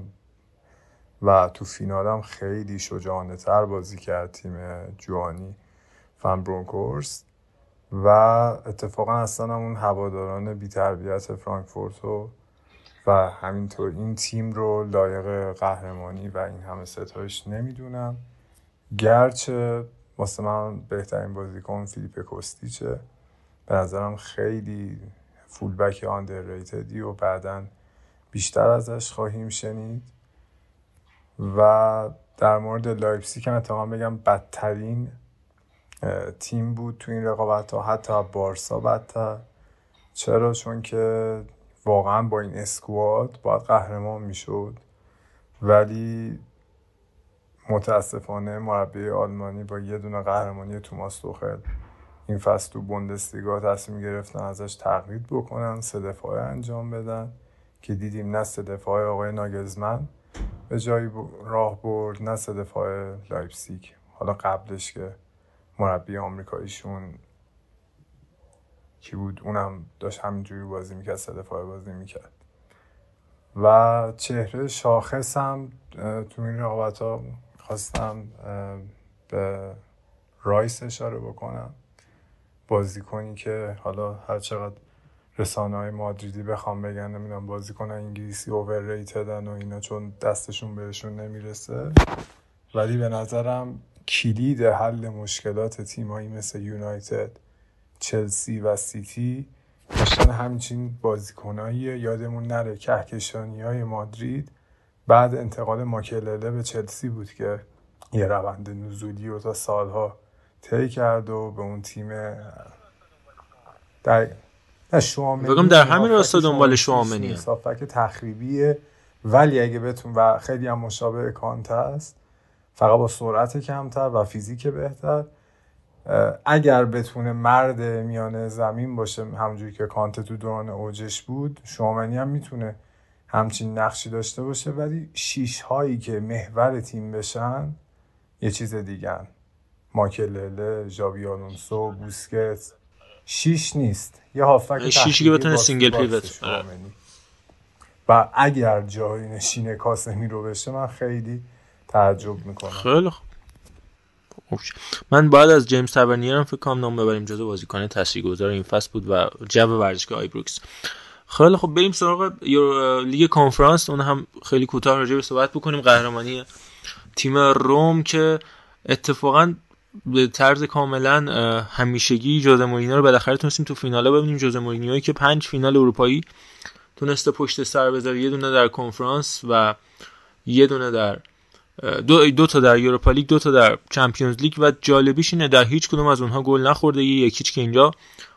و تو فینالم خیلی شجاعانه تر بازی کرد تیم جوانی فان برانکورست و اتفاقا اصلا اون هواداران بی تربیت فرانکفورتو و همینطور این تیم رو لایق قهرمانی و این همه ستایش نمیدونم، گرچه واسه من بهترین بازیکن فیلیپ کوستیچه، به نظرم خیلی فولبک آندرریتدی و بعداً بیشتر ازش خواهیم شنید. و در مورد لایپزیگ هم اتفاقا بگم بدترین تیم بود تو این رقابت ها، حتی بارسا بدتر. چرا؟ چون که واقعا با این اسکواد باید قهرمان میشد، ولی متاسفانه مربی آلمانی با یه دونه قهرمانی توماس توخل این فصل تو بوندسلیگا تصمیم گرفتن ازش تقلید بکنن، سه دفاعه انجام بدن که دیدیم نه سه دفاعه آقای ناگلزمن به جایی راه برد نه سه دفاعه لایپزیگ، حالا قبلش که مربی آمریکاییشون کی بود اونم داشت همینجوری بازی میکرد، سه دفاعه بازی میکرد. و چهره شاخص هم تو این رقابت ها خواستم به رایس اشاره بکنم، بازیکنی که حالا هر چقدر رسانه های مادریدی بخوام بگن نمیدونم بازیکن انگلیسی اوورریتدن و اینا چون دستشون بهشون نمیرسه، ولی به نظرم کلید حل مشکلات تیمایی مثل یونایتد، چلسی و سیتی داشتن همچین بازیکناییه. یادمون نره کهکشانی‌های مادرید بعد انتقال ماکلله به چلسی بود که یه روند نزولی و تا سالها طی کرد و به اون تیم در شوامنی در همین راستا دنبال شوامنیه صافک تخریبیه، ولی اگه بتون و خیلی هم مشابه کانت است، فقط با سرعت کمتر و فیزیک بهتر، اگر بتونه مرد میانه زمین باشه همونجوری که کانت تو دوران اوجش بود، شوامنی هم میتونه همچین نقشی داشته باشه، ولی شیش هایی که محور تیم بشن یه چیز دیگه. ماکلله، ژابی آلونسو، بوسکت شیش نیست، یه هافک شیشی که بتونه سینگل پیوت و اگر جای نشین کاسمیرو بشه من خیلی تعجب میکنم. خیلی خوب، من بعد از جیمز تاورنیر هم فکر کنم نام ببریم، جزو بازیکن تاثیرگذار این فصل بود و جو ورزشگاه آیبروکس. خیلی خب بریم سراغ لیگ کنفرانس، اون هم خیلی کوتاه راجع به صحبت بکنیم. قهرمانی تیم روم که اتفاقا به طرز کاملا همیشگی جوزه مورینیو رو بالاخره تونستیم تو فیناله ببینیم. جوزه مورینیویی که پنج فینال اروپایی تونسته پشت سر بذاره، یه دونه در کنفرانس و یه دونه در دو, دو تا در یوروپا لیگ، دو تا در چمپیونز لیگ، و جالبیش اینه در هیچ کدوم از اونها گل نخورده. یه یکیچ که اینجا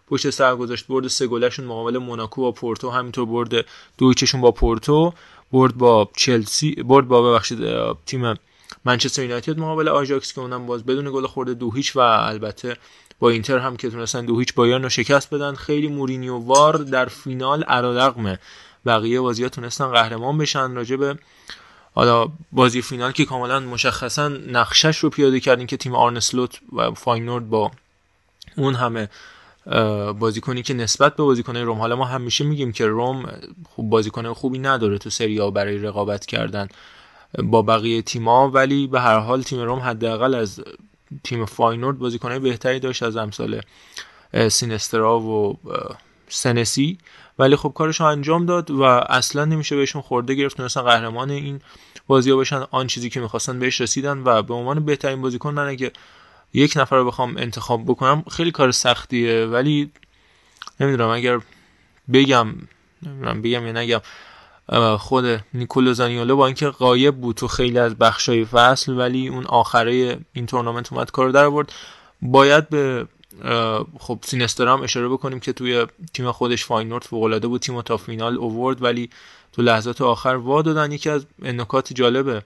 پشت سر گذاشت، برد سه گلشون مقابل موناکو با پورتو، همینطور برد دویچشون با پورتو، برد با چلسی، برد با ببخشید تیم منچستر یونایتد مقابل آژاکس که اونم باز بدون گل خورده دو هیچ، و البته با اینتر هم که تونستن دو هیچ بایرن رو شکست بدن. خیلی مورینیو وار در فینال علیرغم بقیه بازی‌ها تونستن قهرمان بشن. راجب حالا بازی فینال که کاملا مشخصا نقشش رو پیاده کردین که تیم آرن اسلوت و فاینورد با اون همه بازیکنی که نسبت به بازیکنای روم، حالا ما همیشه میگیم که روم خوب بازیکنای خوبی نداره تو سری آ برای رقابت کردن با بقیه تیم‌ها، ولی به هر حال تیم روم حداقل از تیم فاینورد بازیکنای بهتری داشت از امثال سینسترا و سنسی، ولی خب کارشو انجام داد و اصلا نمیشه بهشون خورده گرفت. تونستن قهرمان این بازی‌ها بشن، آن چیزی که می‌خواستن بهش رسیدن و به عنوان بهترین بازیکن، من اگه یک نفر رو بخوام انتخاب بکنم خیلی کار سختیه، ولی نمیدونم اگر بگم نمیدونم بگم یا نگم، خود نیکولو زانیولو با اینکه غایب بود تو خیلی از بخشای فصل، ولی اون آخره این تورنمنت اومد کارو در آورد. باید به خب سینسترا هم اشاره بکنیم که توی تیم خودش فاینورد فوق‌العاده بود، تیمو تا فینال آورد، ولی تو لحظات آخر وا دادن. یکی از نکات جالبه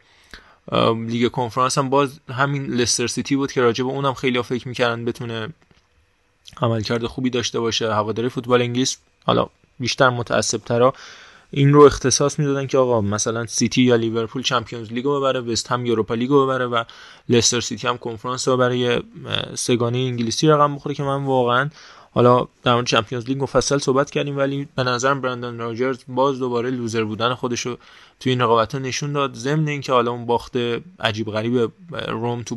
لیگ کنفرانس هم باز همین لستر سیتی بود که راجع به اونم خیلی‌ها فکر می‌کردن بتونه عملکرد خوبی داشته باشه. هواداری فوتبال انگلیس حالا بیشتر متعصب‌ترا این رو اختصاص میدادن که آقا مثلا سیتی یا لیورپول چمپیونز لیگ رو ببره، وست هم یوروپا لیگ رو ببره و لستر سیتی هم کنفرانس رو برای سگانه انگلیسی رقم بخوره، که من واقعا حالا در مورد چمپیونز لیگ مفصل صحبت کردیم، ولی به نظرم برندن راجرز باز دوباره لوزر بودن خودش رو توی این رقابت‌ها نشون داد. ضمن اینکه حالا اون باخت عجیب غریب روم تو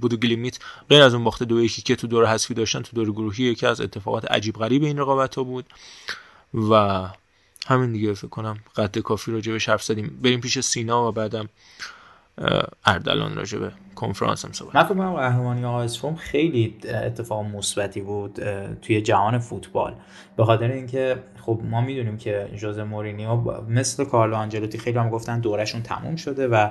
بودوگلیمیت، غیر از اون باخت دو یکی که تو دور حذفی داشتن تو دور گروهی، یکی از اتفاقات عجیب غریب این رقابت‌ها بود و همین دیگه. فکر کنم قد کافی راجبش حرف زدیم، بریم پیش سینا و بعدم اردلان راجب کنفرانس هم صحبت. من فکر می‌کنم قهرمانی آ اس. روم خیلی اتفاق مثبتی بود توی جهان فوتبال، به خاطر اینکه خب ما میدونیم که جوزه مورینیو مثل کارلو آنچلوتی خیلی هم گفتن دورشون تموم شده و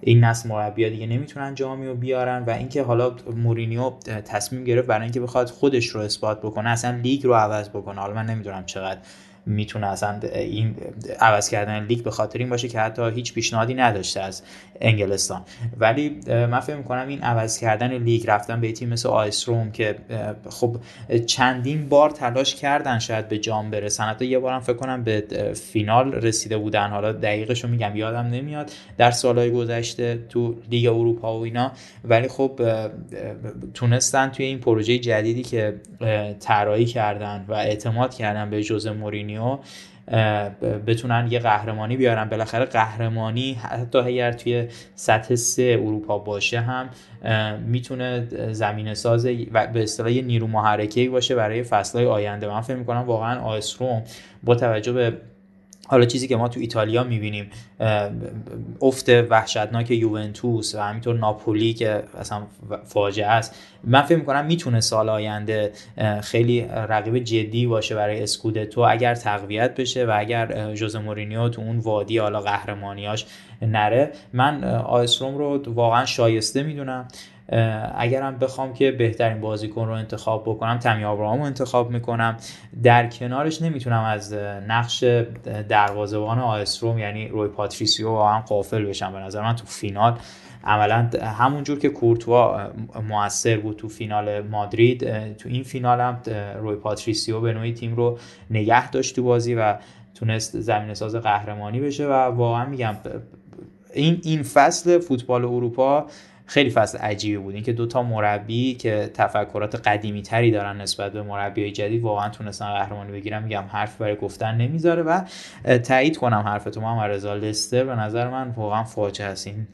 این نسل مربی‌ها دیگه نمیتونن جامیو بیارن، و اینکه حالا مورینیو تصمیم گرفت برای اینکه بخواد خودش رو اثبات بکنه، اصلا لیگ رو عوض بکنه. حالا من نمیدونم چقدر میتونه اصلا این عوض کردن لیگ به خاطر این باشه که حتی هیچ پیشنهادی نداشته از انگلستان، ولی من فکر می‌کنم این عوض کردن لیگ، رفتن به تیم مثل آ اس. روم که خب چندین بار تلاش کردن شاید به جام برسن، حتی یه بارم فکر کنم به فینال رسیده بودن، حالا دقیقشو میگم یادم نمیاد، در سالهای گذشته تو لیگ اروپا و اینا، ولی خب تونستن توی این پروژه جدیدی که طراحی کردن و اعتماد کردن به جوزه مورینیو بتونن یه قهرمانی بیارن. بالاخره قهرمانی حتی اگر توی سطح سه اروپا باشه هم میتونه زمینه ساز و به اصطلاح نیرو محرکه‌ای باشه برای فصل‌های آینده. من فکر می‌کنم واقعا آ اس روم با توجه به حالا چیزی که ما تو ایتالیا می‌بینیم، افت وحشتناک یوونتوس و همینطور ناپولی که اصلا فاجعه است، من فکر می‌کنم میتونه سال آینده خیلی رقیب جدی باشه برای اسکودتو اگر تقویت بشه و اگر جوزه مورینیو تو اون وادی حالا قهرمانیاش نره. من آ اس روم رو واقعا شایسته میدونم. اگرم بخوام که بهترین بازیکن رو انتخاب بکنم، تامی آبراهام رو انتخاب میکنم. در کنارش نمیتونم از نقش دروازه‌بان آ اس روم یعنی روی پاتریسیو واقعا غافل بشم. به نظر من تو فینال عملا همونجور که کورتوا مؤثر بود تو فینال مادرید، تو این فینال هم روی پاتریسیو به نوعی تیم رو نگه داشت تو بازی و تونست زمینه ساز قهرمانی بشه. و واقعا میگم این این فصل فوتبال اروپا خیلی فصل عجیبی بود، این که دوتا مربی که تفکرات قدیمی تری دارن نسبت به مربیای جدید واقعا تونستن قهرمانی بگیرن. میگم حرف برای گفتن نمیذاره و تایید کنم حرفتو محمد رضا، لستر به نظر من واقعا فاجعه است. این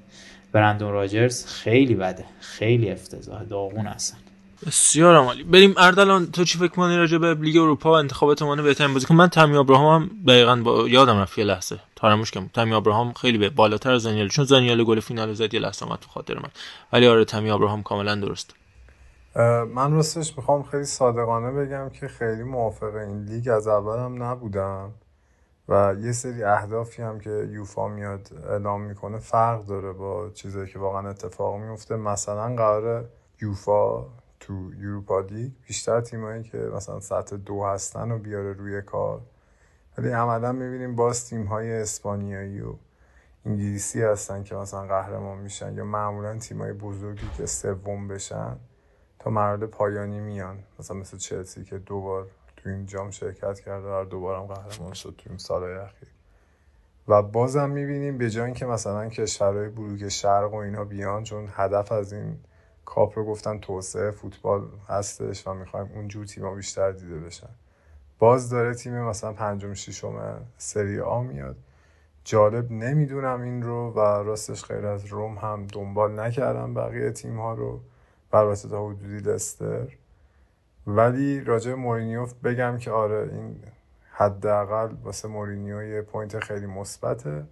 برندون راجرز خیلی بده، خیلی افتضاح، داغون هستن. بسیار عالی. بریم اردلان، تو چی فکر می‌کنی راجع به لیگ اروپا و انتخابات مانه بهترین بازیکن؟ من تامی ابراهام هم دقیقاً با یادم رفت یه لحظه تارموش کنم، تامی ابراهام خیلی به بالاتر از دانیال، چون دانیال گل فینال زد یه لحظه اومد تو خاطر من، ولی آره تامی ابراهام کاملا درست. من راستش میخوام خیلی صادقانه بگم که خیلی موافق این لیگ از اولم نبودم و یه سری اهدافی هم که یوفا میاد اعلام میکنه فرق داره با چیزایی که واقعا اتفاق میفته. مثلا قرار یوفا تو اروپا لیگ بیشتر تیمایی که مثلا سطح دو هستن و بیاره روی کار، ولی عملا میبینیم باز تیم‌های اسپانیایی و انگلیسی هستن که مثلا قهرمان میشن، یا معمولا تیم‌های بزرگی که سوم بشن تا مرحله پایانی میان، مثلا مثل چلسی که دو بار تو این جام شرکت کرده و دوباره هم قهرمان شد تو این سال‌های اخیر. و بازم میبینیم به جای اینکه مثلا کشورهای بلوک شرق و اینا بیان، چون هدف از این کاپ رو گفتن توسعه فوتبال هستش و می‌خوایم اونجور تیم‌ها بیشتر دیده بشن، باز داره تیم مثلا پنجم ششم سری آ میاد. جالب نمیدونم این رو، و راستش غیر از روم هم دنبال نکردم بقیه تیم‌ها رو البته تا حدودی لستر. ولی راجع مورینیو بگم که آره این حداقل واسه مورینیو یه پوینت خیلی مثبته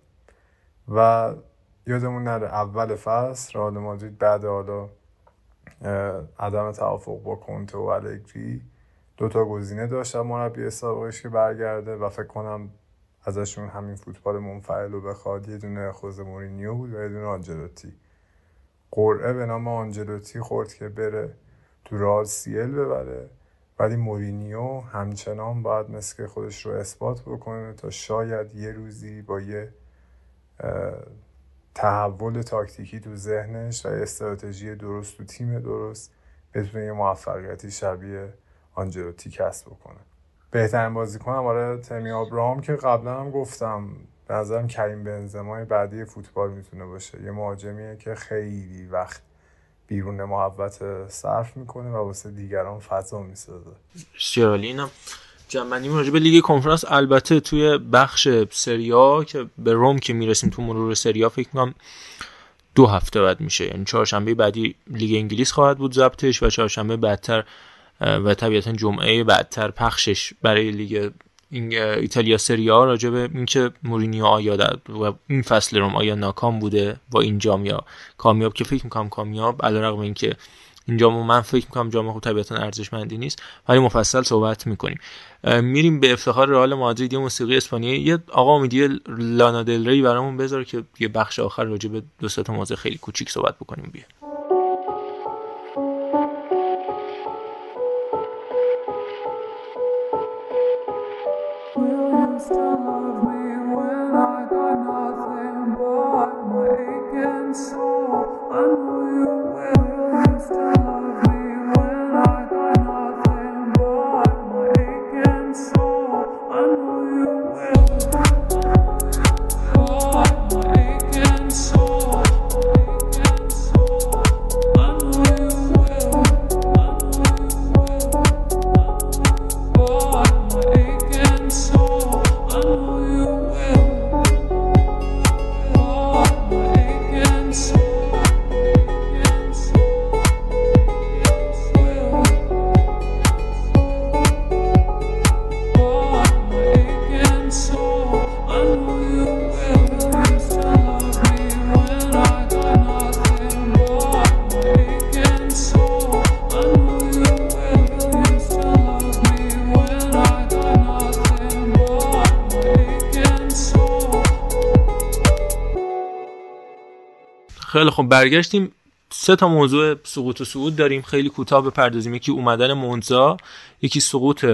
و یادمون نره اول فصل رئال مادرید بعد حالا عدم توافق با کنته و الگری دوتا گزینه داشت مربی سابقش که برگرده و فکر کنم ازشون همین فوتبال منفعل رو بخواد، یه دونه خوزه مورینیو بود و یه دونه آنجلوتی. قرعه به نام آنجلوتی خورد که بره تو رئال سیل ببره، ولی مورینیو همچنان باید مسک خودش رو اثبات بکنه تا شاید یه روزی با یه تحول تاکتیکی تو ذهنش و استراتژی درست تو تیم درست بتونه یه موفقیتی شبیه آنجلوتی کسب بکنه. بهترین بازیکنم آره تامی ابراهام که قبلا هم گفتم، به نظرم کریم بنزما بعدی فوتبال میتونه باشه، یه مهاجمیه که خیلی وقت بیرون محوطه صرف میکنه و واسه دیگران فضا میسازه. شیرالینا جمعنی راجع به لیگ کنفرانس، البته توی بخش سری آ که به روم که میرسیم تو مرور سری آ فکر میکنم دو هفته بعد میشه، یعنی چهارشنبه بعدی لیگ انگلیس خواهد بود ضبطش و چهارشنبه بعدتر و طبیعتا جمعه بعدتر پخشش برای لیگ این ایتالیا سری آ راجع به اینکه مورینیو آیا و این فصل روم آیا ناکام بوده با این جام یا کامیاب، که فکر می‌کنم کامیاب علیرغم اینکه این جامو من فکر می‌کنم جام خوب طبیعتاً ارزشمندی نیست، ولی مفصل صحبت می‌کنیم. میریم به افتخار رئال مادرید، یه موسیقی اسپانیایی یه آقا امیدی لانا دل ری برامون بذار که یه بخش آخر راجع به دو سه تا موضوع خیلی کوچیک صحبت بکنیم. بیا خیلی خوب برگشتیم. سه تا موضوع سقوط و صعود داریم، خیلی کوتاه بپردازیم. یکی اومدن مونزا، یکی سقوط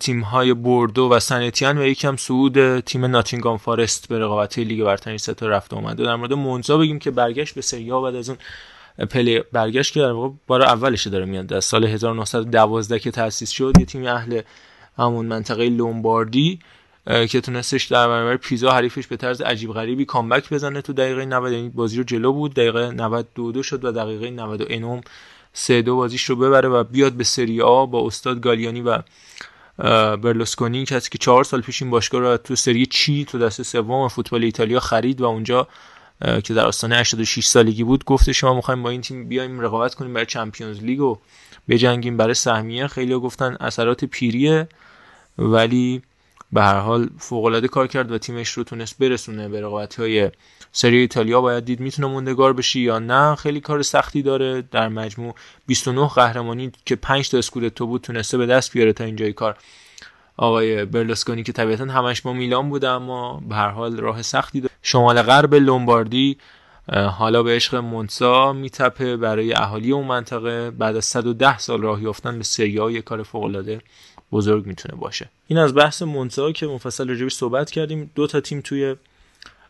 تیم‌های بوردو و سنت اتین و یکی هم صعود تیم ناتینگهام فارست به رقابت‌های لیگ برتر. سه تا رفت و اومده. در مورد مونزا بگیم که برگشت به سری آ بعد از اون پلی برگشت که در واقع بار اولش داره میاد، از سال هزار و نهصد و دوازده که تأسیس شد، یه تیم اهل همون منطقه لومباردی که تونستش در برابر پیزا حریفش به طرز عجیب غریبی کامبک بزنه تو دقیقه نود. این بازی رو جلو بود، دقیقه نود و دو شد و دقیقه نود و نه سه دو بازیش رو ببره و بیاد به سری آ با استاد گالیانی و برلوسکونی، کسی که چهار سال پیش این باشگاه رو تو سری چی تو دسته سوم فوتبال ایتالیا خرید و اونجا که در آستانه هشتاد و شش سالگی بود گفته شما می‌خوایم با این تیم بیایم رقابت کنیم برای چمپیونز لیگ و بجنگیم برای سهمیه. خیلی‌ها گفتن اثرات پیریه، ولی به هر حال فوق‌العاده کار کرد و تیمش رو تونست برسونه به رقابت‌های سری ایتالیا. باید دید میتونه موندگار بشه یا نه، خیلی کار سختی داره. در مجموع بیست و نه قهرمانی که پنج تا اسکودتو بود تونسته به دست بیاره تا اینجای کار آقای برلاسکونی، که طبیعتاً همش با میلان بوده، اما به هر حال راه سختی داره. شمال غرب لومباردی حالا به عشق مونزا میتپه. برای اهالی اون منطقه بعد از صد و ده سال راه یافتن به سری آ یک کار فوق‌العاده بزرگ میتونه باشه. این از بحث مونزا که مفصل راجعش صحبت کردیم. دو تا تیم توی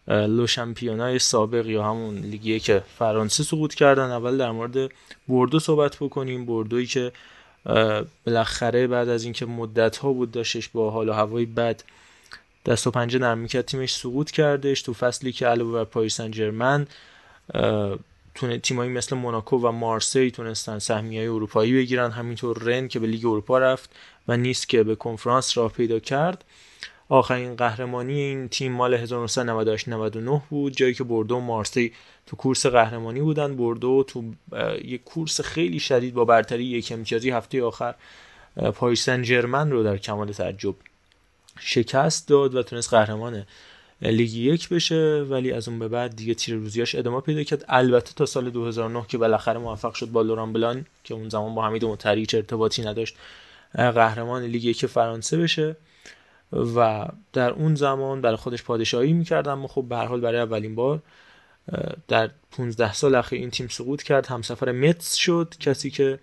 لو شامپیونای سابق یا همون لیگی که فرانسه سقوط کردن. اول در مورد بوردو صحبت بکنیم. بوردویی که بالاخره بعد از اینکه مدت‌ها بود داشتش با حال و هوای بد دست و پنجه نرم می‌کرد تیمش سقوط کردش. تو فصلی که علاوه بر پاریس سن ژرمن تیمایی مثل موناکو و مارسی تونستن سهمیه‌های اروپایی بگیرن، همینطور رن که به لیگ اروپا رفت و نیس که به کنفرانس راه پیدا کرد. آخرین قهرمانی این تیم مال هزار و نهصد و نود و هشت نود و نه بود، جایی که بوردو و مارسی تو کورس قهرمانی بودن. بوردو تو یک کورس خیلی شدید با برتری یک امتیازی هفته آخر پاریس سن ژرمن رو در کمال تعجب شکست داد و تونست قهرمان لیگ یک بشه، ولی از اون به بعد دیگه تیر روزیاش ادامه پیدا کرد. البته تا سال دو هزار و نه که بالاخره موفق شد با لوران بلان که اون زمان با حمید مطهری ارتباطی نداشت قهرمان لیگ یک فرانسه بشه و در اون زمان برای خودش پادشاهی می‌کرد. اما خب به هر حال برای اولین بار در پانزده سال اخیر این تیم سقوط کرد. همسفر متس شد، کسی که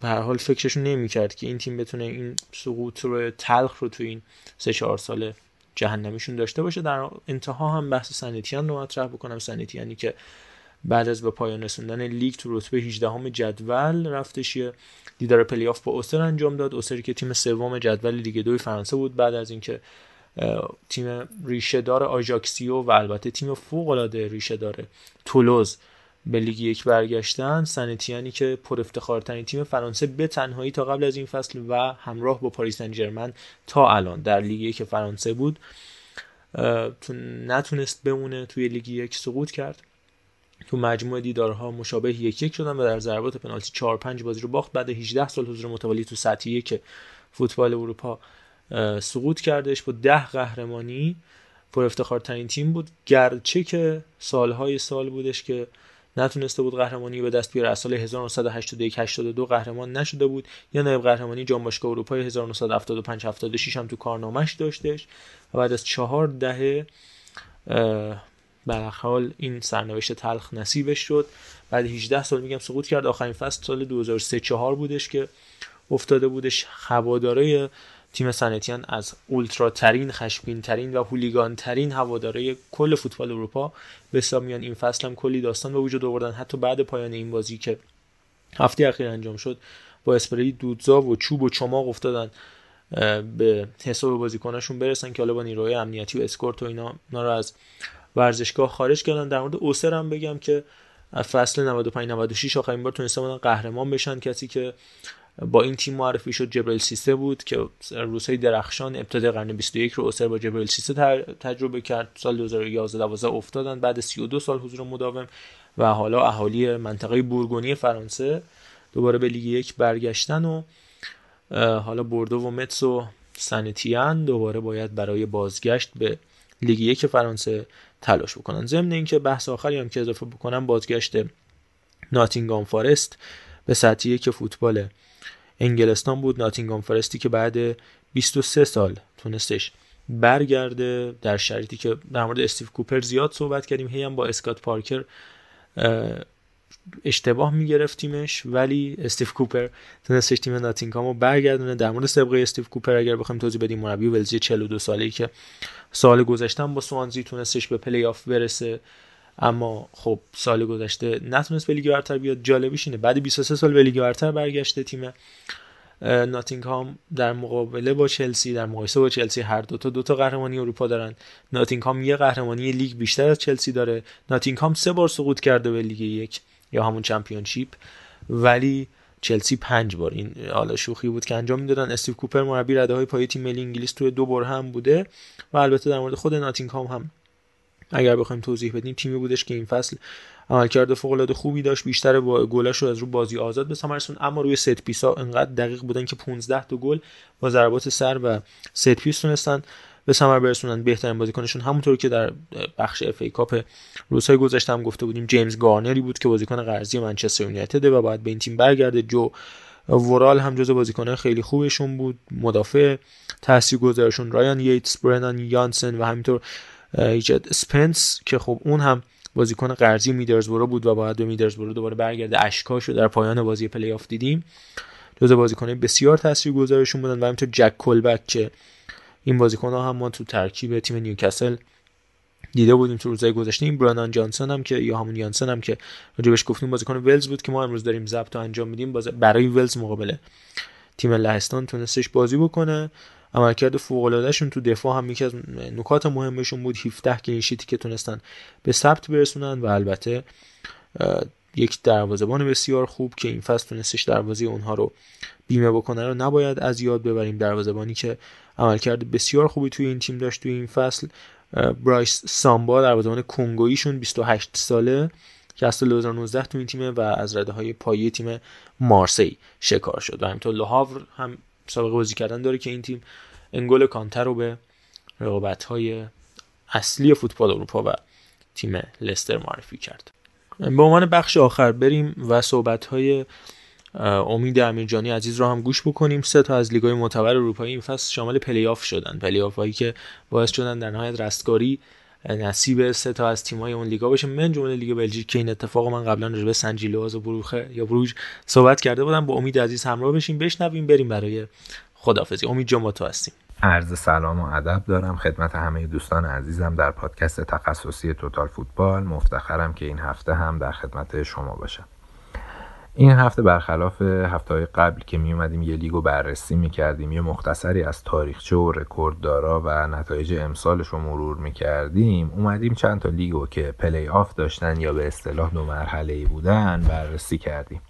به هر حال فکرش نمی‌کرد که این تیم بتونه این سقوط رو تلخ رو تو این سه چهار سال جهنمیشون داشته باشه. در انتها هم بحث سنت اتین رو مطرح بکنم. سنت اتینی که بعد از به پایان رسوندن لیگ تو رتبه هجدهم جدول رفتش یه دیدار پلی‌آف با اوسر انجام داد. اوسری که تیم سوم جدول لیگ دو فرانسه بود بعد از اینکه تیم ریشه‌دار آژاکسیو و البته تیم فوق‌العاده ریشه‌دار تولوز به لیگ یک برگشتن. سنت اتینی که پر افتخارترین تیم فرانسه به تنهایی تا قبل از این فصل و همراه با پاریس سن ژرمن تا الان در لیگ یک فرانسه بود، نتونست بمونه توی لیگ یک، سقوط کرد. تو مجموع دیدارها مشابه یک یک شدن و در ضربات پنالتی چهار پنج بازی رو باخت. بعد هجده سال حضور متوالی تو سطح یک فوتبال اروپا سقوط کردش. با ده قهرمانی پر افتخارترین تیم بود، گرچه که سالهای سال بودش که نتونسته بود قهرمانی به دست بیاره. از سال هزار و نهصد و هشتاد و یک هشتاد و دو قهرمان نشده بود. یا نایب قهرمانی جام باشگاه اروپای هزار و نهصد و هفتاد و پنج هفتاد و شش هم تو کارنامه‌اش داشتش و بعد از چهار دهه برحال این سرنوشت تلخ نصیبش شد. بعد هجده سال میگم سقوط کرد. آخرین فصل سال دو هزار و سه چهار بودش که افتاده بودش. هواداره تیم سنت اتین از اولترا ترین، خشمگین ترین و هولیگان ترین هواداره کل فوتبال اروپا به حساب میان. این فصل هم کلی داستان به وجود آوردن. حتی بعد پایان این بازی که هفته اخیر انجام شد با اسپری دودزا و چوب و چماق افتادن به حساب بازیکناشون برسن که حالا با نیروهای امنیتی و اسکورت و اینا رو از ورزشگاه خارج کردن. در مورد اوسر هم بگم که فصل نود و پنج نود و شش آخرین بار تونسته بودن قهرمان بشن. کسی که با این تیم معرفی شد جبرئیل سیسه بود که روزهای درخشان ابتدای قرن بیست و یک رو اوسر با جبرئیل سیسه تجربه کرد. سال دو هزار و یازده دوازده افتادن بعد سی و دو سال حضور مداوم و حالا اهالی منطقه بورگونی فرانسه دوباره به لیگ یک برگشتن و حالا بوردو و متس و سن اتین دوباره باید برای بازگشت به لیگ یک فرانسه تلاش بکنن. ضمن اینکه بحث آخری هم که اضافه بکنم بازگشت ناتینگهام فارست به سطح یک فوتبال انگلستان بود. ناتینگهام فارستی که بعد بیست و سه سال تونستش برگرده در شرایطی که در مورد استیو کوپر زیاد صحبت کردیم، هی هم با اسکات پارکر اشتباه میگرفتیمش، ولی استیو کوپر تونستش تیم ناتینگهامو برگردونه. در مورد سابقه استیو کوپر اگر بخوایم توضیح بدیم، مربی ولزی چهل و دو ساله‌ای که سال گذشته با سوانزی تونستش به پلی آف برسه، اما خب سال گذشته نتونست به لیگ برتر بیاد. جالبیش اینه بعد بیست و سه سال به لیگ برتر برگشته تیم ناتینگهام در مقابله با چلسی. در مقایسه با چلسی هر دو تا دو تا قهرمانی اروپا دارن. ناتینگهام یه قهرمانی لیگ بیشتر از چلسی داره. ناتینگهام سه بار سقوط کرده به لیگ یک یا همون چمپیونشیپ، ولی چلسی پنج بار. این حالا شوخی بود که انجام میدادن. استیو کوپر مربی رده‌های پایه تیم ملی انگلیس توی دو بار هم بوده و البته در مورد خود ناتینگهام هم اگر بخوایم توضیح بدیم تیمی بودش که این فصل عملکرد فوق‌العاده خوبی داشت، بیشتر گلش رو از رو بازی آزاد به ثمر رسوند، اما روی ست پیس‌ها انقدر دقیق بودن که پانزده تا گل با ضربات سر و ست پیس تونستن به ثمر برسونن. بهترین بازیکنشون همونطور که در بخش اف ای کاپ روزهای گذشته هم گفته بودیم جیمز گارنری بود که بازیکن قرضی منچستر یونایتد و باید به این تیم برگرده. جو ورال هم جزو بازیکن‌های خیلی خوبشون بود، مدافع تاثیرگذارشون رایان ییتس، برنان یانسن و همینطور ایجاد اسپنس که خب اون هم بازیکن قرضی میدرزبرو بود و باید به میدرزبرو دوباره برگرده، اشکاشو در پایان بازی پلی آف دیدیم. جزو بازیکن‌های بسیار تاثیرگذارشون بودن و همینطور جک کولبک که این بازیکن‌ها هم ما تو ترکیب تیم نیوکاسل دیده بودیم تو روزهای گذشته. این برانان جانسون هم که یا همون یانسن هم که راجبش گفتیم بازیکن ولز بود که ما امروز داریم ضبط و انجام میدیم، برای ولز مقابل تیم لهستان تونستش بازی بکنه. عملکرد فوق‌العاده‌شون تو دفاع هم یکی از نکات مهمشون بود، هفده کلین شیتی که تونستن به ثبت برسونن و البته یک دروازه‌بان بسیار خوب که این فصل تونستش دروازه اونها رو بیمه بکنه رو نباید از یاد ببریم. دروازه‌بانی که عملکرد بسیار خوبی توی این تیم داشت توی این فصل، برایس سامبا دروازه‌بان کنگوییشون بیست و هشت ساله که از دو هزار و نوزده تو این تیمه و از رده‌های پایه تیم مارسی شکار شد. و همینطور لوهاور هم سابقه بازی کردن داره که این تیم انگل کانتر رو به رقابت‌های اصلی فوتبال اروپا و تیم لستر معرفی کرد. به عنوان بخش آخر بریم و صحبت‌های امید امیرجانی عزیز را هم گوش بکنیم. سه تا از لیگ‌های معتبر اروپایی این فصل شامل پلی آف شدن، پلی آف هایی که باعث شدن در نهایت رستگاری نصیب سه تا از تیم‌های اون لیگا بشه، من جمله لیگ بلژیک که این اتفاق من قبلا راجع به سن ژیلواز و بروخ یا بروژ صحبت کرده بودم. با امید عزیز همراه بشیم، بشنویم، بریم برای خداحافظی. امید جان با تو هستیم. عرض سلام و ادب دارم خدمت همه دوستان عزیزم در پادکست تخصصی توتال فوتبال. مفتخرم که این هفته هم در خدمت شما باشم. این هفته برخلاف هفته‌های قبل که می اومدیم یه لیگو بررسی می‌کردیم، یه مختصری از تاریخچه و رکورددارا و نتایج امسالش رو مرور می‌کردیم، اومدیم چند تا لیگو که پلی آف داشتن یا به اصطلاح دو مرحله‌ای بودن بررسی کردیم.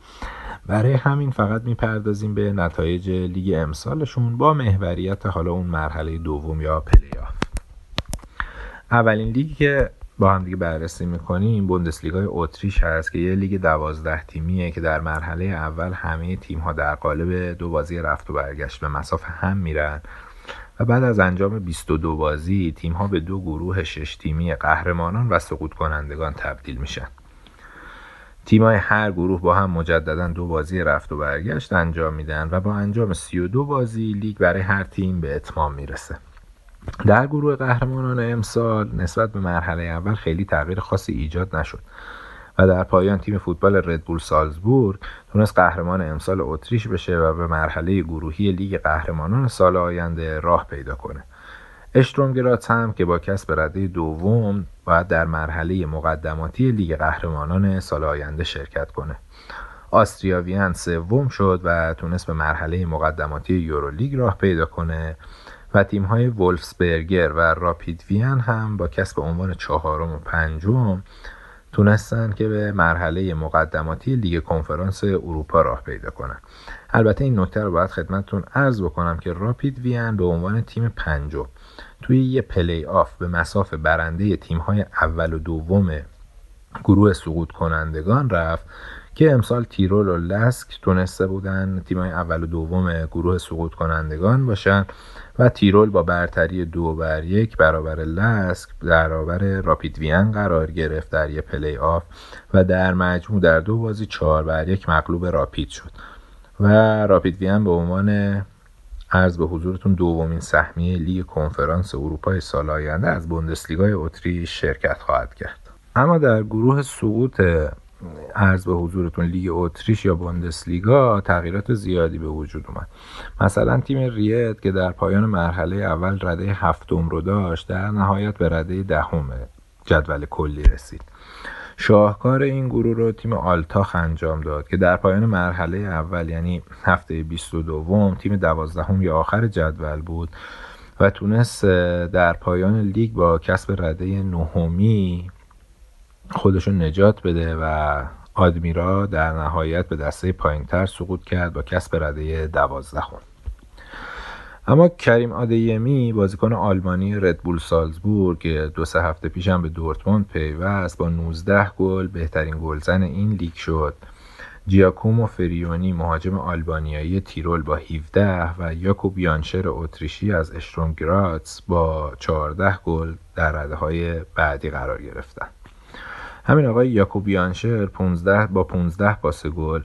برای همین فقط می‌پردازیم به نتایج لیگ امسالشون با محوریت حالا اون مرحله دوم یا پلی آف. اولین لیگی که با هم دیگه بررسی میکنیم بوندسلیگای اتریش هست که یه لیگ دوازده تیمیه که در مرحله اول همه تیم‌ها در قالب دو بازی رفت و برگشت به مساف هم میرن و بعد از انجام بیست و دو بازی تیم‌ها به دو گروه شش تیمی قهرمانان و سقوط کنندگان تبدیل میشن. تیم‌های هر گروه با هم مجددا دو بازی رفت و برگشت انجام میدن و با انجام سی و دو بازی لیگ برای هر تیم به اتمام میرسه. در گروه قهرمانان امسال نسبت به مرحله اول خیلی تغییر خاصی ایجاد نشد و در پایان تیم فوتبال ردبول سالزبورگ تونست قهرمان امسال اتریش بشه و به مرحله گروهی لیگ قهرمانان سال آینده راه پیدا کنه. اشتروم گراتس هم که با کسب رده دوم باید در مرحله مقدماتی لیگ قهرمانان سال آینده شرکت کنه. آستریا وین سوم شد و تونست به مرحله مقدماتی یورولیگ راه پیدا کنه و تیم‌های وولفسبرگر و راپید وین هم با کسب عنوان چهارم و پنجم تونستن که به مرحله مقدماتی لیگ کنفرانس اروپا راه پیدا کنن. البته این نکته رو باید خدمتتون عرض بکنم که راپید وین به عنوان تیم پنجم توی یه پلی آف به مساف برنده تیم‌های اول و دوم گروه سقوط کنندگان رفت که امسال تیرول و لسک تونسته بودن تیم‌های اول و دوم گروه سقوط کنندگان باشن و تیرول با برتری دو بر یک برابر لسک برابر راپید وین قرار گرفت در یه پلی آف و در مجموع در دو بازی چهار بر یک مغلوب راپید شد و راپید وین به عنوان عرض به حضورتون دومین سهمیه لیگ کنفرانس اروپای سال آینده از بوندسلیگای اتریش شرکت خواهد کرد. اما در گروه سقوط عرض به حضورتون لیگ اتریش یا بوندسلیگا تغییرات زیادی به وجود اومد. مثلا تیم ریت که در پایان مرحله اول رده هفتم رو داشت در نهایت به رده دهم جدول کلی رسید. شاهکار این گروه رو تیم آلتاخ انجام داد که در پایان مرحله اول یعنی هفته بیست و دو تیم دوازدهم یا آخر جدول بود و تونست در پایان لیگ با کسب رده نهمی خودشو نجات بده و آدمیرا در نهایت به دسته پایینتر سقوط کرد با کسب رده دوازدهم. اما کریم آدیمی، بازیکن آلمانی ردبول سالزبورگ که دو سه هفته پیش هم به دورتموند پیوست، با نوزده گل بهترین گلزن این لیگ شد. جیاکومو فریونی، مهاجم آلبانیایی تیرول، با هفده و یاکوب یانشر اتریشی از اشتروم گراتس با چهارده گل در رده‌های بعدی قرار گرفتند. همین آقای یاکوب یانشر پانزده با پانزده پاس گل،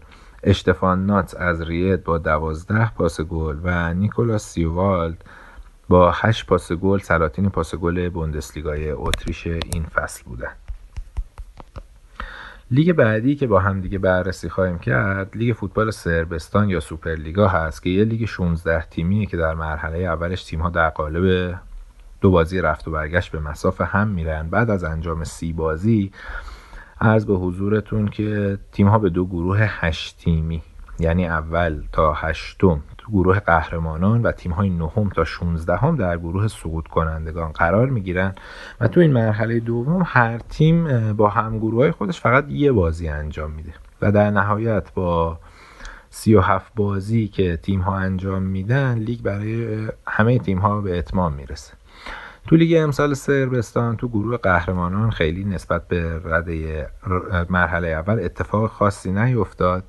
اشتفان ناتس از رید با دوازده پاس گل و نیکولاس سیوالد با هشت پاس گل سلاطین پاس گل بوندسلیگای اتریش این فصل بودند. لیگ بعدی که با هم دیگه بررسی خواهیم کرد، لیگ فوتبال صربستان یا سوپرلیگا هست که یه لیگ شانزده تیمیه که در مرحله اولش تیم‌ها در قالب دو بازی رفت و برگشت به مساف هم میرن. بعد از انجام سی بازی، عرض به حضورتون که تیم‌ها به دو گروه هشت تیمی، یعنی اول تا هشتم تو گروه قهرمانان و تیم‌های نهم تا شانزدهم در گروه سقوط کنندگان قرار می‌گیرن و تو این مرحله دوم هر تیم با همگروهای خودش فقط یه بازی انجام میده و در نهایت با سی و هفت بازی که تیم‌ها انجام میدن، لیگ برای همه تیم‌ها به اتمام میرسه. تو لیگ امسال صربستان تو گروه قهرمانان خیلی نسبت به رده مرحله اول اتفاق خاصی نیفتاد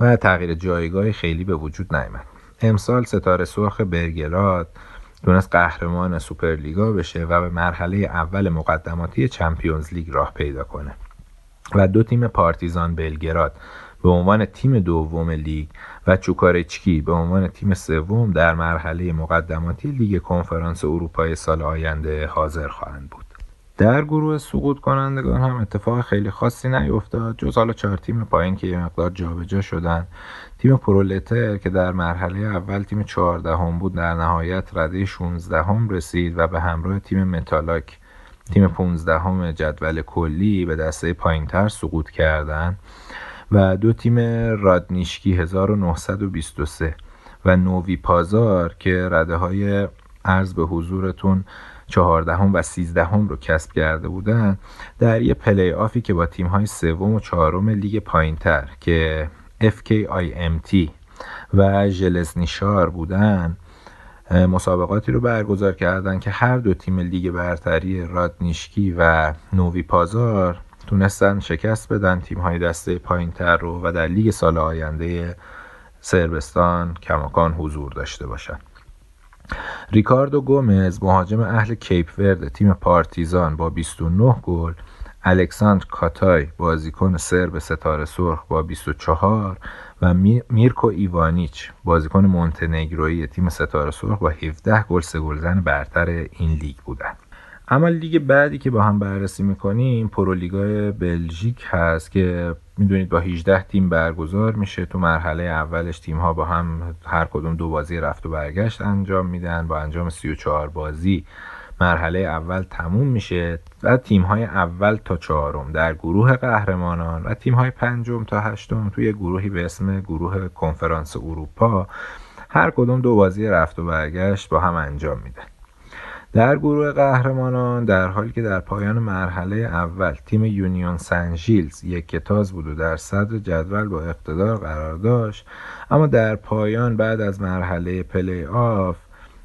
و تغییر جایگاهی خیلی به وجود نیامد. امسال ستاره سرخ برگراد تونست قهرمان سوپرلیگا بشه و به مرحله اول مقدماتی چمپیونز لیگ راه پیدا کنه و دو تیم، پارتیزان بلگراد به عنوان تیم دوم لیگ و چوکارچکی به عنوان تیم سوم، در مرحله مقدماتی لیگ کنفرانس اروپای سال آینده حاضر خواهند بود. در گروه سقوط کنندگان هم اتفاق خیلی خاصی نیفتاد، جز حالا چهار تیم پایین که یه مقدار جابجا شدن. تیم پرولتر که در مرحله اول تیم چهاردهم بود، در نهایت رده شانزدهم رسید و به همراه تیم متالاک، تیم پانزدهم جدول کلی، به دسته پایینتر سقوط کردند. و دو تیم رادنیشکی هزار و نهصد و بیست و سه و نووی پازار که رده های عرض به حضورتون چهاردهم و سیزدهم رو کسب کرده بودن، در یه پلی آفی که با تیم های سوم و چهارم لیگ پایینتر که اف کی آی ام تی و ژلزنیشار بودن مسابقاتی رو برگزار کردن که هر دو تیم لیگ برتری رادنیشکی و نووی پازار تونستن شکست بدن تیم‌های دسته پایین‌تر رو و در لیگ سال آینده صربستان کماکان حضور داشته باشند. ریکاردو گومز، مهاجم اهل کیپ ورد تیم پارتیزان با بیست و نه گل، الکساندر کاتای، بازیکن سرب ستاره سرخ با بیست و چهار و میرکو ایوانیچ، بازیکن مونتنگرویی تیم ستاره سرخ با هفده گل، سه گلزن برتر این لیگ بودند. اما لیگ بعدی که با هم بررسی میکنیم پرولیگای بلژیک هست که میدونید با هجده تیم برگزار میشه. تو مرحله اولش تیم‌ها با هم هر کدوم دو بازی رفت و برگشت انجام میدن. با انجام سی و چهار بازی مرحله اول تموم میشه و تیم‌های اول تا چهارم در گروه قهرمانان و تیم‌های پنجم تا هشتم توی گروهی به اسم گروه کنفرانس اروپا هر کدوم دو بازی رفت و برگشت با هم انجام میدن. در گروه قهرمانان، در حالی که در پایان مرحله اول تیم یونیون سن ژیلز یکتاز بود و در صدر جدول با اقتدار قرار داشت، اما در پایان بعد از مرحله پلی آف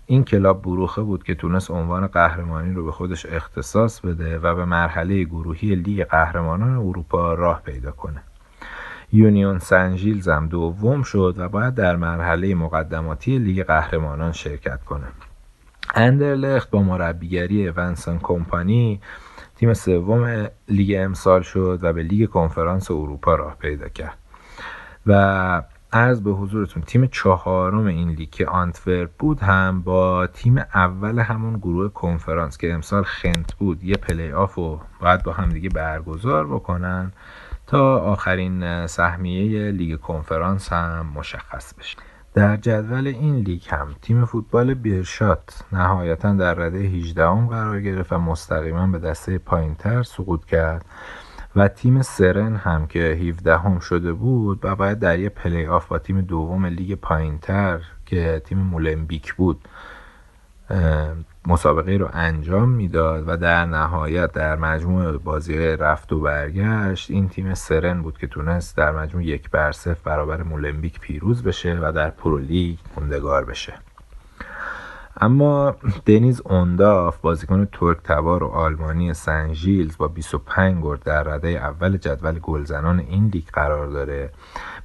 این کلاب بروخه بود که تونست عنوان قهرمانی رو به خودش اختصاص بده و به مرحله گروهی لیگ قهرمانان اروپا راه پیدا کنه. یونیون سن ژیلز هم دوم شد و باید در مرحله مقدماتی لیگ قهرمانان شرکت کنه. اندرلخت با مربیگری ونسن کمپانی تیم سوم لیگ امسال شد و به لیگ کنفرانس اروپا راه پیدا کرد و عرض به حضورتون تیم چهارم این لیگ که آنتورپ بود هم با تیم اول همون گروه کنفرانس که امسال خنت بود یه پلی آف رو باید با هم دیگه برگزار بکنن تا آخرین سهمیه لیگ کنفرانس هم مشخص بشه. در جدول این لیگ هم تیم فوتبال بیرشات نهایتاً در رده هجدهم قرار گرفت و مستقیما به دسته پایینتر سقوط کرد و تیم سرن هم که هفدهم شده بود و باید در یه پلی آف با تیم دوم لیگ پایینتر که تیم مولنبیک بود مسابقه رو انجام میداد و در نهایت در مجموع بازی‌های رفت و برگشت این تیم سرن بود که تونست در مجموع یک بر صفر برابر مولنبیک پیروز بشه و در پرو لیگ موندگار بشه. اما دنیز اونداف بازیکن ترک تبار و آلمانی سنژیلز با بیست و پنج گل در رده اول جدول گلزنان این لیگ قرار داره.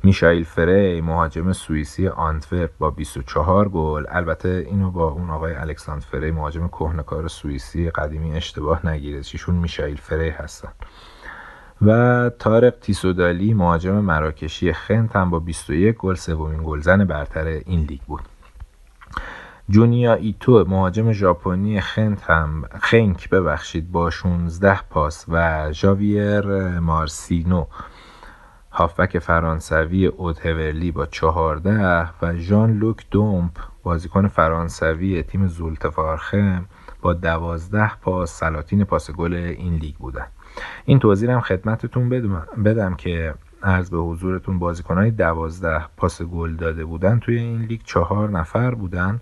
میشایل فری مهاجم سوئیسی آنتورپ با بیست و چهار گل، البته اینو با اون آقای الکساندر فری مهاجم کهنکار سوئیسی قدیمی اشتباه نگیرید، ایشون میشایل فری هستن. و طارق تیسودالی مهاجم مراکشی خنت هم با بیست و یک گل سومین گلزن برتر این لیگ بود. جونیا ایتو مهاجم ژاپنی خنت هم خنک ببخشید با شانزده پاس و ژاویر مارسینو هافبک فرانسوی اوتورلی با چهارده و ژان لوک دومپ بازیکن فرانسوی تیم زولتفارخم با دوازده پاس سلاطین پاس گل این لیگ بودن. این توضیح هم خدمتتون بدم, بدم که عرض به حضورتون بازیکن‌های دوازده پاس گل داده بودن توی این لیگ چهار نفر بودن،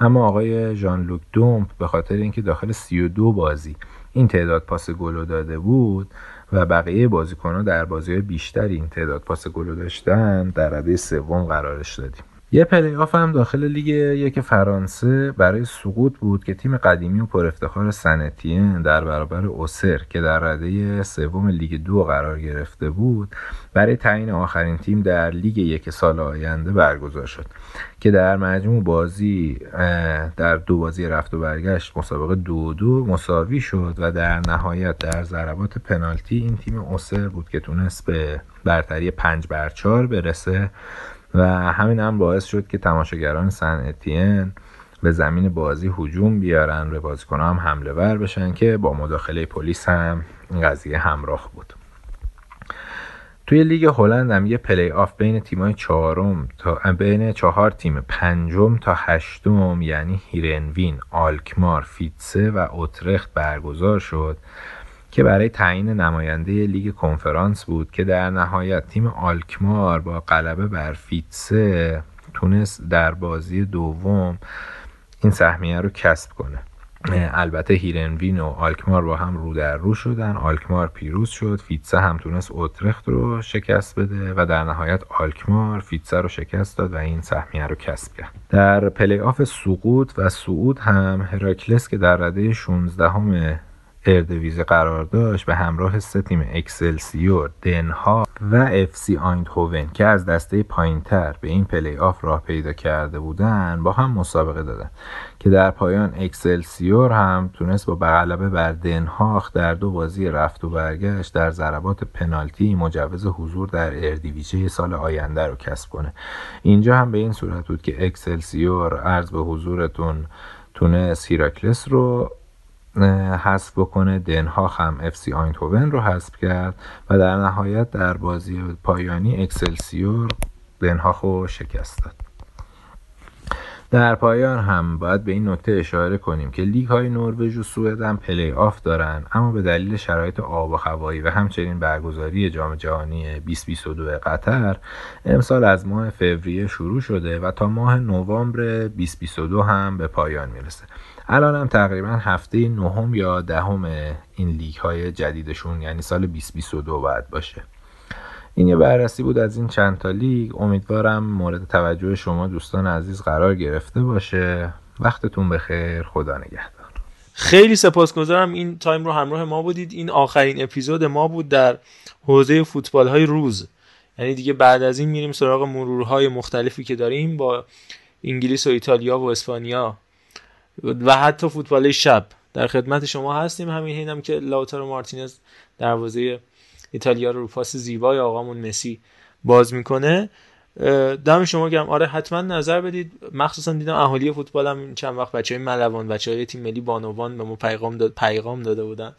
اما آقای ژان لوک دومپ به خاطر اینکه داخل سی و دو بازی این تعداد پاس گل داده بود و بقیه بازیکن‌ها در بازی‌های بیشتر این تعداد پاس گل داشتن در رده سوم قرارش دادیم. یه پلی‌آف هم داخل لیگ یک فرانسه برای سقوط بود که تیم قدیمی و پرافتخار سنت اتین در برابر اوسر که در رده سوم لیگ دو قرار گرفته بود برای تعیین آخرین تیم در لیگ یک سال آینده برگزار شد که در مجموع بازی در دو بازی رفت و برگشت مسابقه دو دو مساوی شد و در نهایت در ضربات پنالتی این تیم اوسر بود که تونست به برتری پنج بر چهار برسه و همین هم باعث شد که تماشاگران سن اتین به زمین بازی هجوم بیارن و بازیکن‌ها هم حمله ور بشن که با مداخله پلیس هم این قضیه همراه بود. توی لیگ هلند هم یه پلی آف بین تیم‌های چهارم تا بین چهار تیم پنجم تا هشتم یعنی هیرنوین، آلکمار، فیتسه و اوترخت برگزار شد که برای تعیین نماینده لیگ کنفرانس بود که در نهایت تیم آلکمار با غلبه بر فیتسه تونست در بازی دوم این سهمیه رو کسب کنه. البته هیرنوین و آلکمار با هم رو در رو شدن، آلکمار پیروز شد، فیتسه هم تونست اوترخت رو شکست بده و در نهایت آلکمار فیتسه رو شکست داد و این سهمیه رو کسب کرد. در پلی آف سقوط و صعود هم هراکلس که در رده شانزدهم اردویزه قرار داشت به همراه سه تیم اکسلسیور، دنها و اف سی آیندهوون که از دسته پایینتر به این پلی آف راه پیدا کرده بودن با هم مسابقه دادن که در پایان اکسلسیور هم تونست با غلبه بر دنهاخ در دو بازی رفت و برگشت در ضربات پنالتی مجوز حضور در اردویزه سال آینده رو کسب کنه. اینجا هم به این صورت بود که اکسلسیور عرض به حضورتون تونست هیراکلس رو حذف بکنه، دنهاخ هم اف سی آینتوون رو حذف کرد و در نهایت در بازی پایانی اکسلسیور دنهاخ رو شکست داد. در پایان هم باید به این نکته اشاره کنیم که لیگ های نروژ و سوئد هم پلی آف دارن، اما به دلیل شرایط آب و هوایی و همچنین برگزاری جام جهانی بیست بیست و دو قطر امسال از ماه فوریه شروع شده و تا ماه نوامبر بیست بیست و دو هم به پایان میرسه. الان هم تقریبا هفته نهم یا دهم این لیگ های جدیدشون یعنی سال بیست بیست و دو باید باشه. این یه بررسی بود از این چند تا لیگ، امیدوارم مورد توجه شما دوستان عزیز قرار گرفته باشه. وقتتون بخیر، خدا نگهدار. خیلی سپاسگزارم این تایم رو همراه ما بودید. این آخرین اپیزود ما بود در حوزه فوتبال های روز، یعنی دیگه بعد از این میریم سراغ مرورهای مختلفی که داریم با انگلیس و ایتالیا و اسپانیا و حتی فوتبال شب در خدمت شما هستیم. همین هینم که لائوتارو مارتینز دروازه ایتالیا رو رو پاس زیبای آقامون مسی باز میکنه. دم شما گرم. آره حتما نظر بدید، مخصوصا دیدم اهالی فوتبال هم چند وقت بچهای ملوان بچهای تیم ملی بانوان به ما پیغام داد پیغام داده بودن.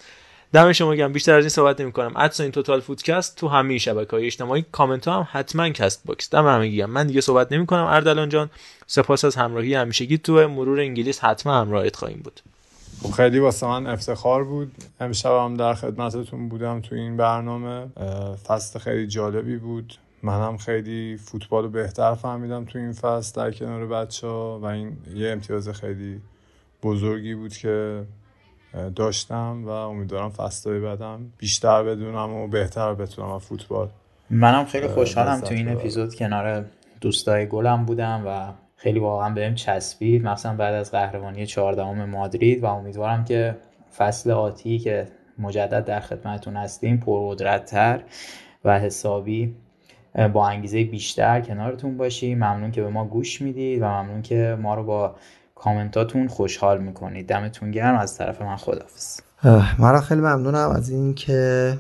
دم شما گرم. بیشتر از این صحبت نمی‌کنم. ادسا این توتال فوتکست تو همه شبکه‌های اجتماعی، کامنت ها هم حتما کست باکس. دم همه گرم. من دیگه صحبت نمی‌کنم. اردلان جان سپاس از همراهی همیشگی تو مرور انگلیس، حتما همراهت خواهیم بود. خیلی واسه من افتخار بود. امشب هم در خدمتتون بودم تو این برنامه. فصل خیلی جالبی بود. منم خیلی فوتبال رو بهتر فهمیدم تو این فصل در کنار بچه‌ها و این یه امتیاز خیلی بزرگی بود که داشتم و امیدوارم فصل‌های بعدم بیشتر بدونم و بهتر بتونم از فوتبال. منم خیلی خوشحالم تو این اپیزود کنار دوستای گلم بودم و خیلی واقعا بهم چسبید، مثلا بعد از قهرمانی چهاردهم مادرید، و امیدوارم که فصل آتی که مجدد در خدمتتون هستیم پرقدرت‌تر و حسابی با انگیزه بیشتر کنارتون باشیم. ممنون که به ما گوش میدید و ممنون که ما رو با کامنتاتون خوشحال میکنید. دمتون گرم. از طرف من خداحافظ. من را خیلی ممنونم از این که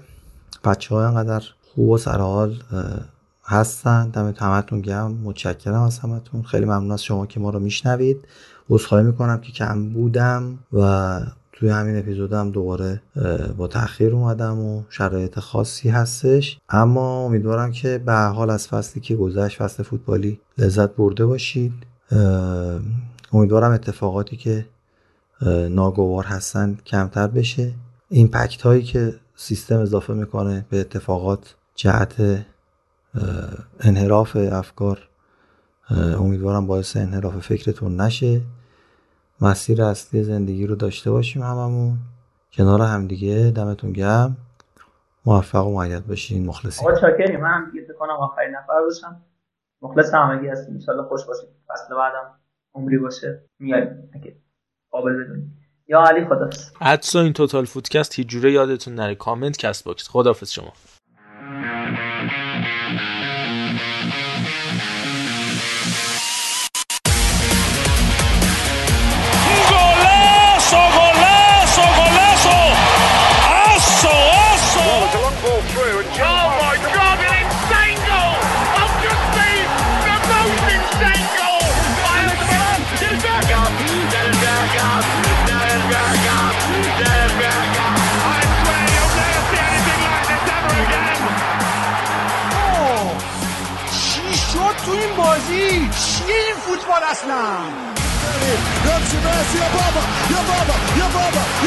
بچه های اینقدر خوب و سرحال هستن. دمت همتون گرم. متشکرم از همتون. خیلی ممنون از شما که ما رو میشنوید. عذرخواهی میکنم که کم بودم و توی همین اپیزودم هم دوباره با تأخیر اومدم و شرایط خاصی هستش، اما امیدوارم که به حال از فصلی که گذشت، فصل فوتبالی، لذت برده باشید. امیدوارم اتفاقاتی که ناگوار هستن کمتر بشه، این پکت هایی که سیستم اضافه میکنه به اتفاقات جهت انحراف افکار، امیدوارم باعث انحراف فکرتون نشه. مسیر اصلی زندگی رو داشته باشیم هممون کنار همدیگه. دمتون گرم. موفق و مؤید باشین. مخلصیم. آقا چاکریم. من هم دیگه بکنم آخرین نفر باشم. مخلص همگی هستیم. ان شاءالله خوش باشید. فصل بعدم عمری باشه میایم اگه قابل بدونید. یا علی خداحافظ. عطسو این توتال فودکست هیچ جوره یادتون نره. کامنت، کست باکس. خداحافظ شما. Your baba, your baba, your baba.